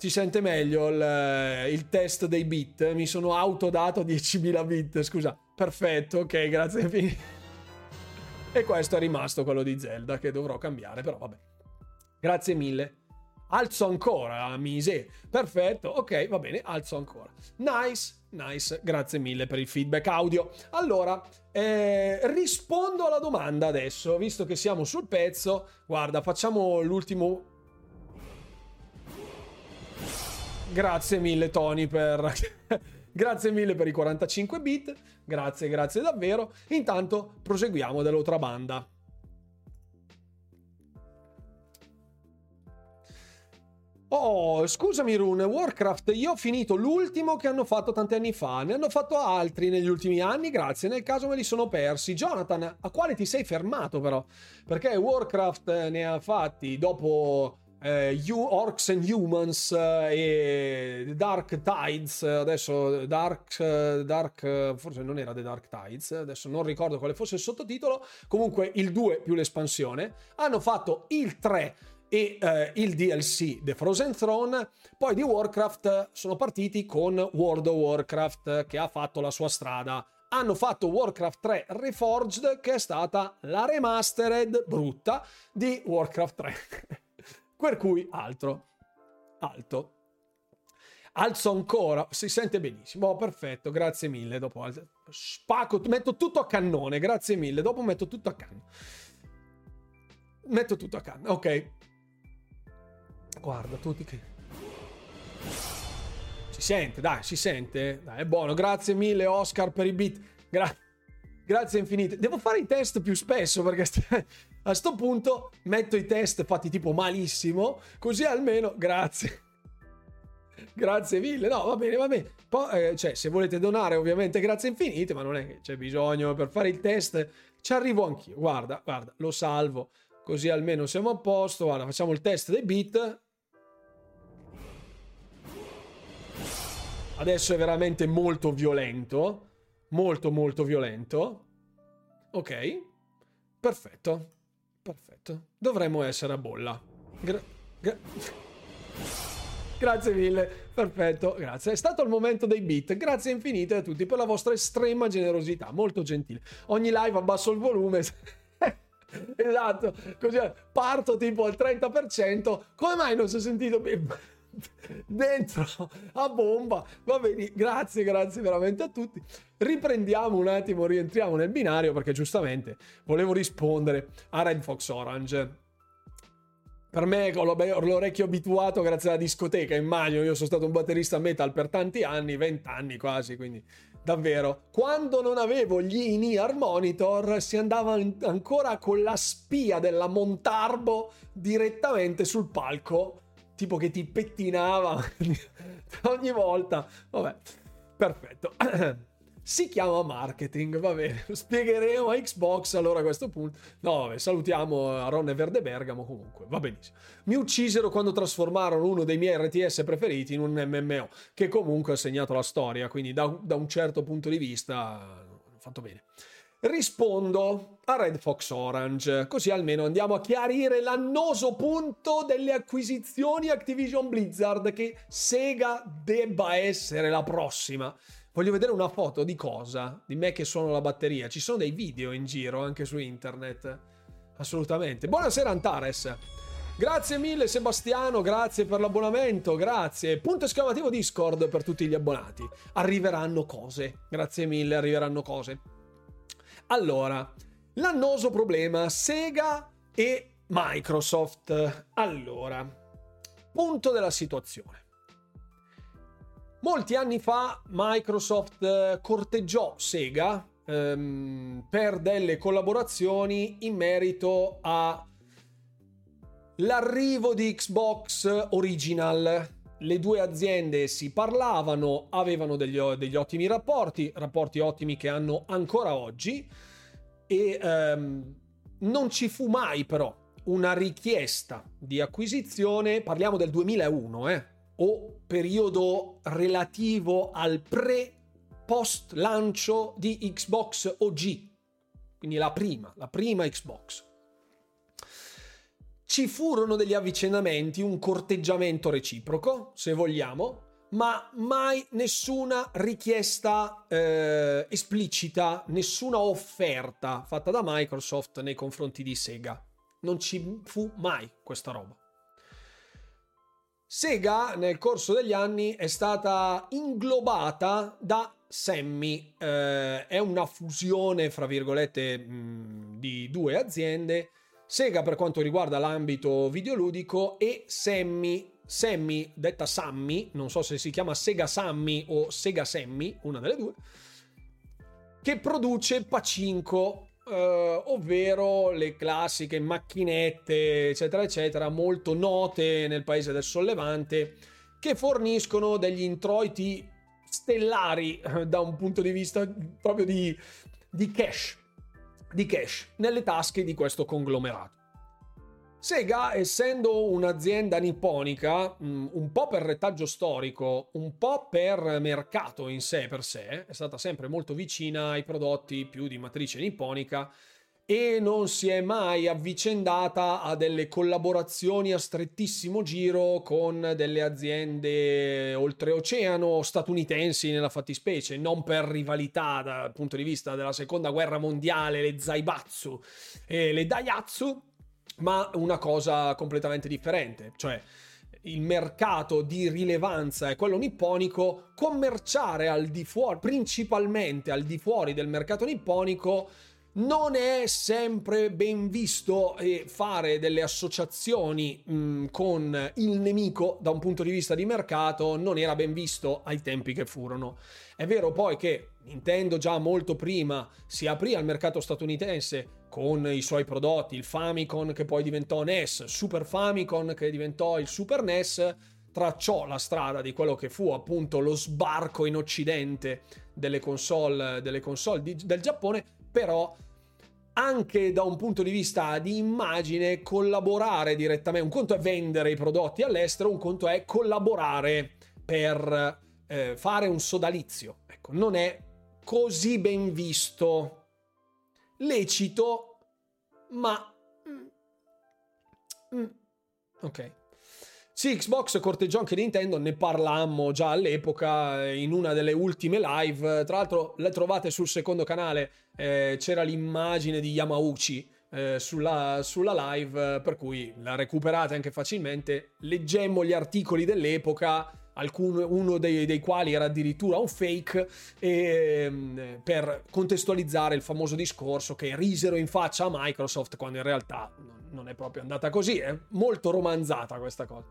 Si sente meglio il, il test dei bit, mi sono autodato diecimila bit, scusa, perfetto, ok, grazie. E questo è rimasto quello di Zelda che dovrò cambiare, però vabbè, grazie mille. Alzo ancora, mise, perfetto, ok, va bene, alzo ancora, nice, nice, grazie mille per il feedback audio. Allora, eh, rispondo alla domanda adesso, visto che siamo sul pezzo. Guarda, facciamo l'ultimo. Grazie mille Tony per grazie mille per i quarantacinque bit, grazie, grazie davvero. Intanto proseguiamo dall'altra banda. Oh, scusami Rune, Warcraft io ho finito l'ultimo che hanno fatto tanti anni fa, ne hanno fatto altri negli ultimi anni, grazie, nel caso me li sono persi. Jonathan, a quale ti sei fermato però? Perché Warcraft ne ha fatti dopo... Uh, Orcs and Humans uh, e Dark Tides, adesso Dark uh, Dark uh, forse non era The Dark Tides, adesso non ricordo quale fosse il sottotitolo, comunque il due più l'espansione, hanno fatto il tre e uh, il D L C The Frozen Throne, poi di Warcraft sono partiti con World of Warcraft che ha fatto la sua strada hanno fatto Warcraft tre Reforged, che è stata la remastered brutta di Warcraft tre. Per cui altro, alto. Alzo ancora, si sente benissimo, oh, perfetto, grazie mille, dopo spacco, metto tutto a cannone, grazie mille, dopo metto tutto a canno. Metto tutto a canno, ok. Guarda, tutti che... Si sente, dai, si sente, dai, è buono, grazie mille Oscar per i beat, Gra- grazie infinite. Devo fare i test più spesso perché... St- A sto punto metto i test fatti tipo malissimo, così almeno grazie. Grazie mille. No, va bene, va bene. Poi, eh, cioè, se volete donare, ovviamente grazie infinite, ma non è che c'è bisogno per fare il test. Ci arrivo anch'io. Guarda, guarda, lo salvo, così almeno siamo a posto. Guarda, facciamo il test dei beat. Adesso è veramente molto violento, molto molto violento. Ok. Perfetto. Perfetto, dovremmo essere a bolla. Gra- gra- grazie mille, perfetto, grazie. È stato il momento dei beat. Grazie infinite a tutti per la vostra estrema generosità, molto gentile. Ogni live abbasso il volume. Esatto, così parto tipo al trenta per cento. Come mai non si è sentito dentro a bomba? Va bene, grazie, grazie veramente a tutti. Riprendiamo un attimo, rientriamo nel binario perché giustamente volevo rispondere a Red Fox Orange. Per me, con l'orecchio abituato grazie alla discoteca, immagino, io sono stato un batterista metal per tanti anni, vent'anni quasi, quindi davvero quando non avevo gli in-ear monitor si andava ancora con la spia della Montarbo direttamente sul palco, tipo che ti pettinava ogni volta. Vabbè, perfetto. Si chiama marketing, va bene, lo spiegheremo a Xbox allora a questo punto. No, vabbè, salutiamo Ron e Verde Bergamo, comunque, va benissimo. Mi uccisero quando trasformarono uno dei miei R T S preferiti in un M M O, che comunque ha segnato la storia, quindi da, da un certo punto di vista ho fatto bene. Rispondo a Red Fox Orange, così almeno andiamo a chiarire l'annoso punto delle acquisizioni Activision Blizzard, che Sega debba essere la prossima. Voglio vedere una foto di cosa? Di me che suono la batteria. Ci sono dei video in giro anche su internet. Assolutamente. Buonasera Antares. Grazie mille Sebastiano, grazie per l'abbonamento, grazie. Punto esclamativo Discord per tutti gli abbonati. Arriveranno cose. Grazie mille, arriveranno cose. Allora, l'annoso problema Sega e Microsoft. Allora, punto della situazione. Molti anni fa Microsoft corteggiò Sega ehm, per delle collaborazioni in merito a l'arrivo di Xbox Original. Le due aziende si parlavano, avevano degli, degli ottimi rapporti, rapporti ottimi che hanno ancora oggi, e ehm, non ci fu mai però una richiesta di acquisizione. Parliamo del duemilauno, eh? O periodo relativo al pre-post lancio di Xbox O G, quindi la prima, la prima Xbox. Ci furono degli avvicinamenti, un corteggiamento reciproco, se vogliamo, ma mai nessuna richiesta eh, esplicita, nessuna offerta fatta da Microsoft nei confronti di Sega. Non ci fu mai questa roba. Sega nel corso degli anni è stata inglobata da Sammy, eh, è una fusione fra virgolette mh, di due aziende, Sega per quanto riguarda l'ambito videoludico e Sammy, Sammy detta Sammy, non so se si chiama Sega Sammy o Sega Sammy, una delle due, che produce Pacinco. Uh, ovvero le classiche macchinette eccetera eccetera molto note nel paese del sollevante, che forniscono degli introiti stellari da un punto di vista proprio di, di cash di cash nelle tasche di questo conglomerato. Sega, essendo un'azienda nipponica, un po' per retaggio storico, un po' per mercato in sé per sé, è stata sempre molto vicina ai prodotti più di matrice nipponica, e non si è mai avvicendata a delle collaborazioni a strettissimo giro con delle aziende oltreoceano, statunitensi nella fattispecie, non per rivalità dal punto di vista della seconda guerra mondiale, le Zaibatsu e le Daihatsu, ma una cosa completamente differente, cioè il mercato di rilevanza è quello nipponico, commerciare al di fuori, principalmente al di fuori del mercato nipponico, non è sempre ben visto, e fare delle associazioni mh, con il nemico da un punto di vista di mercato non era ben visto ai tempi che furono. È vero poi che Nintendo già molto prima si aprì al mercato statunitense con i suoi prodotti, il Famicom che poi diventò N E S, Super Famicom che diventò il Super N E S, tracciò la strada di quello che fu appunto lo sbarco in occidente delle console, delle console di, del Giappone. Però anche da un punto di vista di immagine, collaborare direttamente, un conto è vendere i prodotti all'estero, un conto è collaborare per eh, fare un sodalizio, ecco, non è così ben visto, lecito ma mm. Mm. ok. Sì, Xbox corteggiò anche Nintendo, ne parlammo già all'epoca in una delle ultime live, tra l'altro le trovate sul secondo canale, eh, c'era l'immagine di Yamauchi eh, sulla, sulla live, per cui la recuperate anche facilmente. Leggemmo gli articoli dell'epoca, alcuno, uno dei, dei quali era addirittura un fake, e, per contestualizzare il famoso discorso che risero in faccia a Microsoft quando in realtà non è proprio andata così, è molto romanzata questa cosa,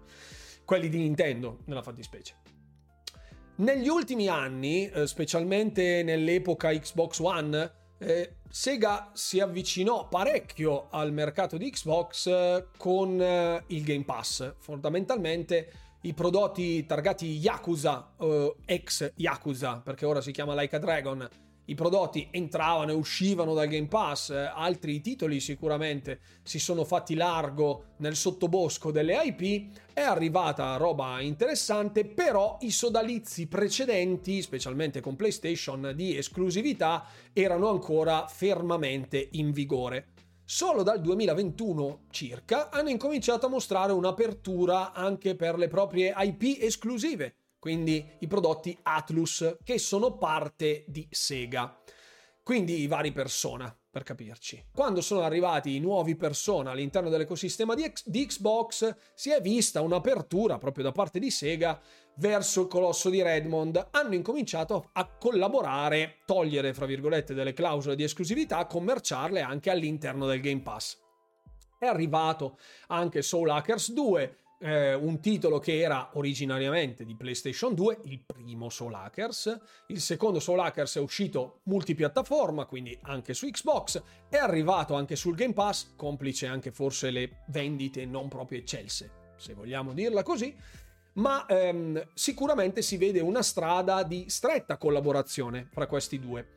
quelli di Nintendo nella fattispecie. Negli ultimi anni, specialmente nell'epoca Xbox One, eh, Sega si avvicinò parecchio al mercato di Xbox con eh, il Game Pass. Fondamentalmente i prodotti targati Yakuza, eh, ex Yakuza perché ora si chiama Like a Dragon, i prodotti entravano e uscivano dal Game Pass, altri titoli sicuramente si sono fatti largo nel sottobosco delle I P, è arrivata roba interessante, però i sodalizi precedenti, specialmente con PlayStation, di esclusività erano ancora fermamente in vigore. Solo dal duemilaventuno circa hanno incominciato a mostrare un'apertura anche per le proprie I P esclusive, quindi i prodotti Atlus che sono parte di Sega, quindi i vari Persona per capirci. Quando sono arrivati i nuovi Persona all'interno dell'ecosistema di, ex- di Xbox, si è vista un'apertura proprio da parte di Sega verso il colosso di Redmond, hanno incominciato a collaborare, togliere fra virgolette delle clausole di esclusività, commerciarle anche all'interno del Game Pass. È arrivato anche Soul Hackers due, Eh, un titolo che era originariamente di PlayStation due, il primo Soul Hackers. Il secondo Soul Hackers è uscito multipiattaforma, quindi anche su Xbox, è arrivato anche sul Game Pass, complice anche forse le vendite non proprio eccelse, se vogliamo dirla così, ma ehm, sicuramente si vede una strada di stretta collaborazione fra questi due.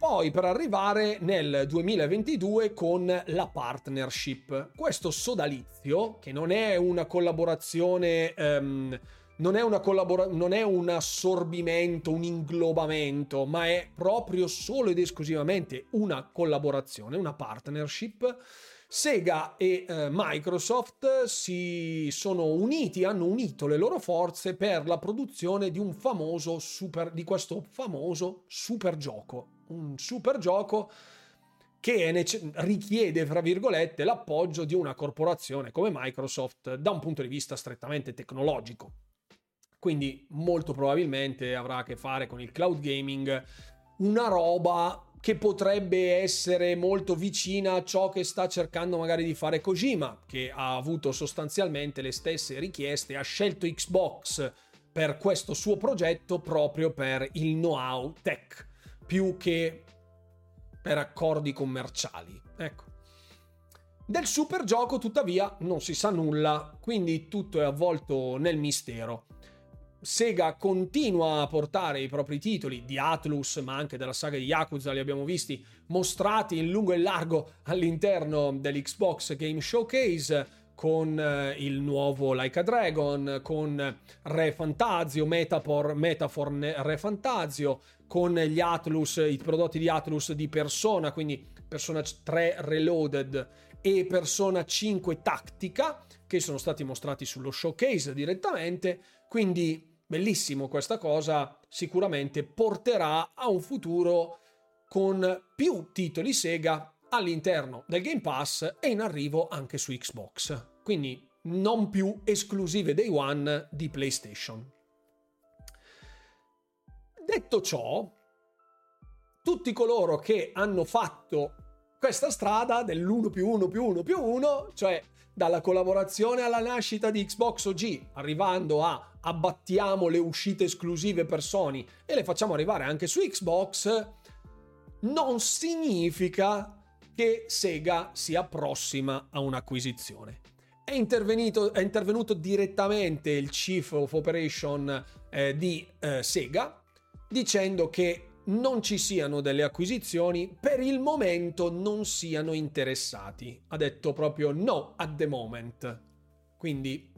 Poi per arrivare nel duemilaventidue con la partnership, questo sodalizio che non è una collaborazione, um, non è una collabora- non è un assorbimento, un inglobamento, ma è proprio solo ed esclusivamente una collaborazione, una partnership. Sega e eh, Microsoft si sono uniti, hanno unito le loro forze per la produzione di un famoso super, di questo famoso super gioco. Un super gioco che nece- richiede, fra virgolette, l'appoggio di una corporazione come Microsoft da un punto di vista strettamente tecnologico. Quindi molto probabilmente avrà a che fare con il cloud gaming, una roba che potrebbe essere molto vicina a ciò che sta cercando magari di fare Kojima, che ha avuto sostanzialmente le stesse richieste, ha scelto Xbox per questo suo progetto proprio per il know-how tech, più che per accordi commerciali, ecco. Del super gioco tuttavia non si sa nulla, quindi tutto è avvolto nel mistero. Sega continua a portare i propri titoli di Atlus, ma anche della saga di Yakuza, li abbiamo visti mostrati in lungo e largo all'interno dell'Xbox Game Showcase, con il nuovo Like a Dragon, con Re Fantasio, Metaphor, Metaphor Re Fantasio, con gli Atlus, i prodotti di Atlus di Persona, quindi Persona tre Reloaded e Persona cinque Tattica, che sono stati mostrati sullo showcase direttamente. Quindi bellissimo, questa cosa sicuramente porterà a un futuro con più titoli Sega all'interno del Game Pass e in arrivo anche su Xbox, quindi non più esclusive Day One di PlayStation. Detto ciò, tutti coloro che hanno fatto questa strada dell'uno più uno più uno più uno, cioè dalla collaborazione alla nascita di Xbox O G, arrivando a abbattiamo le uscite esclusive per Sony e le facciamo arrivare anche su Xbox, non significa che Sega sia prossima a un'acquisizione. È intervenuto, è intervenuto direttamente il Chief of Operation eh, di eh, Sega, dicendo che non ci siano delle acquisizioni, per il momento non siano interessati. Ha detto proprio no at the moment. Quindi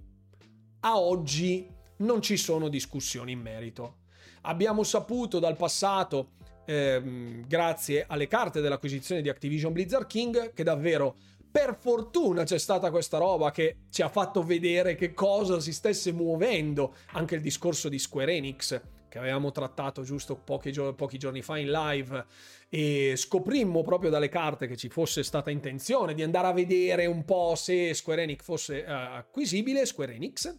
a oggi non ci sono discussioni in merito. Abbiamo saputo dal passato, ehm, grazie alle carte dell'acquisizione di Activision Blizzard King, che davvero per fortuna c'è stata questa roba che ci ha fatto vedere che cosa si stesse muovendo, anche il discorso di Square Enix, che avevamo trattato giusto pochi, gio- pochi giorni fa in live, e scoprimmo proprio dalle carte che ci fosse stata intenzione di andare a vedere un po' se Square Enix fosse uh, acquisibile. Square Enix,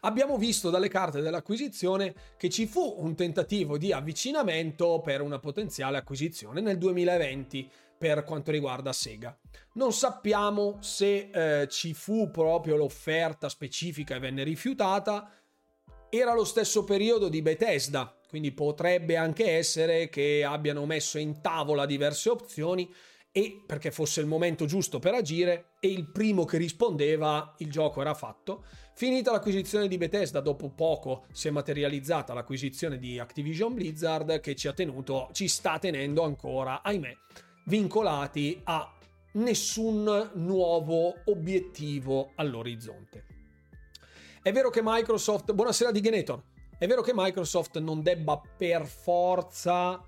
abbiamo visto dalle carte dell'acquisizione che ci fu un tentativo di avvicinamento per una potenziale acquisizione nel duemilaventi per quanto riguarda Sega. Non sappiamo se eh, ci fu proprio l'offerta specifica e venne rifiutata. Era lo stesso periodo di Bethesda, quindi potrebbe anche essere che abbiano messo in tavola diverse opzioni, e perché fosse il momento giusto per agire, e il primo che rispondeva, il gioco era fatto. Finita l'acquisizione di Bethesda, dopo poco si è materializzata l'acquisizione di Activision Blizzard, che ci ha tenuto, ci sta tenendo ancora, ahimè, vincolati a nessun nuovo obiettivo all'orizzonte. È vero che Microsoft, buonasera di Genetor, è vero che Microsoft non debba per forza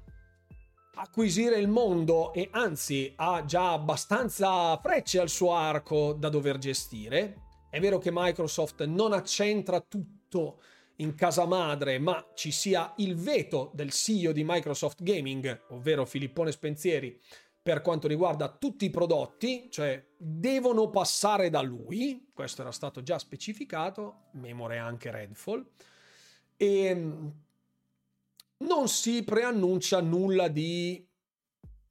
acquisire il mondo, e anzi ha già abbastanza frecce al suo arco da dover gestire. È vero che Microsoft non accentra tutto in casa madre, ma ci sia il veto del C E O di Microsoft Gaming, ovvero Filippone Spensieri, per quanto riguarda tutti i prodotti, cioè devono passare da lui, questo era stato già specificato, memore anche Redfall, e non si preannuncia nulla di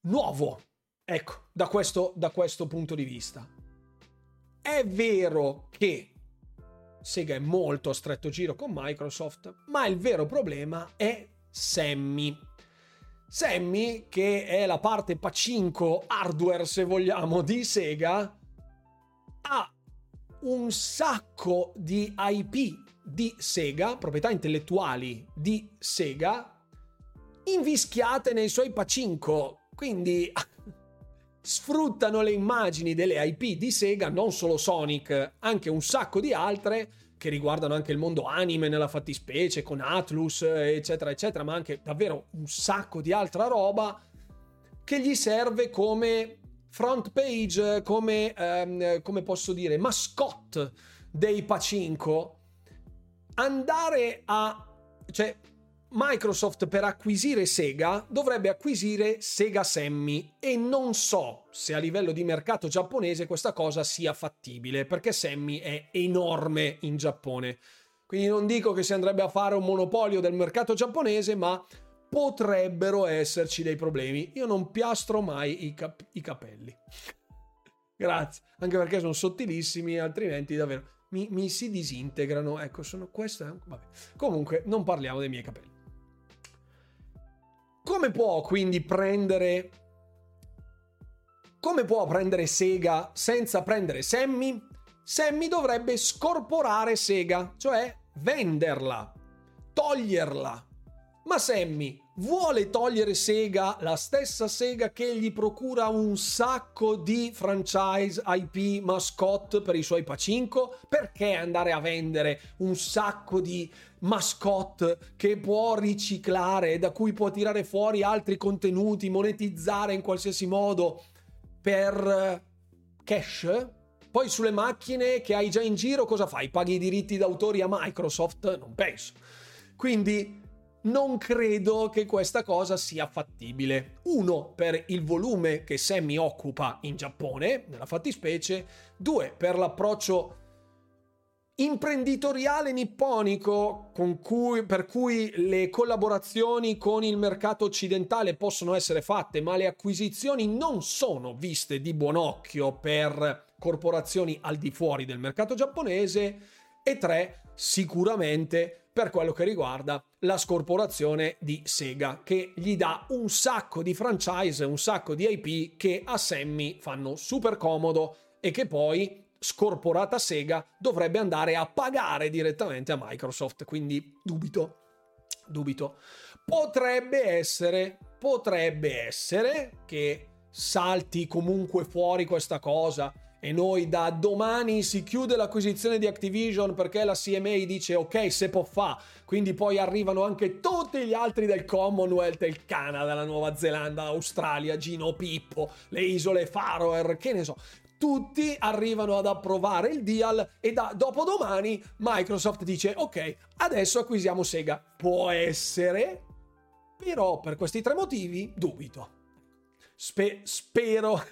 nuovo, ecco, da questo, da questo punto di vista. È vero che Sega è molto a stretto giro con Microsoft, ma il vero problema è Sammy. Sammy, che è la parte pacinco hardware, se vogliamo, di Sega, ha un sacco di I P di Sega, proprietà intellettuali di Sega, invischiate nei suoi pacinco. Quindi sfruttano le immagini delle I P di Sega, non solo Sonic, anche un sacco di altre, che riguardano anche il mondo anime nella fattispecie con Atlus eccetera eccetera, ma anche davvero un sacco di altra roba che gli serve come front page, come, ehm, come posso dire, mascotte dei pacinco. Andare a... cioè Microsoft per acquisire Sega dovrebbe acquisire Sega Sammy, e non so se a livello di mercato giapponese questa cosa sia fattibile, perché Sammy è enorme in Giappone, quindi non dico che si andrebbe a fare un monopolio del mercato giapponese, ma potrebbero esserci dei problemi. Io non piastro mai i, cap- i capelli grazie, anche perché sono sottilissimi, altrimenti davvero mi, mi si disintegrano, ecco, sono questa, vabbè. Comunque non parliamo dei miei capelli. Come può quindi prendere come può prendere Sega senza prendere Sammy? Sammy dovrebbe scorporare Sega, cioè venderla, toglierla, Ma Sammy vuole togliere Sega, la stessa Sega che gli procura un sacco di franchise, I P, mascotte per i suoi pacinco? Perché andare a vendere un sacco di mascotte che può riciclare, da cui può tirare fuori altri contenuti, monetizzare in qualsiasi modo per cash? Poi sulle macchine che hai già in giro cosa fai? Paghi i diritti d'autore a Microsoft? Non penso. Quindi non credo che questa cosa sia fattibile. Uno, per il volume che Sammy occupa in Giappone, nella fattispecie. Due, per l'approccio imprenditoriale nipponico con cui, per cui le collaborazioni con il mercato occidentale possono essere fatte, ma le acquisizioni non sono viste di buon occhio per corporazioni al di fuori del mercato giapponese. E tre, sicuramente per quello che riguarda la scorporazione di Sega, che gli dà un sacco di franchise, un sacco di I P che a Sammy fanno super comodo e che poi, scorporata Sega, dovrebbe andare a pagare direttamente a Microsoft. Quindi dubito, dubito. Potrebbe essere, potrebbe essere che salti comunque fuori questa cosa e noi da domani si chiude l'acquisizione di Activision perché la C M A dice ok, se può fa, quindi poi arrivano anche tutti gli altri del Commonwealth, il Canada, la Nuova Zelanda, l'Australia, Gino Pippo, le isole Faroe, che ne so, tutti arrivano ad approvare il deal e da dopodomani Microsoft dice ok, adesso acquisiamo Sega. Può essere, però per questi tre motivi dubito. Spe- spero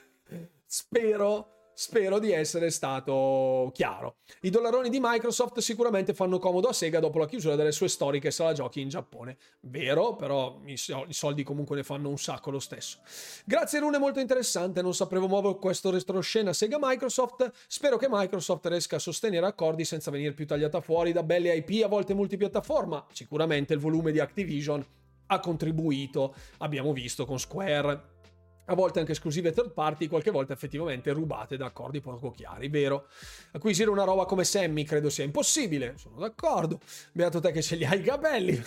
spero Spero di essere stato chiaro. I dollaroni di Microsoft sicuramente fanno comodo a Sega dopo la chiusura delle sue storiche sala giochi in Giappone. Vero, però i soldi comunque ne fanno un sacco lo stesso. Grazie Rune, molto interessante. Non sapevo muovere questo retroscena Sega Microsoft. Spero che Microsoft riesca a sostenere accordi senza venire più tagliata fuori da belle I P, a volte multipiattaforma. Sicuramente il volume di Activision ha contribuito, abbiamo visto con Square, a volte anche esclusive third party, qualche volta effettivamente rubate da accordi poco chiari, vero? Acquisire una roba come Sammy credo sia impossibile, sono d'accordo, beato te che ce li hai i capelli.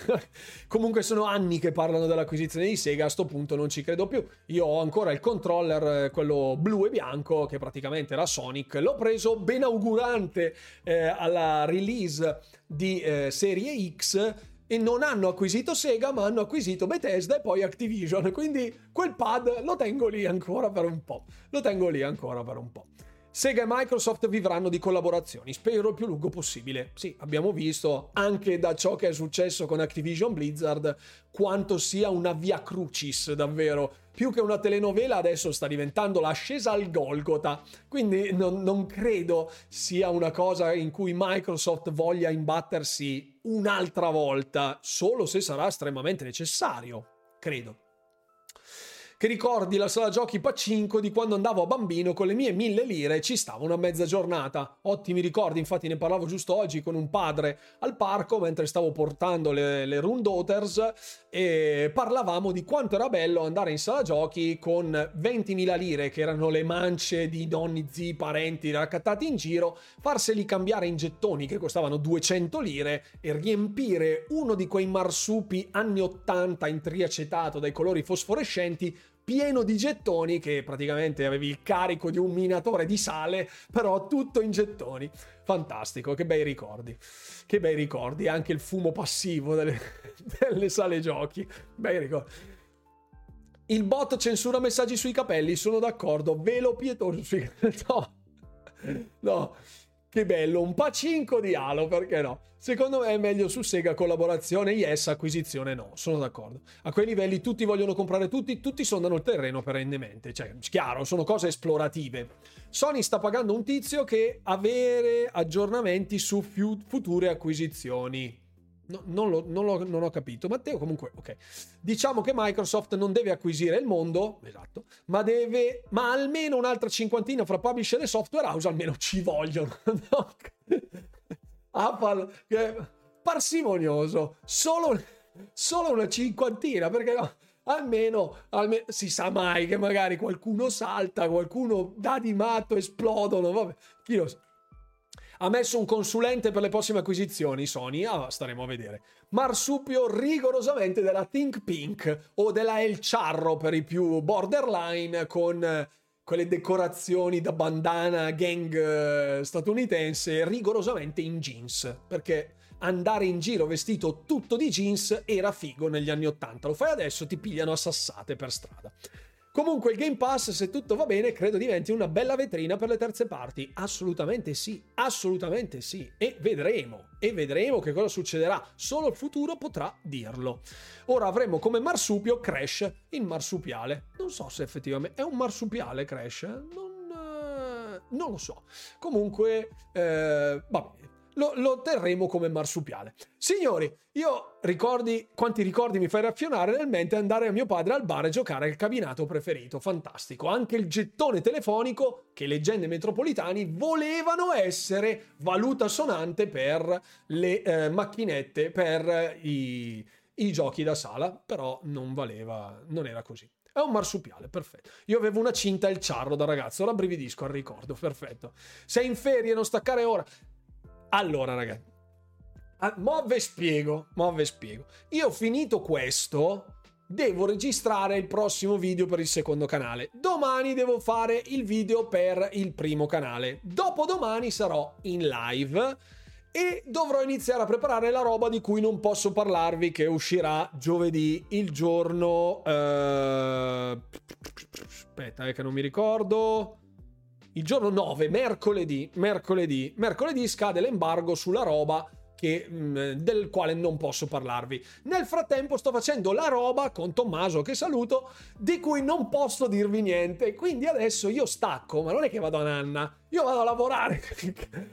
Comunque sono anni che parlano dell'acquisizione di Sega, a sto punto non ci credo più. Io ho ancora il controller, quello blu e bianco, che praticamente era Sonic, l'ho preso ben augurante eh, alla release di eh, serie X, e non hanno acquisito Sega ma hanno acquisito Bethesda e poi Activision, quindi quel pad lo tengo lì ancora per un po', lo tengo lì ancora per un po'. Sega e Microsoft vivranno di collaborazioni, spero il più lungo possibile. Sì, abbiamo visto anche da ciò che è successo con Activision Blizzard quanto sia una via crucis davvero, più che una telenovela adesso sta diventando l'ascesa al Golgota, quindi non, non credo sia una cosa in cui Microsoft voglia imbattersi un'altra volta, solo se sarà estremamente necessario, credo. Che ricordi la sala giochi pacinco di quando andavo a bambino con le mie mille lire, ci stavo una mezza giornata. Ottimi ricordi, infatti ne parlavo giusto oggi con un padre al parco mentre stavo portando le, le Rune Daughters e parlavamo di quanto era bello andare in sala giochi con ventimila lire, che erano le mance di nonni, zii, parenti raccattati in giro, farseli cambiare in gettoni che costavano duecento lire e riempire uno di quei marsupi anni ottanta in triacetato dai colori fosforescenti pieno di gettoni, che praticamente avevi il carico di un minatore di sale, però tutto in gettoni. Fantastico, che bei ricordi, che bei ricordi, anche il fumo passivo delle, delle sale giochi, bei ricordi. Il bot censura messaggi sui capelli, sono d'accordo, velo pietoso sui capelli, no, no. Che bello, un pacinco di Halo, perché no? Secondo me è meglio su Sega, collaborazione yes, acquisizione no, sono d'accordo. A quei livelli tutti vogliono comprare tutti, tutti sondano il terreno perennemente, cioè, chiaro, sono cose esplorative. Sony sta pagando un tizio che avere aggiornamenti su fiu- future acquisizioni. No, non, lo, non, lo, non ho capito, Matteo, comunque, ok. Diciamo che Microsoft non deve acquisire il mondo, esatto, ma deve, ma almeno un'altra cinquantina fra publisher e software house almeno ci vogliono. Apple, eh, parsimonioso, solo, solo una cinquantina, perché no? Almeno, almeno si sa mai che magari qualcuno salta, qualcuno dà di matto, esplodono, vabbè, chi lo sa. Ha messo un consulente per le prossime acquisizioni Sony, ah, staremo a vedere. Marsupio rigorosamente della Think Pink o della El Charro per i più borderline, con quelle decorazioni da bandana gang statunitense, rigorosamente in jeans, perché andare in giro vestito tutto di jeans era figo negli anni ottanta. Lo fai adesso, ti pigliano a sassate per strada. Comunque il Game Pass, se tutto va bene, credo diventi una bella vetrina per le terze parti. Assolutamente sì, assolutamente sì. E vedremo, e vedremo che cosa succederà. Solo il futuro potrà dirlo. Ora avremo come marsupio Crash, il marsupiale. Non so se effettivamente è un marsupiale Crash, non, eh, non lo so. Comunque, eh, vabbè. Lo, lo terremo come marsupiale. Signori, io ricordi quanti ricordi mi fai raffionare nel mente andare a mio padre al bar e giocare al cabinato preferito, fantastico. Anche il gettone telefonico che Leggende Metropolitani volevano essere valuta sonante per le eh, macchinette, per i, i giochi da sala, però non valeva, non era così. È un marsupiale, perfetto. Io avevo una cinta El Charro da ragazzo, ora brividisco al ricordo, perfetto. Sei in ferie, non staccare ora. Allora ragazzi, mo ve spiego, mo ve spiego. Io ho finito questo, devo registrare il prossimo video per il secondo canale. Domani devo fare il video per il primo canale. Dopodomani sarò in live e dovrò iniziare a preparare la roba di cui non posso parlarvi, che uscirà giovedì, il giorno... Eh... Aspetta, eh, che non mi ricordo... Il giorno nove, mercoledì, mercoledì, mercoledì scade l'embargo sulla roba che, del quale non posso parlarvi. Nel frattempo sto facendo la roba con Tommaso, che saluto, di cui non posso dirvi niente. Quindi adesso io stacco, ma non è che vado a nanna, io vado a lavorare.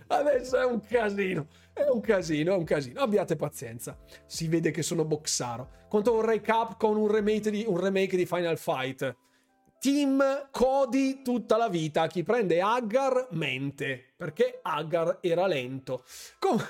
Adesso è un casino, è un casino, è un casino. Abbiate pazienza, si vede che sono boxaro. Quanto vorrei Capcom un remake di, un remake di Final Fight. Team Cody tutta la vita, chi prende Hagar mente, perché Hagar era lento. Com-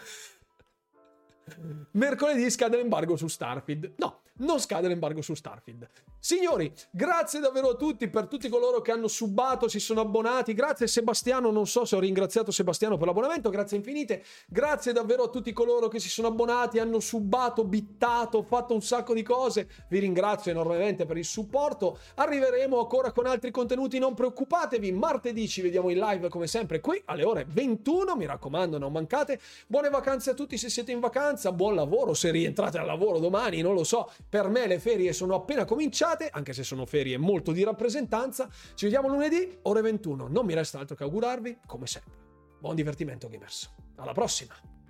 Mercoledì scade l'embargo su Starfield. No, non scade l'embargo su Starfield. Signori, grazie davvero a tutti, per tutti coloro che hanno subato, si sono abbonati. Grazie Sebastiano, non so se ho ringraziato Sebastiano per l'abbonamento, grazie infinite. Grazie davvero a tutti coloro che si sono abbonati, hanno subato, bittato, fatto un sacco di cose. Vi ringrazio enormemente per il supporto. Arriveremo ancora con altri contenuti, non preoccupatevi. Martedì ci vediamo in live come sempre qui alle ore ventuno, mi raccomando, non mancate. Buone vacanze a tutti se siete in vacanza, buon lavoro se rientrate al lavoro domani, non lo so. Per me le ferie sono appena cominciate, anche se sono ferie molto di rappresentanza. Ci vediamo lunedì, ore ventuno. Non mi resta altro che augurarvi, come sempre, buon divertimento gamers. Alla prossima!